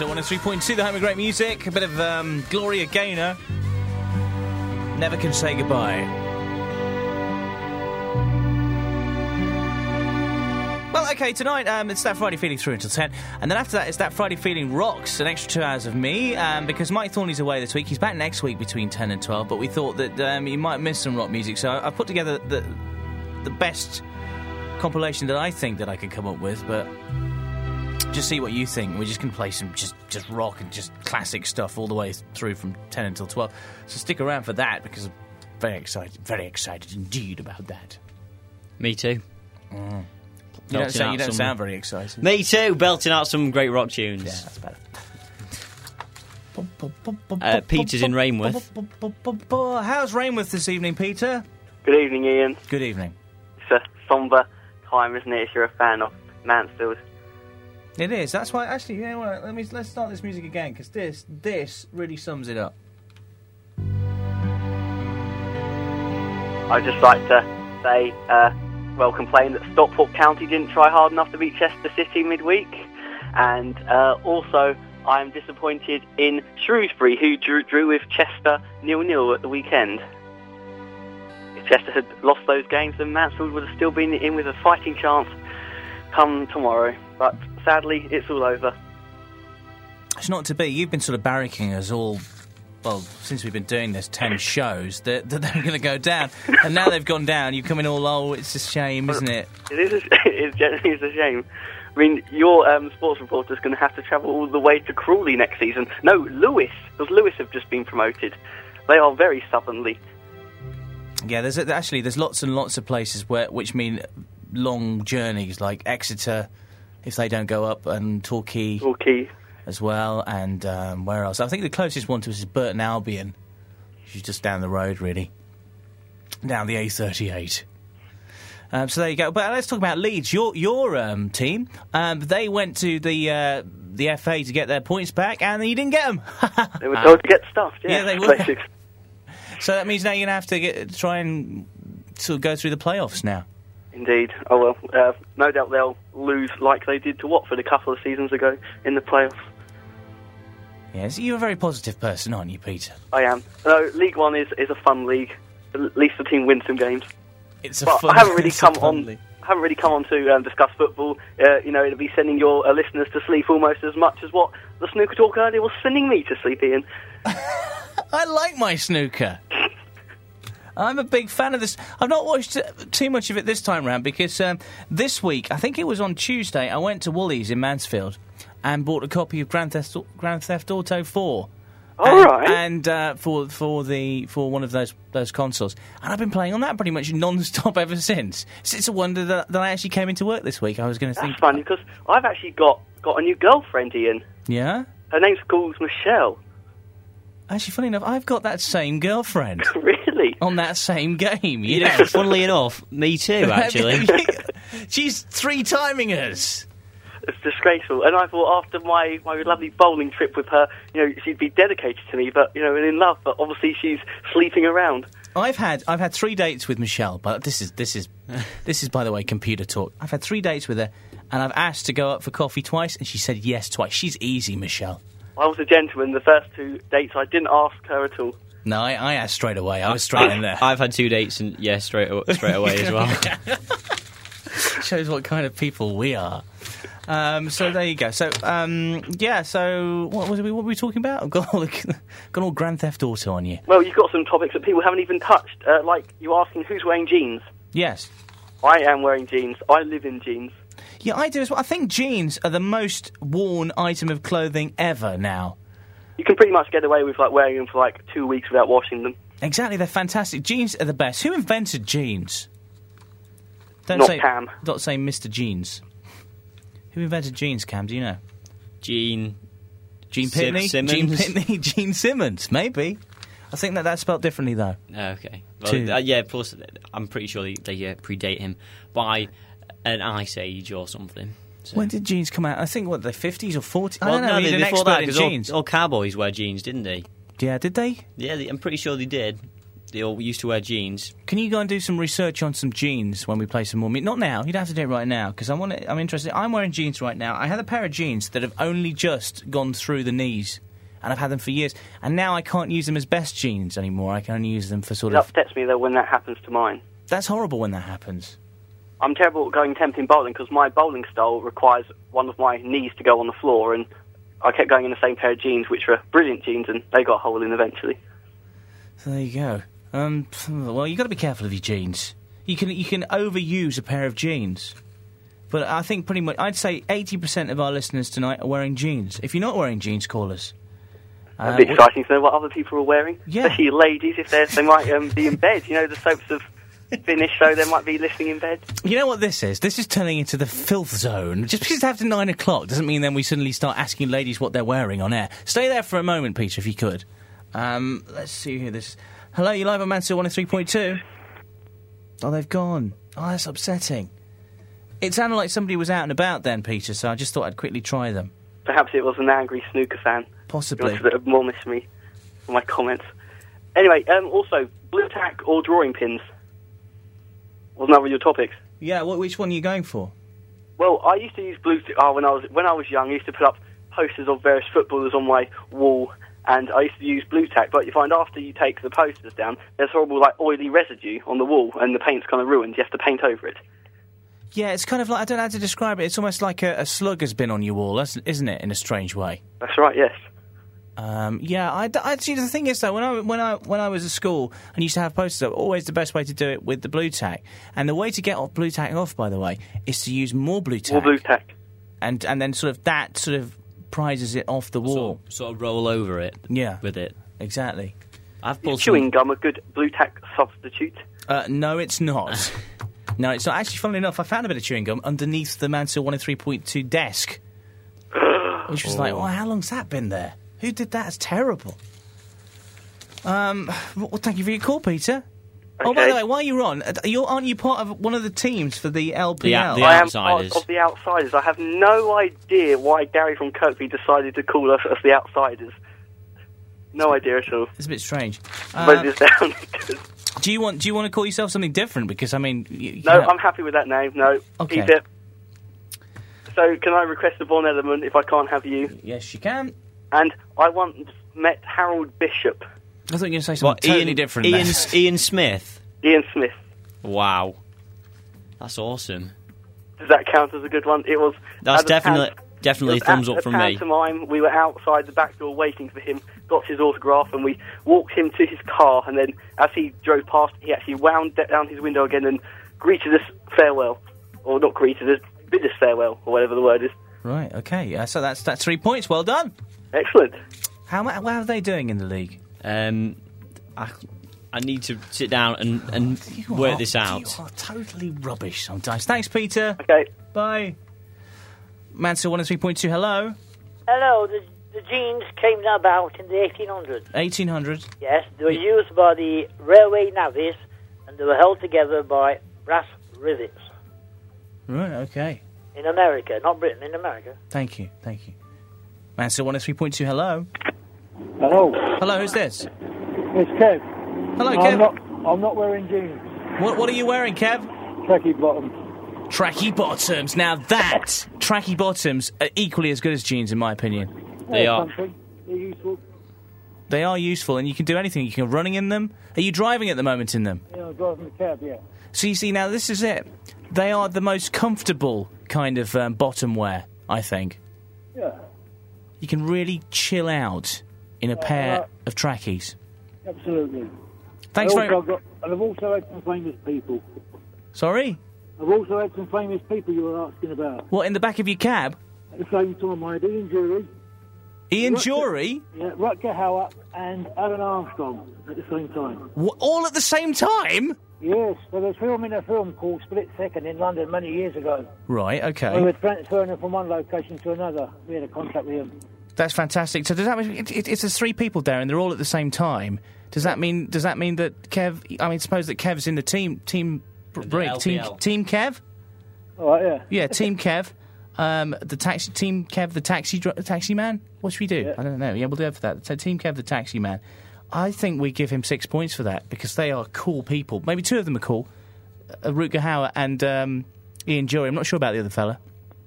It's 103.2, the home of great music. A bit of Gloria Gaynor. Never Can Say Goodbye. Well, okay, tonight it's That Friday Feeling through until 10. And then after that, it's That Friday Feeling Rocks, an extra 2 hours of me. Because Mike Thornley's away this week. He's back next week between 10 and 12. But we thought that you might miss some rock music. So I put together the best compilation that I think that I could come up with. But... just see what you think. We're just going to play some just rock and just classic stuff all the way through from 10 until 12. So stick around for that, because I'm very excited indeed about that. Me too. Mm. You don't sound very excited. Me too, belting out some great rock tunes. Yeah, that's better. Peter's in Rainworth. How's Rainworth this evening, Peter? Good evening, Ian. Good evening. It's a sombre time, isn't it, if you're a fan of Mansfield? It is. That's why, actually, you know what? Let's start this music again, because this really sums it up. I'd just like to say, complain that Stockport County didn't try hard enough to beat Chester City midweek, and also I'm disappointed in Shrewsbury, who drew with Chester 0-0 at the weekend. If Chester had lost those games, then Mansfield would have still been in with a fighting chance come tomorrow, but sadly it's all over. It's not to be. You've been sort of barracking us all, well, since we've been doing this 10 shows, that they're going to go down, and now they've gone down, you've come in all, oh, it's a shame, isn't it? It is a shame. I mean, your sports reporter's going to have to travel all the way to Crawley next season. No, Lewis, because Lewis have just been promoted. They are very stubbornly. Yeah, there's lots and lots of places which mean long journeys, like Exeter, if they don't go up, and Torquay as well, and where else? I think the closest one to us is Burton Albion, which is just down the road, really, down the A38. So there you go. But let's talk about Leeds. Your team, they went to the FA to get their points back, and you didn't get them. They were told to get stuffed. Yeah, they were. So that means now you're going to have to try and sort of go through the playoffs now. Indeed. Oh, well, no doubt they'll lose like they did to Watford a couple of seasons ago in the playoffs. Yes, you're a very positive person, aren't you, Peter? I am. No, League One is a fun league. At least the team wins some games. It's a but fun, I haven't really come on. League. I haven't really come on to discuss football. You know, it'll be sending your listeners to sleep almost as much as what the snooker talk earlier was sending me to sleep, Ian. I like my snooker. I'm a big fan of this. I've not watched too much of it this time round, because this week, I think it was on Tuesday, I went to Woolies in Mansfield and bought a copy of Grand Theft Auto 4. All right. And for one of those consoles, and I've been playing on that pretty much non-stop ever since. It's a wonder that I actually came into work this week. I was going to think that's funny, because I've actually got a new girlfriend, Ian. Yeah. Her name's called Michelle. Actually, funny enough, I've got that same girlfriend. Really? On that same game, yeah. Funnily enough, me too, actually. She's three-timing us. It's disgraceful. And I thought after my lovely bowling trip with her, you know, she'd be dedicated to me, but, you know, and in love, but obviously she's sleeping around. I've had three dates with Michelle, but this is by the way, computer talk. I've had three dates with her, and I've asked to go up for coffee twice, and she said yes twice. She's easy, Michelle. I was a gentleman. The first two dates, I didn't ask her at all. No, I asked straight away. I was straight in there. I've had two dates, and yeah, straight away as well. Shows what kind of people we are. So there you go. So So what were we talking about? I've got all Grand Theft Auto on you. Well, you've got some topics that people haven't even touched, like you asking who's wearing jeans. Yes, I am wearing jeans. I live in jeans. Yeah, I do as well. I think jeans are the most worn item of clothing ever now. You can pretty much get away with wearing them for 2 weeks without washing them. Exactly, they're fantastic. Jeans are the best. Who invented jeans? Not Cam. Don't say Mr. Jeans. Who invented jeans, Cam? Do you know? Gene Simmons, maybe. I think that's spelled differently, though. Okay. Well, yeah, plus, I'm pretty sure they predate him by... an ice age or something. So. When did jeans come out? I think, the 50s or 40s? Well, I don't know, he's an expert in jeans. All cowboys wear jeans, didn't they? Yeah, did they? Yeah, I'm pretty sure they did. they all used to wear jeans. Can you go and do some research on some jeans when we play some more music? Not now. You'd have to do it right now because I'm interested. I'm wearing jeans right now. I had a pair of jeans that have only just gone through the knees, and I've had them for years. And now I can't use them as best jeans anymore. I can only use them for sort of... It upsets me, though, when that happens to mine. That's horrible when that happens. I'm terrible at going temping bowling because my bowling style requires one of my knees to go on the floor, and I kept going in the same pair of jeans, which were brilliant jeans, and they got a hole in eventually. So there you go. Well, you've got to be careful of your jeans. You can overuse a pair of jeans. But I think pretty much... I'd say 80% of our listeners tonight are wearing jeans. If you're not wearing jeans, call us. It'd be exciting to know what other people are wearing. Yeah. Especially ladies, if they might be in bed. You know, the soaps of... Finish, so they might be listening in bed. You know what this is? This is turning into the filth zone. Just because it's after 9 o'clock doesn't mean then we suddenly start asking ladies what they're wearing on air. Stay there for a moment, Peter, if you could. Let's see who this is. Hello, you're live on Mansell 103.2. Oh, they've gone. Oh, that's upsetting. It sounded like somebody was out and about then, Peter, so I just thought I'd quickly try them. Perhaps it was an angry snooker fan. Possibly. Who wanted to admonish me for my comments. Anyway, also, blue tack or drawing pins? Wasn't that one of your topics? Yeah, which one are you going for? Well, I used to use blue... when I was young, I used to put up posters of various footballers on my wall, and I used to use blue tack, but you find after you take the posters down, there's horrible, like, oily residue on the wall, and the paint's kind of ruined. You have to paint over it. Yeah, it's kind of like... I don't know how to describe it. It's almost like a slug has been on your wall, isn't it, in a strange way? That's right, yes. Yeah, I see. The thing is, though, when I was at school and used to have posters up, always the best way to do it with the blue tack. And the way to get off blue tack off, by the way, is to use more blue tack. More blue tack. And then sort of that sort of prizes it off the wall. Sort of roll over it. Yeah. With it. Exactly. Is chewing gum a good blue tack substitute? No, it's not. No, it's not. Actually, funnily enough, I found a bit of chewing gum underneath the Mansell 103.2 desk. Which was like, how long's that been there? Who did that? It's terrible. Well, thank you for your call, Peter. Okay. Oh, by the way, while you're on, aren't you part of one of the teams for the LPL? The Outsiders. I am part of the Outsiders. I have no idea why Gary from Kirkby decided to call us as the Outsiders. No idea at all. It's a bit strange. Down. Do you want to call yourself something different? Because, I mean... You know. I'm happy with that name. No, okay. Keep it. So, can I request the Von Element if I can't have you? Yes, you can. And I once met Harold Bishop. I thought you were going to say something totally different. Ian Smith? Ian Smith. Wow. That's awesome. Does that count as a good one? It was... That's definitely a thumbs up from me. At pantomime, we were outside the back door waiting for him, got his autograph, and we walked him to his car, and then as he drove past, he actually wound down his window again and greeted us farewell. Or not greeted us, bid us farewell, or whatever the word is. Right, okay. So that's 3 points. Well done. Excellent. How are they doing in the league? I need to sit down and work this out. You are totally rubbish sometimes. Thanks, Peter. Okay. Bye. Mansell 103.2, hello. Hello. The jeans came about in the 1800s. 1800s? Yes. They were used by the railway navvies, and they were held together by brass rivets. Right, okay. In America, not Britain, in America. Thank you, thank you. Mansell 103.2, hello. Hello. Hello, who's this? It's Kev. Hello, Kev. I'm not wearing jeans. What are you wearing, Kev? Tracky bottoms. Tracky bottoms. Now that, tracky bottoms are equally as good as jeans, in my opinion. They are. They're useful. They are useful, and you can do anything. You can go running in them. Are you driving at the moment in them? Yeah, I'm driving the cab, yeah. So you see, now this is it. They are the most comfortable kind of bottom wear, I think. Yeah. You can really chill out in a pair of trackies. Absolutely. Thanks very much. And I've also had some famous people. Sorry? I've also had some famous people you were asking about. What, in the back of your cab? At the same time, I had Ian Jury. Ian Jury? Yeah, Rutger Hauer and Alan Armstrong at the same time. What, all at the same time? Yes, they were filming a film called Split Second in London many years ago. Right, okay. We were transferring them from one location to another. We had a contact with them. That's fantastic. So does that mean it's there's three people there and they're all at the same time? Does that mean that Kev? I mean, suppose that Kev's in the team Kev. Oh yeah. Yeah, team Kev. The taxi team Kev, the taxi man. What should we do? Yeah. I don't know. Yeah, we'll do it for that. So team Kev, the taxi man. I think we give him 6 points for that because they are cool people. Maybe two of them are cool, Rutger Hauer and Ian Jury. I'm not sure about the other fella.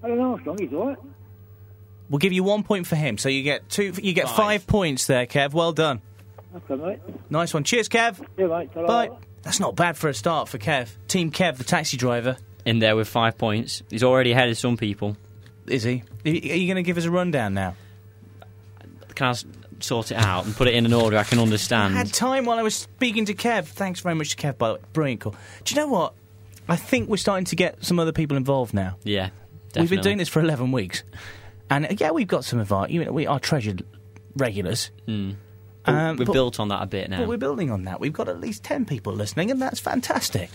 I don't know. As long as he's all right. We'll give you 1 point for him, so you get five. 5 points there, Kev. Well done. Okay, mate. Nice one. Cheers, Kev. Yeah, mate. Bye. That's not bad for a start for Kev. Team Kev, the taxi driver. In there with 5 points. He's already ahead of some people. Is he? Are you going to give us a rundown now? Can I sort it out and put it in an order I can understand? I had time while I was speaking to Kev. Thanks very much to Kev, by the way. Brilliant call. Do you know what? I think we're starting to get some other people involved now. Yeah, definitely. We've been doing this for 11 weeks. And, yeah, we've got some of our... You know, we are treasured regulars. Mm. We're built on that a bit now. But we're building on that. We've got at least 10 people listening, and that's fantastic.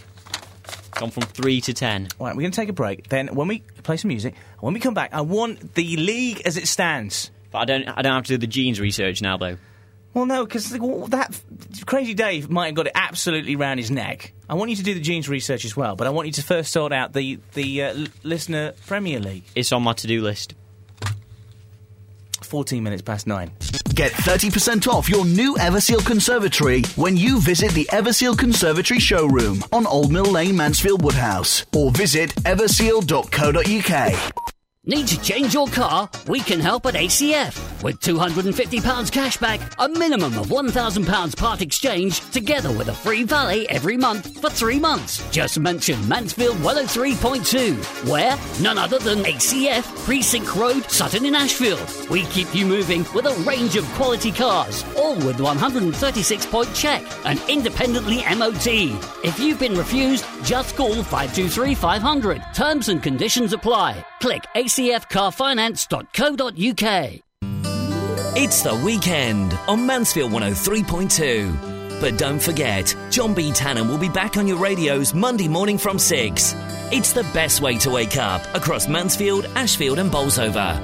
Gone from 3 to 10. All right, we're going to take a break. Then when we play some music, when we come back, I want the league as it stands. But I don't have to do the genes research now, though. Well, no, because that Crazy Dave might have got it absolutely round his neck. I want you to do the genes research as well, but I want you to first sort out the Listener Premier League. It's on my to-do list. 14 minutes past 9. Get 30% off your new Everseal Conservatory when you visit the Everseal Conservatory showroom on Old Mill Lane, Mansfield Woodhouse, or visit everseal.co.uk. Need to change your car? We can help at ACF. With £250 cashback, a minimum of £1,000 part exchange, together with a free valet every month for 3 months. Just mention Mansfield 103.2, where none other than ACF, Precinct Road, Sutton in Ashfield. We keep you moving with a range of quality cars, all with 136-point check and independently MOT. If you've been refused, just call 523-500. Terms and conditions apply. Click acfcarfinance.co.uk. It's the weekend on Mansfield 103.2. But don't forget, John B. Tannen will be back on your radios Monday morning from 6. It's the best way to wake up across Mansfield, Ashfield and Bolsover.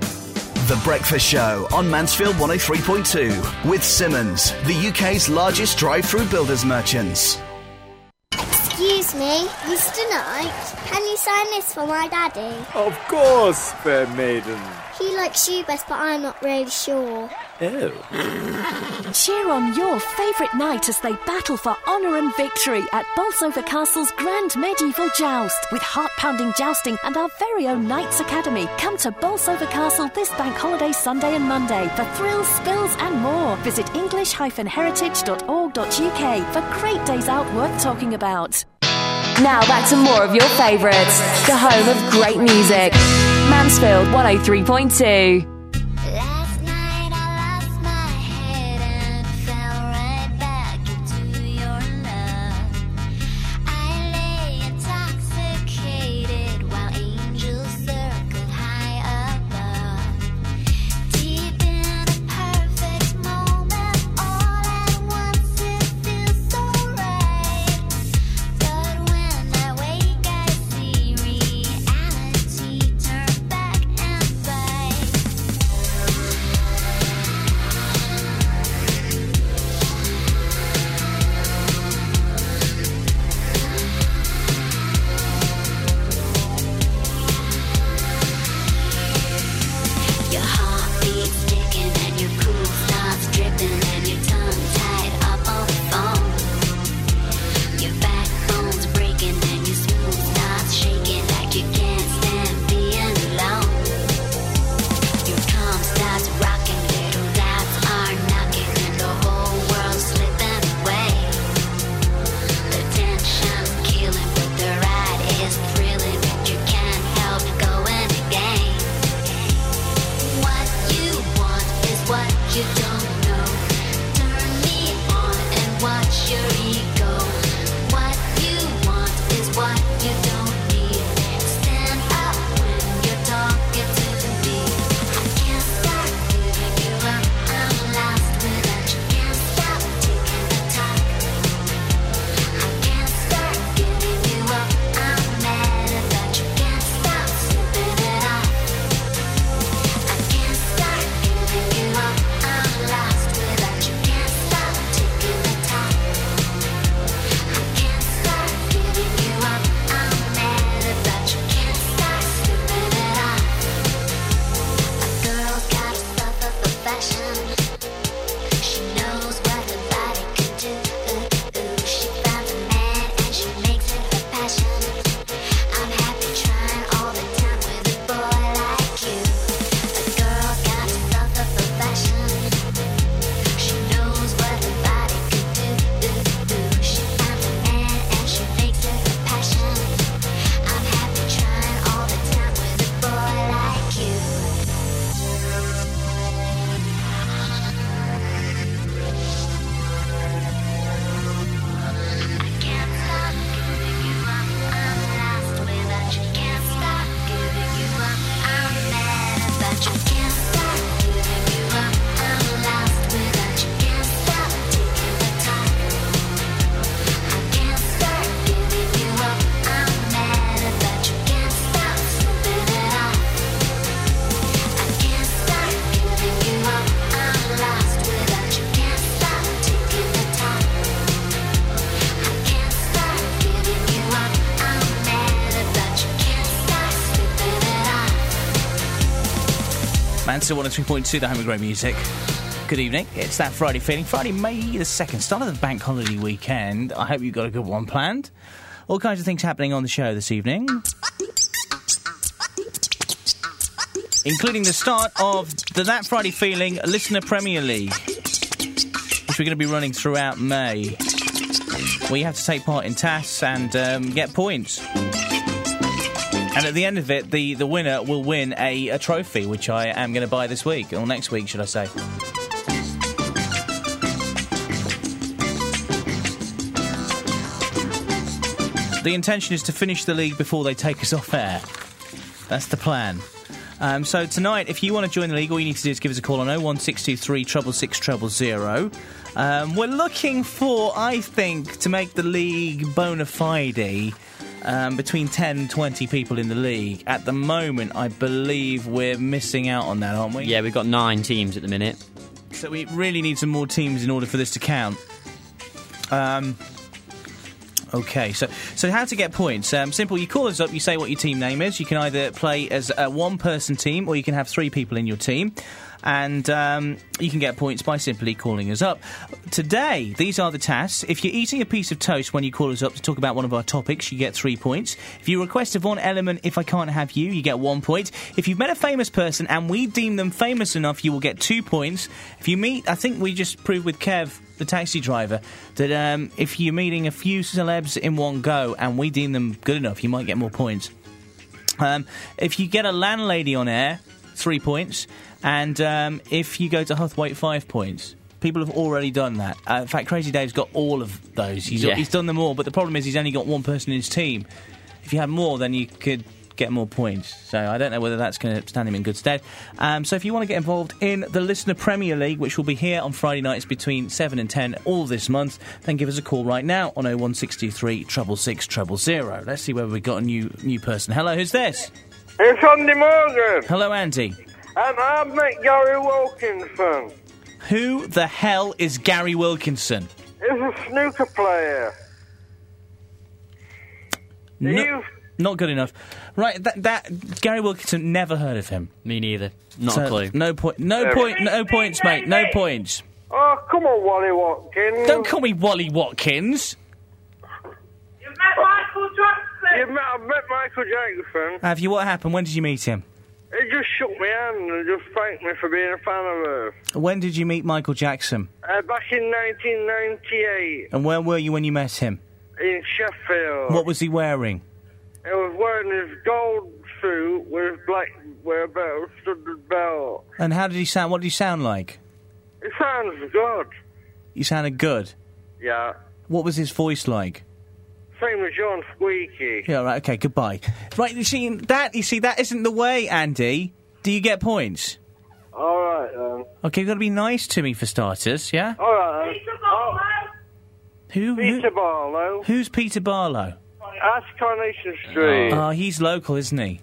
The Breakfast Show on Mansfield 103.2 with Simmons, the UK's largest drive-through builders merchants. Excuse me, Mr. Knight, can you sign this for my daddy? Of course, fair maiden. He likes you best, but I'm not really sure. Oh. Cheer on your favourite knight as they battle for honour and victory at Bolsover Castle's Grand Medieval Joust. With heart-pounding jousting and our very own Knights Academy. Come to Bolsover Castle this bank holiday Sunday and Monday for thrills, spills and more. Visit english-heritage.org.uk for great days out worth talking about. Now back to more of your favourites. The home of great music. Mansfield 103.2. Answer 103.2, the home of great music. Good evening. It's that Friday feeling. Friday, May the 2nd, start of the bank holiday weekend. I hope you've got a good one planned. All kinds of things happening on the show this evening, including the start of the That Friday Feeling Listener Premier League, which we're going to be running throughout May, where you have to take part in tasks and get points. And at the end of it, the winner will win a trophy, which I am going to buy this week, or next week, should I say. The intention is to finish the league before they take us off air. That's the plan. So tonight, if you want to join the league, all you need to do is give us a call on 01623 66000. We're looking for, I think, to make the league bona fide, between 10 and 20 people in the league. At the moment, I believe we're missing out on that, aren't we? Yeah, we've got 9 teams at the minute. So we really need some more teams in order for this to count. Okay, so how to get points? Simple, you call us up, you say what your team name is. You can either play as a one-person team or you can have 3 people in your team. And you can get points by simply calling us up. Today, these are the tasks. If you're eating a piece of toast when you call us up to talk about one of our topics, you get 3 points. If you request a Von Element, If I Can't Have You, you get 1 point. If you've met a famous person and we deem them famous enough, you will get 2 points. If you meet, I think we just proved with Kev, the taxi driver, that if you're meeting a few celebs in one go and we deem them good enough, you might get more points. If you get a landlady on air, 3 points. And if you go to Huthwaite, 5 points. People have already done that. In fact, Crazy Dave's got all of those. He's done them all, but the problem is he's only got one person in his team. If you had more, then you could get more points. So I don't know whether that's going to stand him in good stead. So if you want to get involved in the Listener Premier League, which will be here on Friday nights between 7 and 10 all this month, then give us a call right now on 01623 66000. Let's see whether we've got a new person. Hello, who's this? It's Andy Morgan. Hello, Andy. I've met Gary Wilkinson. Who the hell is Gary Wilkinson? He's a snooker player. Not good enough. Right, that Gary Wilkinson, never heard of him. Me neither. Not a clue. No points, mate. No points. Oh, come on, Wally Watkins. Don't call me Wally Watkins. You've met Michael Jackson. I've met Michael Jackson. Have you? What happened? When did you meet him? He just shook me hand and just thanked me for being a fan of her. When did you meet Michael Jackson? Back in 1998. And where were you when you met him? In Sheffield. What was he wearing? He was wearing his gold suit with his black studded belt. And how did he sound? What did he sound like? He sounds good. You sounded good? Yeah. What was his voice like? Same as John Squeaky. Yeah, right, okay, goodbye. Right, you see, that isn't the way, Andy. Do you get points? All right, then. Okay, you've got to be nice to me for starters, yeah? All right, then. Peter Barlow. Who? Peter Barlow. Who's Peter Barlow? That's Carnation Street. Oh, he's local, isn't he?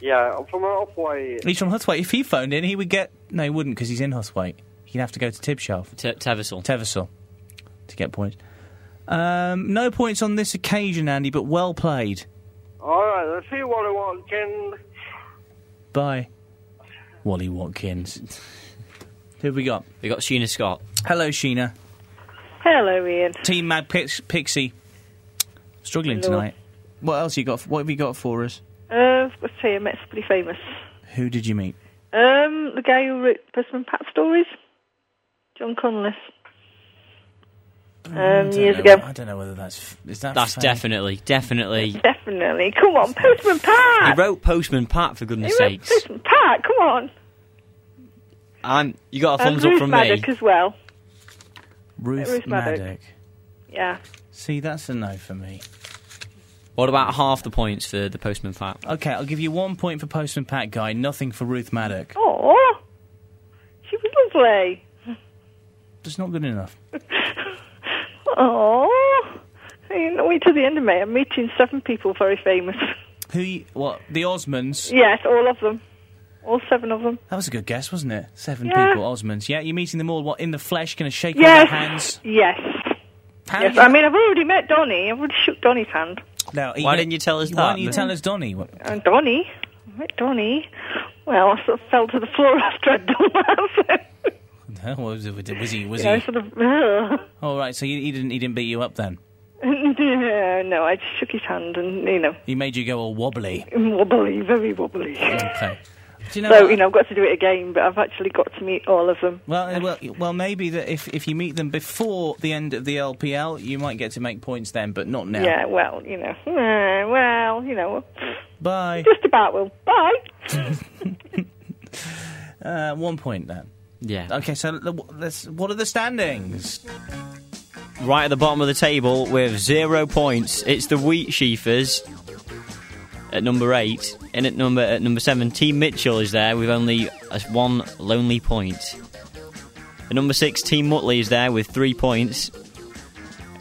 Yeah, I'm from Huthwaite. He's from Huthwaite. If he phoned in, he would get... No, he wouldn't, because he's in Huthwaite. He'd have to go to Tibshelf. Teversall. To get points. No points on this occasion, Andy, but well played. All right, let's see Wally Watkins. Bye. Wally Watkins. Who have we got? We got Sheena Scott. Hello, Sheena. Hello, Ian. Team Mad Pixie. Struggling tonight. What else you got? What have you got for us? Let's see, I met somebody famous. Who did you meet? The guy who wrote Postman Pat stories. John Connolly. Years ago. I don't know whether that's that's fake? Definitely. Come on, Postman Pat. He wrote Postman Pat, for goodness sakes. Postman Pat, come on. You got a thumbs up from me. Ruth Maddock as well. Ruth Maddock. Yeah. See, that's a no for me. What about half the points for the Postman Pat? Okay, I'll give you 1 point for Postman Pat guy, nothing for Ruth Maddock. Oh, she was lovely. That's not good enough. Oh, you know, wait till the end of May. I'm meeting 7 people very famous. What? The Osmonds? Yes, all of them. All 7 of them. That was a good guess, wasn't it? 7 people, Osmonds. Yeah, you're meeting them all, what, in the flesh, going to shake all their hands? Yes. Yes. I mean, I've already met Donnie. I've already shook Donnie's hand. Now, why didn't you tell us that? Why didn't you tell us Donnie? Donnie? I met Donnie. Well, I sort of fell to the floor after I'd done that. So. Was he? Yeah, sort of. All right, so he didn't beat you up then. No, I just shook his hand and, you know. He made you go all wobbly. Wobbly, very wobbly. Okay. Do you know I've got to do it again, but I've actually got to meet all of them. Well, maybe that if you meet them before the end of the LPL, you might get to make points then, but not now. Yeah, well, you know. Bye. Just about will. Bye. 1 point then. Yeah. Okay, so what are the standings? Right at the bottom of the table with 0 points, it's the Wheat Sheafers at number 8, and at number 7, Team Mitchell is there with only one lonely point. At number 6, Team Mutley is there with 3 points,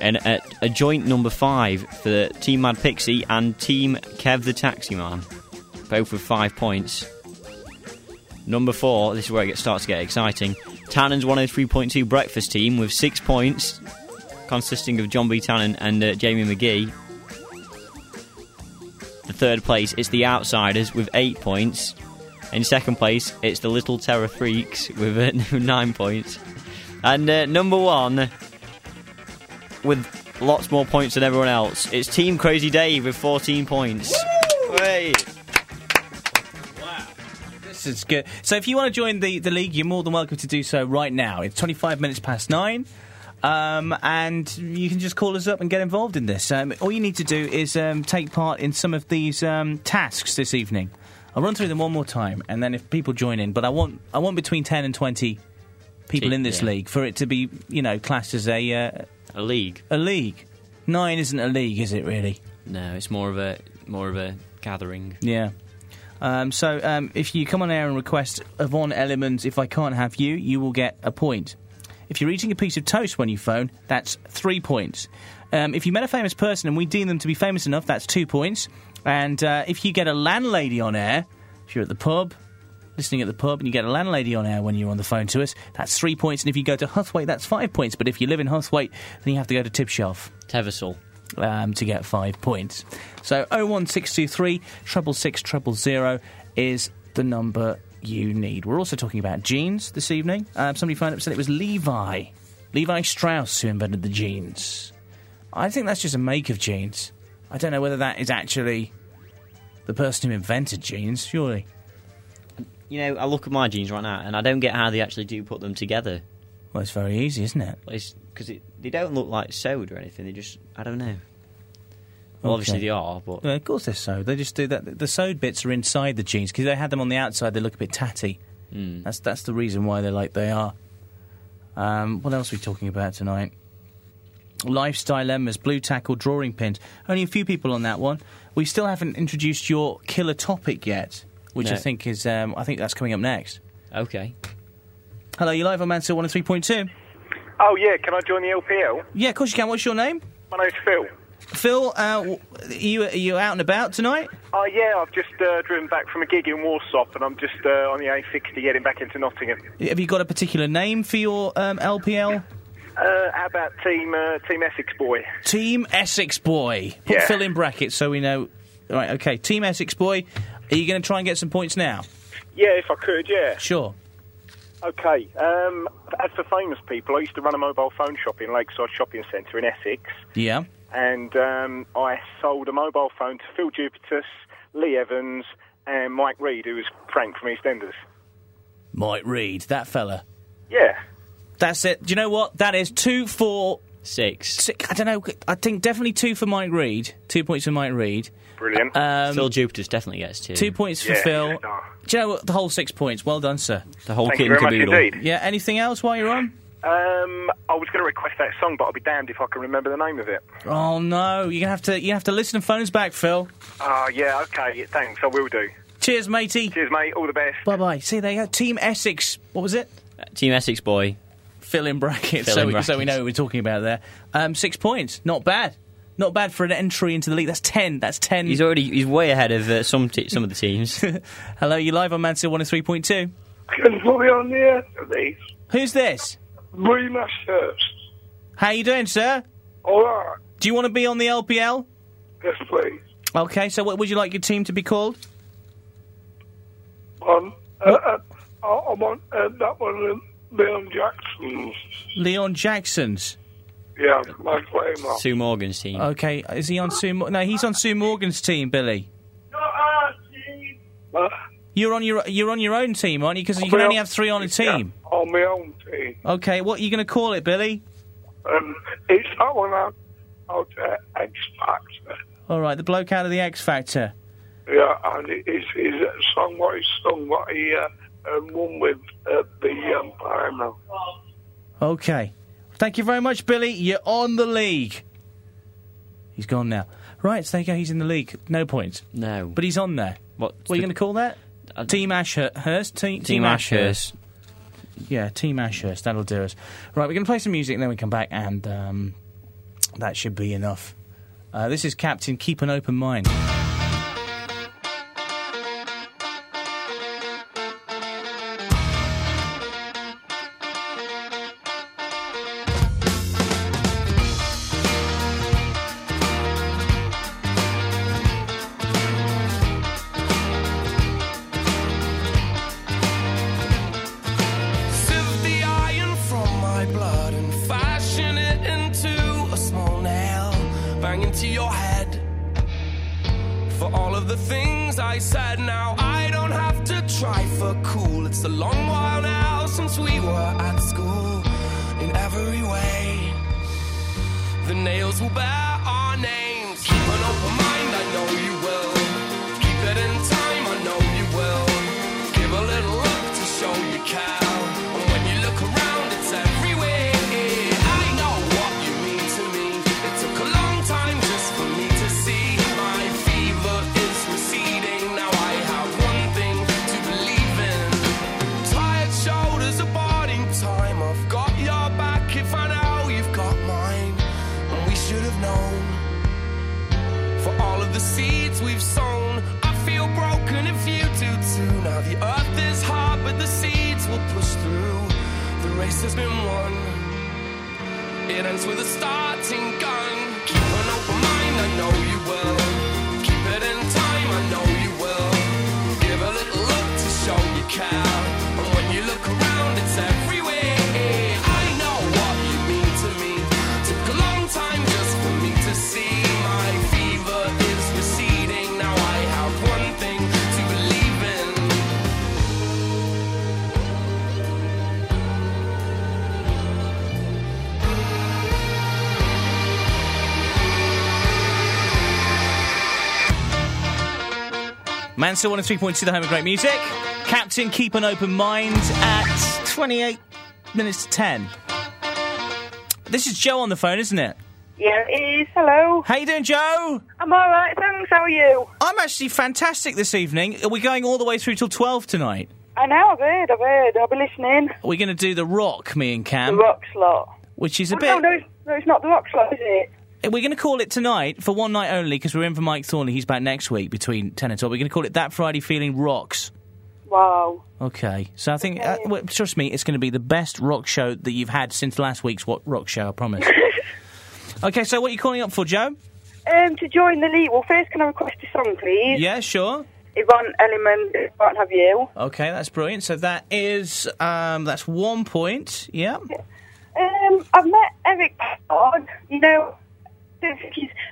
and at a joint number 5 for Team Mad Pixie and Team Kev the Taxi Man, both with 5 points. Number 4, this is where it starts to get exciting. Tannen's 103.2 Breakfast Team with 6 points, consisting of John B. Tannen and Jamie McGee. The third place is the Outsiders with 8 points. In second place, it's the Little Terror Freaks with 9 points. And number 1, with lots more points than everyone else, it's Team Crazy Dave with 14 points. Woo! Hey. It's good. So if you want to join the league, you're more than welcome to do so right now. It's 25 minutes past 9, and you can just call us up and get involved in this. All you need to do is take part in some of these tasks this evening. I'll run through them one more time, and then if people join in, but I want between 10 and 20 people in this league for it to be, classed as a league. A league. 9 isn't a league, is it really? No, it's more of a gathering. Yeah. So if you come on air and request Yvonne Elliman's If I Can't Have You, you will get a point. If you're eating a piece of toast when you phone, that's 3 points. If you met a famous person and we deem them to be famous enough, that's 2 points. And if you get a landlady on air, if you're at the pub, listening at the pub, and you get a landlady on air when you're on the phone to us, that's 3 points. And if you go to Huthwaite, that's 5 points. But if you live in Huthwaite, then you have to go to Tibshelf. Teversall. To get 5 points. So 01623 660 is the number you need. We're also talking about jeans this evening. Somebody phoned up and said it was Levi Strauss who invented the jeans. I think that's just a make of jeans. I don't know whether that is actually the person who invented jeans, surely. You know, I look at my jeans right now and I don't get how they actually do put them together. Well, it's very easy, isn't it? Because they don't look like sewed or anything. They just, I don't know. Well, obviously they are, but... Well, of course they're sewed. They just do that. The sewed bits are inside the jeans, because they had them on the outside, they look a bit tatty. Mm. That's the reason why they're like they are. What else are we talking about tonight? Lifestyle dilemmas, blue tackle, drawing pins. Only a few people on that one. We still haven't introduced your killer topic yet, which no. I think that's coming up next. Okay. Hello, you're live on Mansell 103.2. Oh, yeah, can I join the LPL? Yeah, of course you can. What's your name? My name's Phil. Phil, are you out and about tonight? Oh, yeah, I've just driven back from a gig in Warsop, and I'm just on the A60 getting back into Nottingham. Have you got a particular name for your LPL? How about Team Essex Boy? Team Essex Boy. Put Phil in brackets so we know. All right, OK, Team Essex Boy. Are you going to try and get some points now? Yeah, if I could, yeah. Sure. Okay, as for famous people, I used to run a mobile phone shop in Lakeside Shopping Centre in Essex. Yeah. And I sold a mobile phone to Phil Jupitus, Lee Evans, and Mike Reed, who was Frank from EastEnders. Mike Reed, that fella. Yeah. That's it. Do you know what? That is 2 for 6. I don't know. I think definitely 2 for Mike Reed. 2 points for Mike Reed. Brilliant. Phil Jupitus definitely gets 2. 2 points for Phil. Yeah, no. Do you know what? The whole 6 points. Well done, sir. The whole kit and caboodle. Indeed. Yeah, anything else while you're on? I was going to request that song, but I'll be damned if I can remember the name of it. Oh, no. You're going to have to listen and phone us back, Phil. Oh, yeah, OK. Thanks, I will do. Cheers, matey. Cheers, mate. All the best. Bye-bye. See, there you go. Team Essex. What was it? Team Essex Boy. Phil in brackets, so we know what we're talking about there. 6 points. Not bad. Not bad for an entry into the league. That's 10. He's way ahead of some of the teams. Hello, you're live on Mansell 103.2. Can put me on the air, please? Who's this? Remus Hurst. How you doing, sir? All right. Do you want to be on the LPL? Yes, please. Okay, so what would you like your team to be called? that was Leon Jackson's. Leon Jackson's? Yeah, my claimer. Sue Morgan's team. Okay, is he on Sue... No, he's on Sue Morgan's team, Billy. Not our team. You're on your own team, aren't you? Because you can only have three on a team. Yeah, on my own team. Okay, what are you going to call it, Billy? It's that one out of X Factor. All right, the bloke out of the X Factor. Yeah, and his song, what he sung, what he won with the final. Okay. Thank you very much, Billy. You're on the league. He's gone now. Right, so there you go. He's in the league. No points. No. But he's on there. What are you going to call that? Team Ashurst. Team Ashurst. Yeah, Team Ashurst. That'll do us. Right, we're going to play some music and then we come back and that should be enough. This is Captain Keep an Open Mind. Mansell 103.2, the home of great music. Captain, keep an open mind at 28 minutes to 10. This is Joe on the phone, isn't it? Yeah, it is. Hello. How you doing, Joe? I'm all right, thanks. How are you? I'm actually fantastic this evening. Are we going all the way through till 12 tonight? I know, I've heard. I'll be listening. We're going to do The Rock, me and Cam. The Rock slot. Which is a bit... No, it's not The Rock slot, is it? We're going to call it tonight, for one night only, because we're in for Mike Thornley. He's back next week between 10 and 12. We're going to call it That Friday Feeling Rocks. Wow. Okay. So I think, well, trust me, it's going to be the best rock show that you've had since last week's rock show, I promise. Okay, so what are you calling up for, Joe? To join the league. Well, first, can I request a song, please? Yeah, sure. Yvonne Elliman, Can't Have You. Okay, that's brilliant. So that is, that's 1 point, yeah. I've met Eric Pard, you know...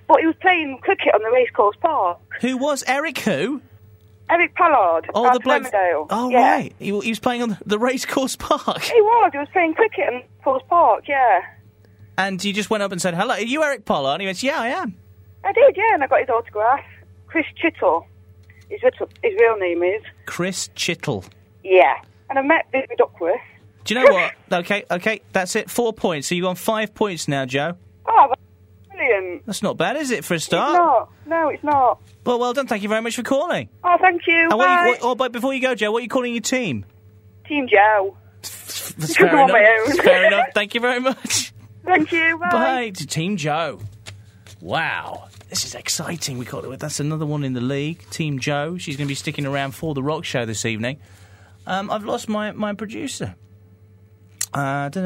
But he was playing cricket on the racecourse park. Who was Eric? Who? Eric Pallard. Oh, the bloke. Oh, yeah. Right. He was playing on the racecourse park. He was. He was playing cricket on the racecourse park. Yeah. And you just went up and said, "Hello, are you Eric Pallard?" And he went, "Yeah, I am." I did. Yeah, and I got his autograph. Chris Chittle. His real name is Chris Chittle. Yeah. And I met David Duckworth. Do you know what? Okay. That's it. 4 points. So you're on 5 points now, Joe. Oh. That's not bad, is it, for a start? It's not. No, it's not. Well done. Thank you very much for calling. Oh, thank you. And but before you go, Joe, what are you calling your team? Team Joe. Fair enough. Thank you very much. Thank you. Bye. Bye to Team Joe. Wow. This is exciting. We caught it with. That's another one in the league. Team Joe. She's going to be sticking around for the rock show this evening. I've lost my producer. We'll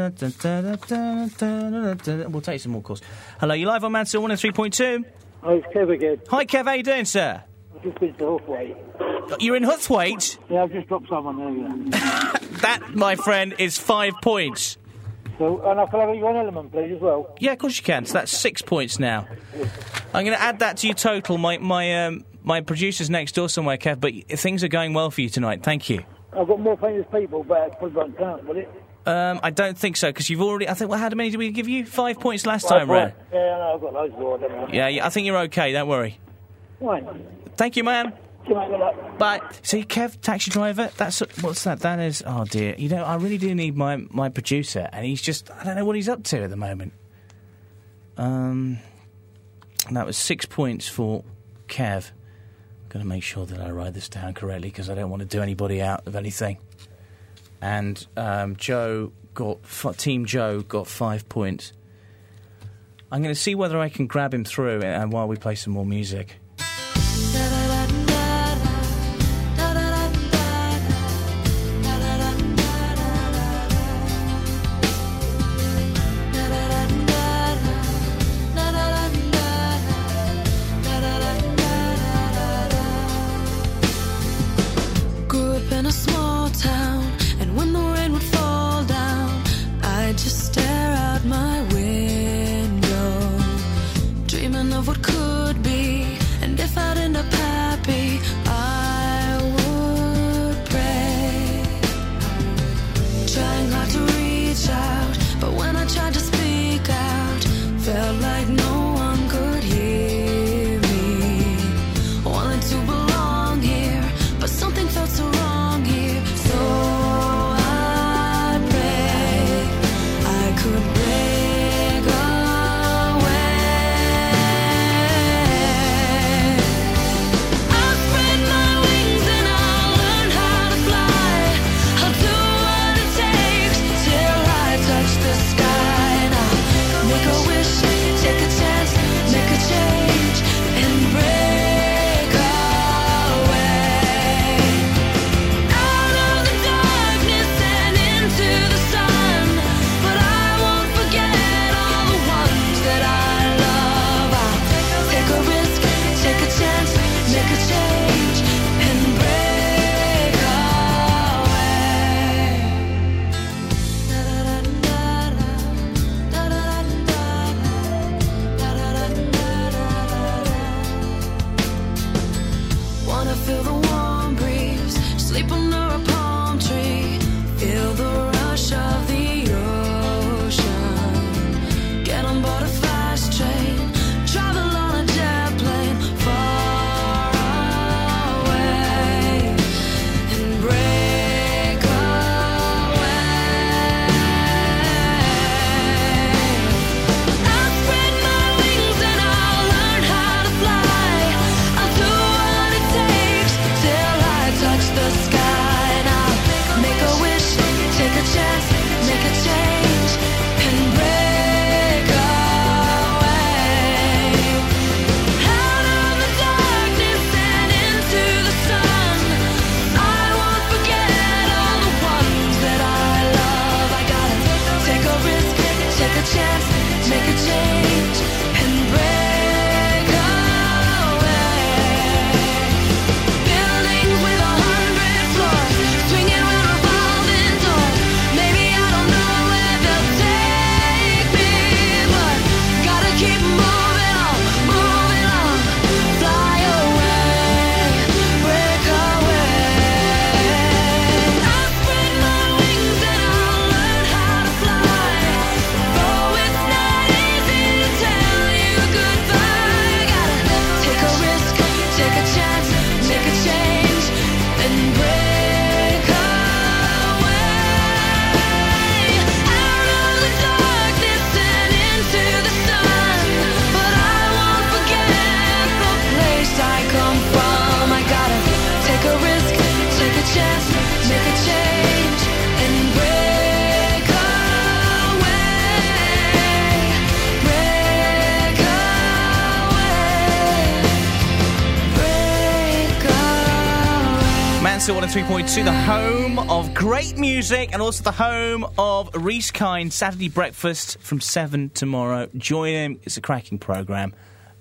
take some more calls. Hello, you live on Mansell 103.2? Oh, it's Kev again. Hi, Kev, how you doing, sir? I've just been to Huthwaite. You're in Huthwaite? Yeah, I've just dropped someone there, yeah. That, my friend, is 5 points. So, and I can have you on element, please, as well. Yeah, of course you can. So that's 6 points now. I'm going to add that to your total. My producer's next door somewhere, Kev, but things are going well for you tonight. Thank you. I've got more famous people, but I probably won't count, will it? I don't think so, because you've already... I think, well, how many did we give you? 5 points last time, Ren. Yeah, no, I've got loads more, haven't I? Yeah, I think you're OK, don't worry. Right. Thank you, man. Bye. See, Kev, taxi driver, that's... What's that? That is... Oh, dear. You know, I really do need my producer, and he's just... I don't know what he's up to at the moment. That was 6 points for Kev. I've got to make sure that I write this down correctly, because I don't want to do anybody out of anything. And Team Joe got 5 points. I'm going to see whether I can grab him through and while we play some more music. So 103.2, the home of great music and also the home of Rhys Kynes Saturday Breakfast from 7 tomorrow. Join him. It's a cracking programme.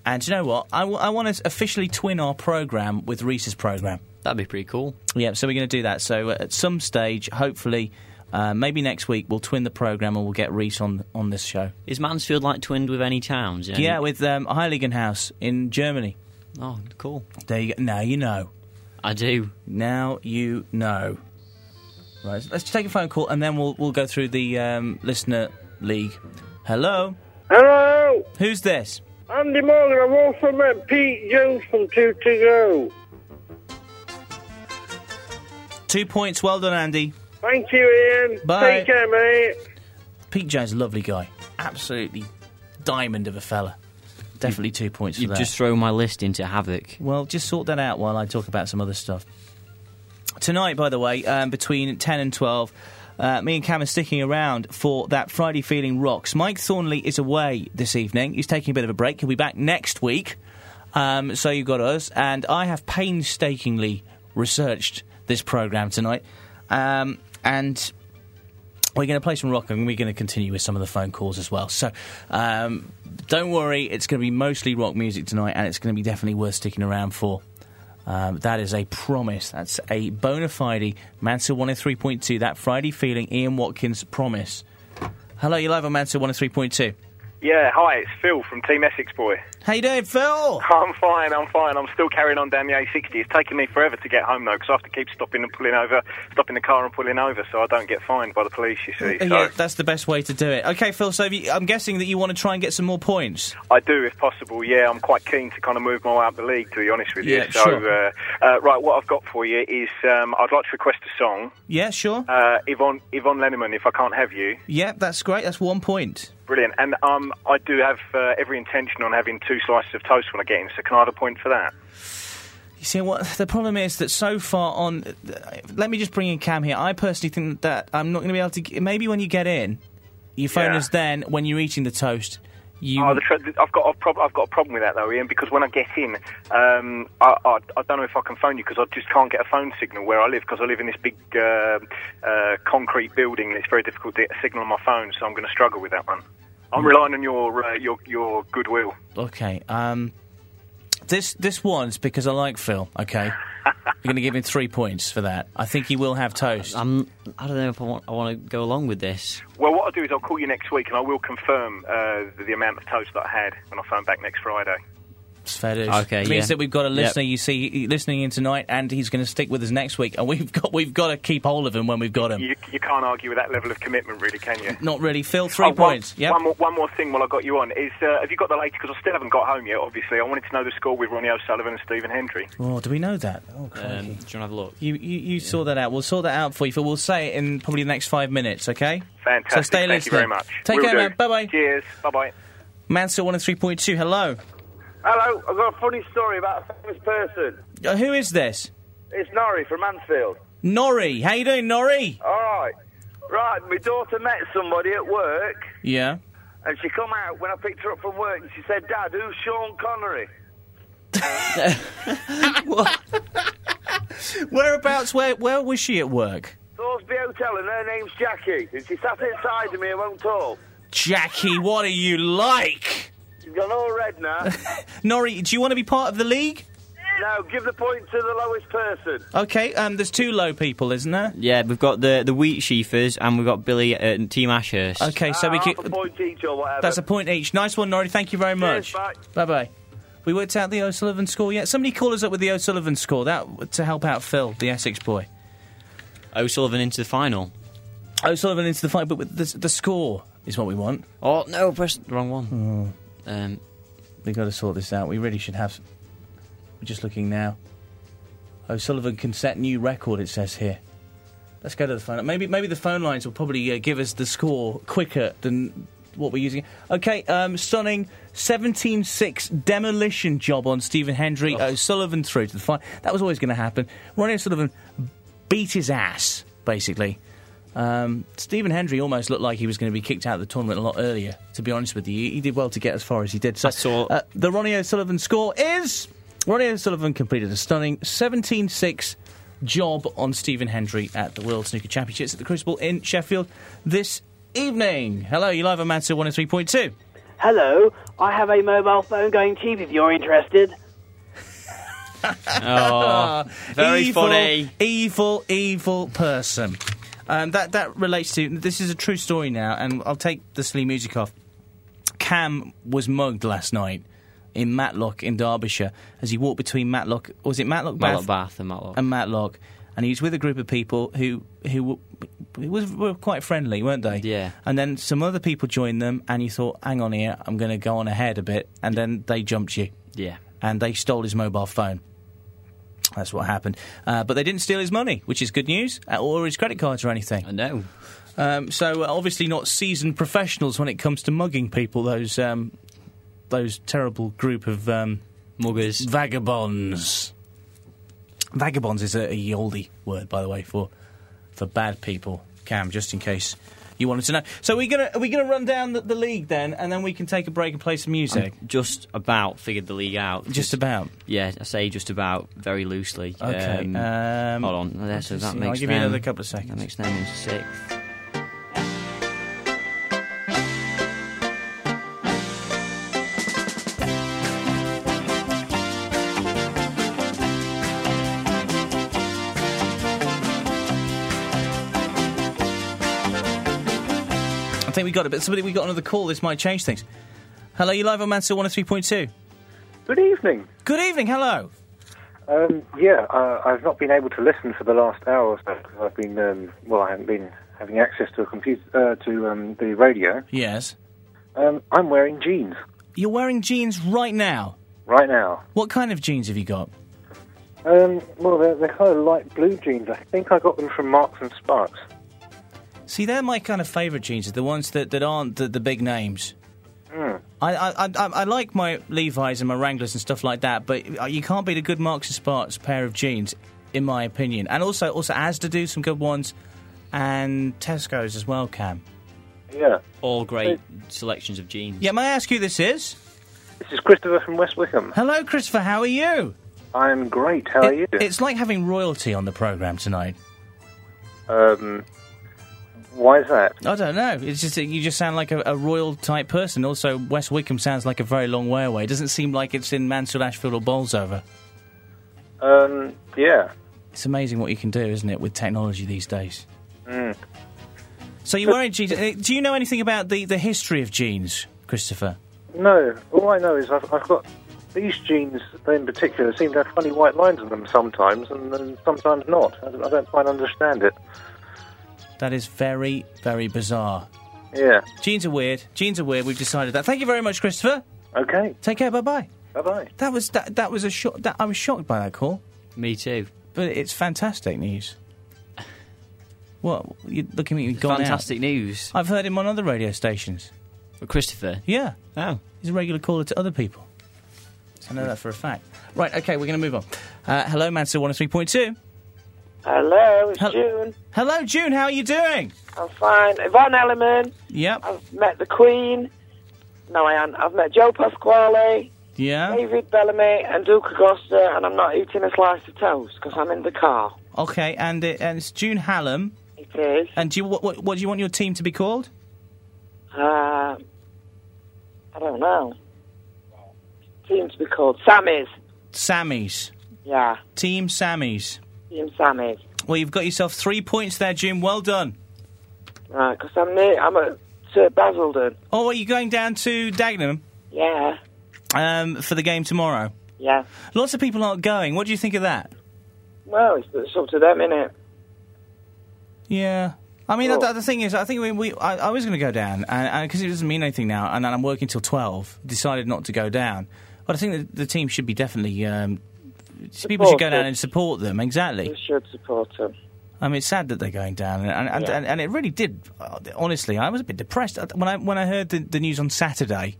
And do you know what? I want to officially twin our programme with Rhys' programme. That'd be pretty cool. Yeah, so we're going to do that. So at some stage, hopefully, maybe next week, we'll twin the programme and we'll get Rhys on this show. Is Mansfield like twinned with any towns? You know? Yeah, with Heiligenhaus in Germany. Oh, cool. There you go. Now you know. I do. Now you know. Right, so let's take a phone call and then we'll go through the listener league. Hello? Hello? Who's this? Andy Morgan. I've also met Pete Jones from 2 to Go. 2 points. Well done, Andy. Thank you, Ian. Bye. Take care, mate. Pete Jones, lovely guy. Absolutely diamond of a fella. Definitely 2 points for that. You've just thrown my list into havoc. Well, just sort that out while I talk about some other stuff. Tonight, by the way, between 10 and 12... me and Cam are sticking around for that Friday Feeling Rocks. Mike Thornley is away this evening. He's taking a bit of a break. He'll be back next week. So you've got us. And I have painstakingly researched this programme tonight. And we're going to play some rock and we're going to continue with some of the phone calls as well. So don't worry. It's going to be mostly rock music tonight and it's going to be definitely worth sticking around for. That is a promise. That's a bona fide Mansell 103.2, that Friday Feeling Ian Watkins promise. Hello, you're live on Mansell 103.2. Yeah, hi, it's Phil from Team Essex Boy. How you doing, Phil? I'm fine. I'm still carrying on down the A60. It's taking me forever to get home, though, because I have to keep stopping the car and pulling over, so I don't get fined by the police, you see. So. Yeah, that's the best way to do it. OK, Phil, so I'm guessing that you want to try and get some more points? I do, if possible, yeah. I'm quite keen to kind of move my way up the league, to be honest with you. Yeah, so, sure. Right, what I've got for you is I'd like to request a song. Yeah, sure. Yvonne Lenneman, If I Can't Have You. Yeah, that's great. That's 1 point. Brilliant. And I do have every intention on having 2 slices of toast when I get in, so can I have a point for that? You see, what the problem is that so far on... Let me just bring in Cam here. I personally think that I'm not going to be able to... Maybe when you get in, you phone us then, when you're eating the toast... I've got a problem with that, though, Ian, because when I get in, I don't know if I can phone you because I just can't get a phone signal where I live because I live in this big concrete building and it's very difficult to get a signal on my phone, so I'm going to struggle with that one. I'm relying on your goodwill. Okay. This one's because I like Phil, okay? I'm going to give him 3 points for that. I think he will have toast. I don't know if I want to go along with this. Well, what I'll do is I'll call you next week and I will confirm the amount of toast that I had when I phone back next Friday. It's fair dues. Okay, it means that we've got a listener, you see, listening in tonight, and he's going to stick with us next week. And we've got to keep hold of him when we've got him. You can't argue with that level of commitment, really, can you? Not really. Phil, 3 points. One more thing while I've got you on is, have you got the latest? Because I still haven't got home yet, obviously. I wanted to know the score with Ronnie O'Sullivan and Stephen Hendry. Oh, do we know that? Oh, crikey. Do you want to have a look? You sort that out. We'll sort that out for you, Phil. We'll say it in probably the next 5 minutes, okay? Fantastic. So stay listening. Thank you very much. Take care, man. Bye-bye. Cheers. Bye-bye. Mansell 103.2, hello. Hello, I've got a funny story about a famous person. Who is this? It's Norrie from Mansfield. Norrie, how you doing, Norrie? All right. Right, my daughter met somebody at work. Yeah. And she come out when I picked her up from work and she said, Dad, who's Sean Connery? What? Whereabouts, where was she at work? Thoresby Hotel and her name's Jackie. And she sat inside of me and won't talk. Jackie, what are you like? You've gone all red now. Norrie, do you want to be part of the league? No, give the point to the lowest person. Okay, there's 2 low people, isn't there? Yeah, we've got the Wheat Sheafers and we've got Billy and Team Ashurst. Okay, so we keep... a point each or whatever. That's a point each. Nice one, Norrie. Thank you very much. Cheers, bye-bye. We worked out the O'Sullivan score yet? Somebody call us up with the O'Sullivan score, that to help out Phil, the Essex boy. O'Sullivan into the final. O'Sullivan into the final, but with the score is what we want. Oh, no, press the wrong one. Oh. We've got to sort this out. We really should have... We're just looking now. O'Sullivan can set new record, it says here. Let's go to the phone. Maybe the phone lines will probably give us the score quicker than what we're using. OK, stunning 17-6 demolition job on Stephen Hendry. Oh. O'Sullivan through to the final. That was always going to happen. Ronnie O'Sullivan beat his ass, basically. Stephen Hendry almost looked like he was going to be kicked out of the tournament a lot earlier, to be honest with you. He did well to get as far as he did. So, the Ronnie O'Sullivan score is... Ronnie O'Sullivan completed a stunning 17-6 job on Stephen Hendry at the World Snooker Championships at the Crucible in Sheffield this evening. Hello, you're live on Mansell 103.2. hello, I have a mobile phone going cheap if you're interested. Oh, very evil, funny. Evil, evil person. That relates to... This is a true story now, and I'll take the silly music off. Cam was mugged last night in Matlock in Derbyshire as he walked between Matlock... Was it Matlock Bath? Matlock Bath and Matlock. And Matlock. And he was with a group of people who were quite friendly, weren't they? Yeah. And then some other people joined them, and you thought, hang on here, I'm going to go on ahead a bit. And then they jumped you. Yeah. And they stole his mobile phone. That's what happened. But they didn't steal his money, which is good news, or his credit cards or anything. I know. So obviously not seasoned professionals when it comes to mugging people, those terrible group of... muggers. Vagabonds. Vagabonds is a yoldy word, by the way, for bad people, Cam, just in case you wanted to know. So are we gonna run down the league then, and then we can take a break and play some music? I'm just about figured the league out. Just about? Yeah, I say just about, very loosely. Okay. Hold on. There, so that makes I'll give them, you another couple of seconds. That makes them in sixth. I think we got it, but we got another call. This might change things. Hello, you live on Mansell 103.2. Good evening. Good evening, hello. I've not been able to listen for the last hour or so because I've been, I haven't been having access to a computer, to the radio. Yes. I'm wearing jeans. You're wearing jeans right now? Right now. What kind of jeans have you got? They're kind of light blue jeans. I think I got them from Marks and Sparks. See, they're my kind of favourite jeans, the ones that aren't the big names. Mm. I like my Levi's and my Wranglers and stuff like that, but you can't beat a good Marks and Sparks pair of jeans, in my opinion. And also Asda do some good ones, and Tesco's as well, Cam. Yeah. All great selections of jeans. Yeah, may I ask who this is? This is Christopher from West Wickham. Hello, Christopher, how are you? I'm great, how are you? It's like having royalty on the programme tonight. Why is that? I don't know. It's just you just sound like a royal type person. Also, West Wickham sounds like a very long way away. It doesn't seem like it's in Mansfield, Ashfield, or Bolsover. Yeah. It's amazing what you can do, isn't it, with technology these days? Mm. So you're wearing jeans. Do you know anything about the history of jeans, Christopher? No. All I know is I've got these jeans in particular seem to have funny white lines on them sometimes, and sometimes not. I don't quite understand it. That is very, very bizarre. Yeah. Jeans are weird. Jeans are weird. We've decided that. Thank you very much, Christopher. Okay. Take care. Bye-bye. Bye-bye. That was a shock. I was shocked by that call. Me too. But it's fantastic news. What? You're looking at me gone fantastic out. News. I've heard him on other radio stations. But Christopher? Yeah. Oh. He's a regular caller to other people. I know that for a fact. Right, okay, we're going to move on. Hello, Mansell 103.2. Hello, it's June. Hello, June, how are you doing? I'm fine. Yvonne Elliman. Yep. I've met the Queen. No, I haven't. I've met Joe Pasquale. Yeah. David Bellamy and Duke Augusta, and I'm not eating a slice of toast because I'm in the car. Okay, and it's June Hallam. It is. And do you, what do you want your team to be called? I don't know. Team to be called Sammies. Sammies. Yeah. Team Sammies. Sammy. Well, you've got yourself 3 points there, Jim. Well done. Right, because I'm at Sir Basildon. Oh, are you going down to Dagenham? Yeah. For the game tomorrow? Yeah. Lots of people aren't going. What do you think of that? Well, it's up to them, isn't it? Yeah. I mean, the thing is, I think I was going to go down, because it doesn't mean anything now, and I'm working till 12, decided not to go down. But I think that the team should be definitely... people should go down and support them, exactly. We should support them. I mean, it's sad that they're going down, and it really did. Honestly, I was a bit depressed when I heard the news on Saturday,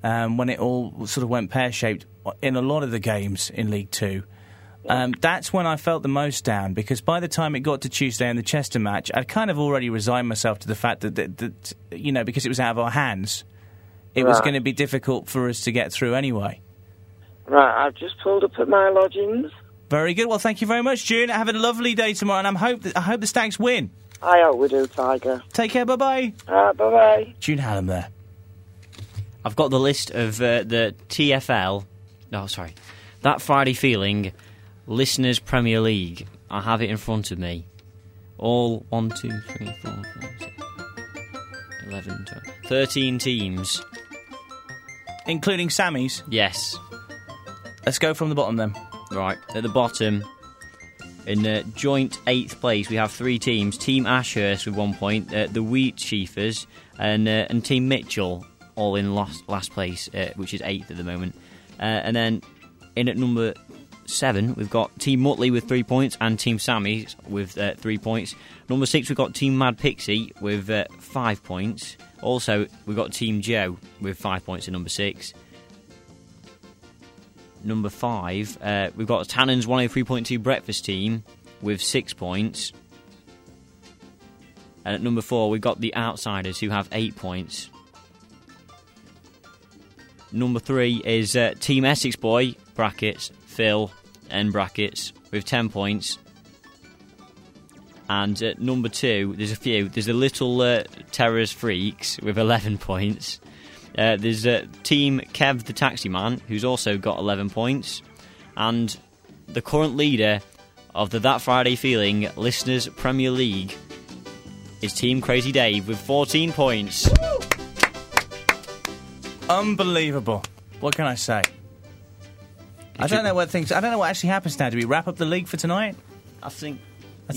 when it all sort of went pear-shaped in a lot of the games in League Two. That's when I felt the most down, because by the time it got to Tuesday and the Chester match, I'd kind of already resigned myself to the fact that you know, because it was out of our hands, it was going to be difficult for us to get through anyway. Right, I've just pulled up at my lodgings. Very good. Well, thank you very much, June. Have a lovely day tomorrow, and I hope the Stags win. I hope we do, Tiger. Take care. Bye bye. Bye bye. June Hallam there. I've got the list of the TFL. No, sorry. That Friday Feeling, Listeners Premier League. I have it in front of me. All 1, 2, 3, 4, 5, 6, 11, 12, 13 teams. Including Sammy's? Yes. Let's go from the bottom then. Right, at the bottom, in joint 8th place, we have three teams. Team Ashurst with 1 point, the Wheat Sheafers, and Team Mitchell, all in last place, which is 8th at the moment. And then in at number 7, we've got Team Mutley with 3 points and Team Sammy's with 3 points. Number 6, we've got Team Mad Pixie with 5 points. Also, we've got Team Joe with 5 points at number 6. Number 5, we've got Tannen's 103.2 Breakfast Team with 6 points. And at number 4, we've got the Outsiders, who have 8 points. Number 3 is Team Essex Boy, brackets, Phil, end brackets, with 10 points. And at number 2, there's a few. There's the Little Terrors Freaks with 11 points. There's Team Kev the Taxi Man, who's also got 11 points. And the current leader of the That Friday Feeling Listeners Premier League is Team Crazy Dave with 14 points. Woo! Unbelievable. What can I say? I don't know what actually happens now. Do we wrap up the league for tonight? I think we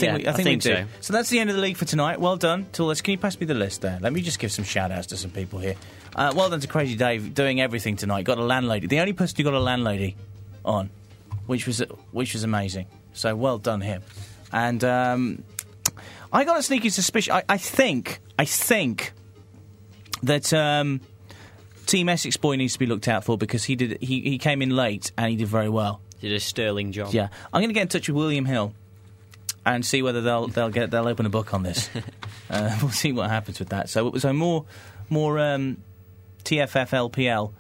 do. So that's the end of the league for tonight. Well done to all this. Can you pass me the list there? Let me just give some shout-outs to some people here. Well done to Crazy Dave, doing everything tonight. Got a landlady. The only person who got a landlady on, which was amazing. So well done him. And I got a sneaky suspicion. I think that Team Essex Boy needs to be looked out for, because he came in late and he did very well. He did a sterling job. Yeah. I'm going to get in touch with William Hill and see whether they'll open a book on this. We'll see what happens with that. So more TFFLPL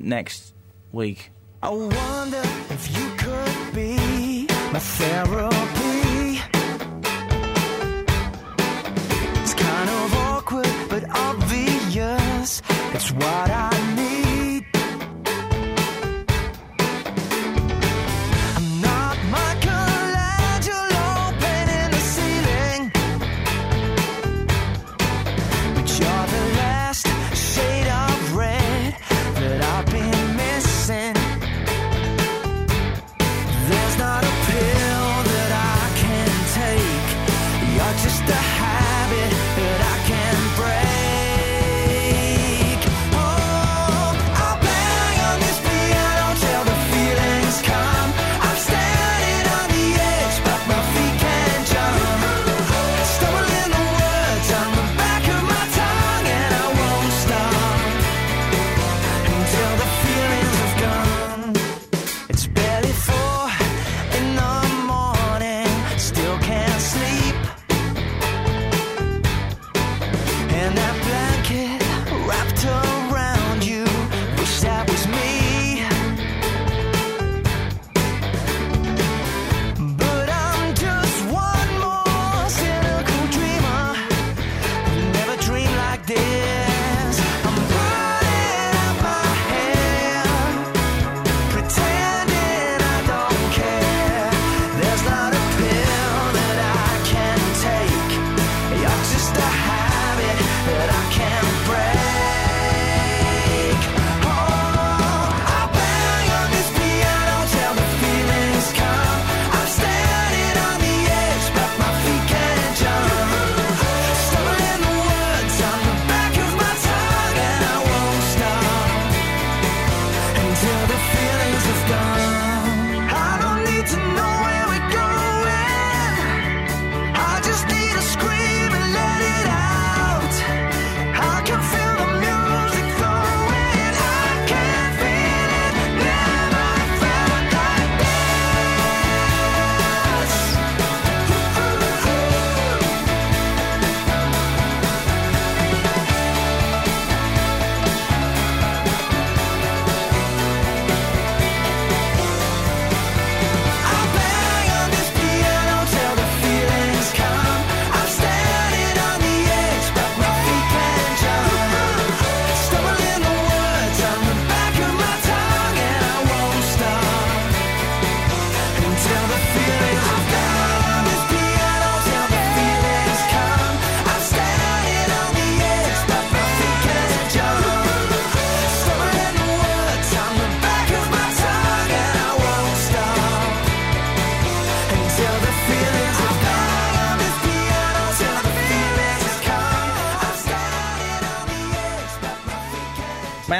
next week. I wonder if you could be my therapy. It's kind of awkward but obvious. It's what I need. I'm not my kind. A habit that I can't break. Oh,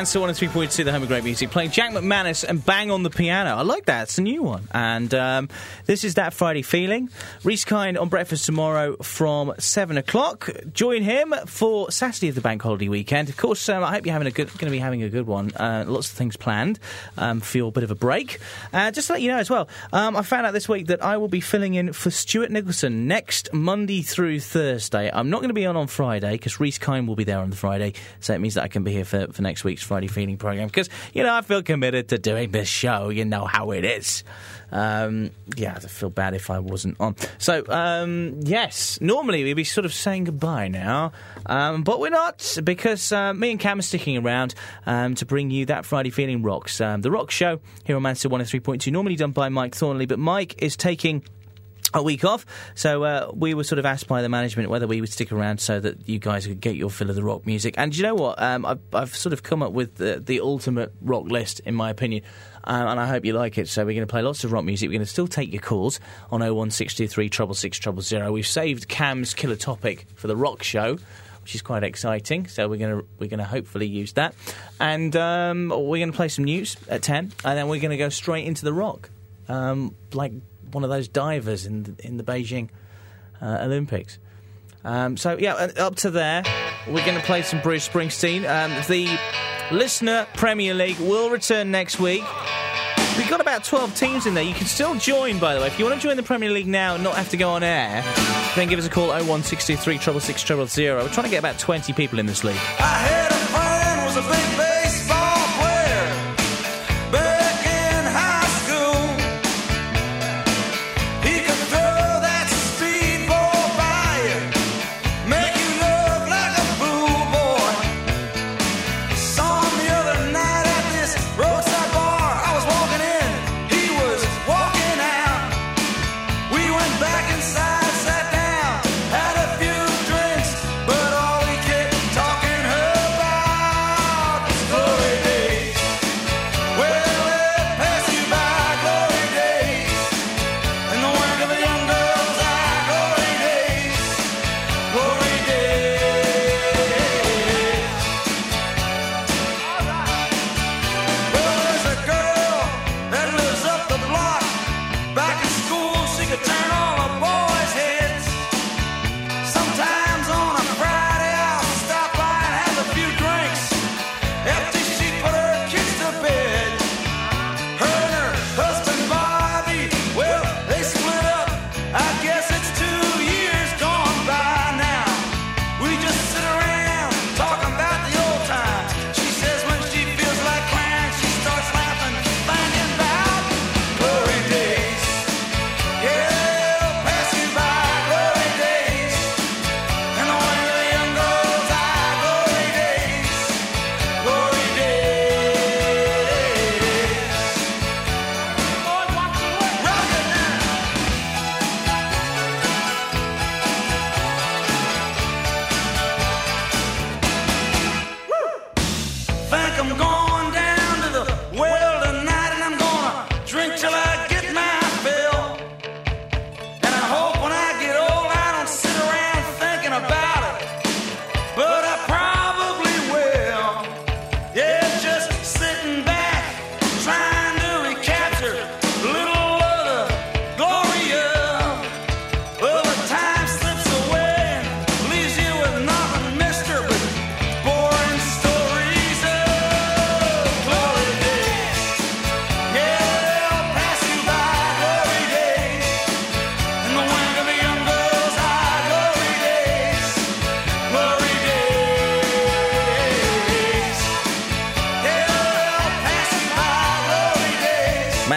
Answer 103.2, the home of great music, playing Jack McManus and Bang on the Piano. I like that. It's a new one. And this is That Friday Feeling. Rhys Kind on Breakfast tomorrow from 7 o'clock. Join him for Saturday of the bank holiday weekend. Of course, I hope you're going to be having a good one. Lots of things planned for your bit of a break. Just to let you know as well, I found out this week that I will be filling in for Stuart Nicholson next Monday through Thursday. I'm not going to be on Friday because Rhys Kind will be there on the Friday, so it means that I can be here for next week's Friday Feeling programme, because, you know, I feel committed to doing this show. You know how it is. Yeah, I feel bad if I wasn't on. So, yes, normally we'd be sort of saying goodbye now, but we're not, because me and Cam are sticking around to bring you That Friday Feeling Rocks. The Rock Show here on Manchester 103.2, normally done by Mike Thornley, but Mike is taking a week off, so we were sort of asked by the management whether we would stick around so that you guys could get your fill of the rock music. And you know what? I've sort of come up with the ultimate rock list, in my opinion, and I hope you like it. So we're going to play lots of rock music. We're going to still take your calls on 01623 66600. We've saved Cam's killer topic for the Rock Show, which is quite exciting, so we're going to hopefully use that. And we're going to play some news at 10, and then we're going to go straight into the rock, like one of those divers in the Beijing Olympics. So, yeah, up to there. We're going to play some Bruce Springsteen. The Listener Premier League will return next week. We've got about 12 teams in there. You can still join, by the way. If you want to join the Premier League now and not have to go on air, then give us a call at 01623 66600. We're trying to get about 20 people in this league. I heard a fan was a big fan.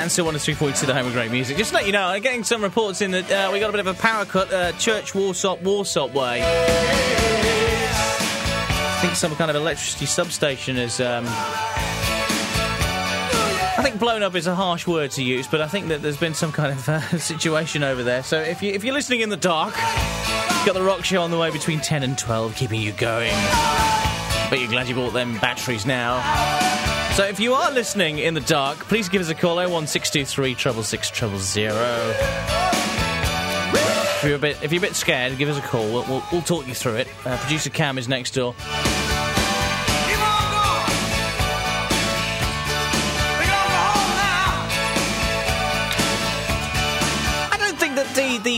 Still 103.2 to the home of great music. Just to let you know, I'm getting some reports in that we got a bit of a power cut Church Warsop way. I think some kind of electricity substation is I think blown up is a harsh word to use, but I think that there's been some kind of situation over there. So if you're listening in the dark, you've got the Rock Show on the way between 10 and 12 keeping you going. But you're glad you bought them batteries now. So if you are listening in the dark, please give us a call, 01623 66600. If you're a bit scared, give us a call. We'll talk you through it. Producer Cam is next door.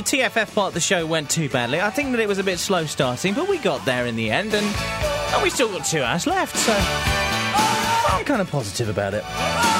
the TFF part of the show went too badly. I think that it was a bit slow starting, but we got there in the end, and we still got 2 hours left, so I'm kind of positive about it.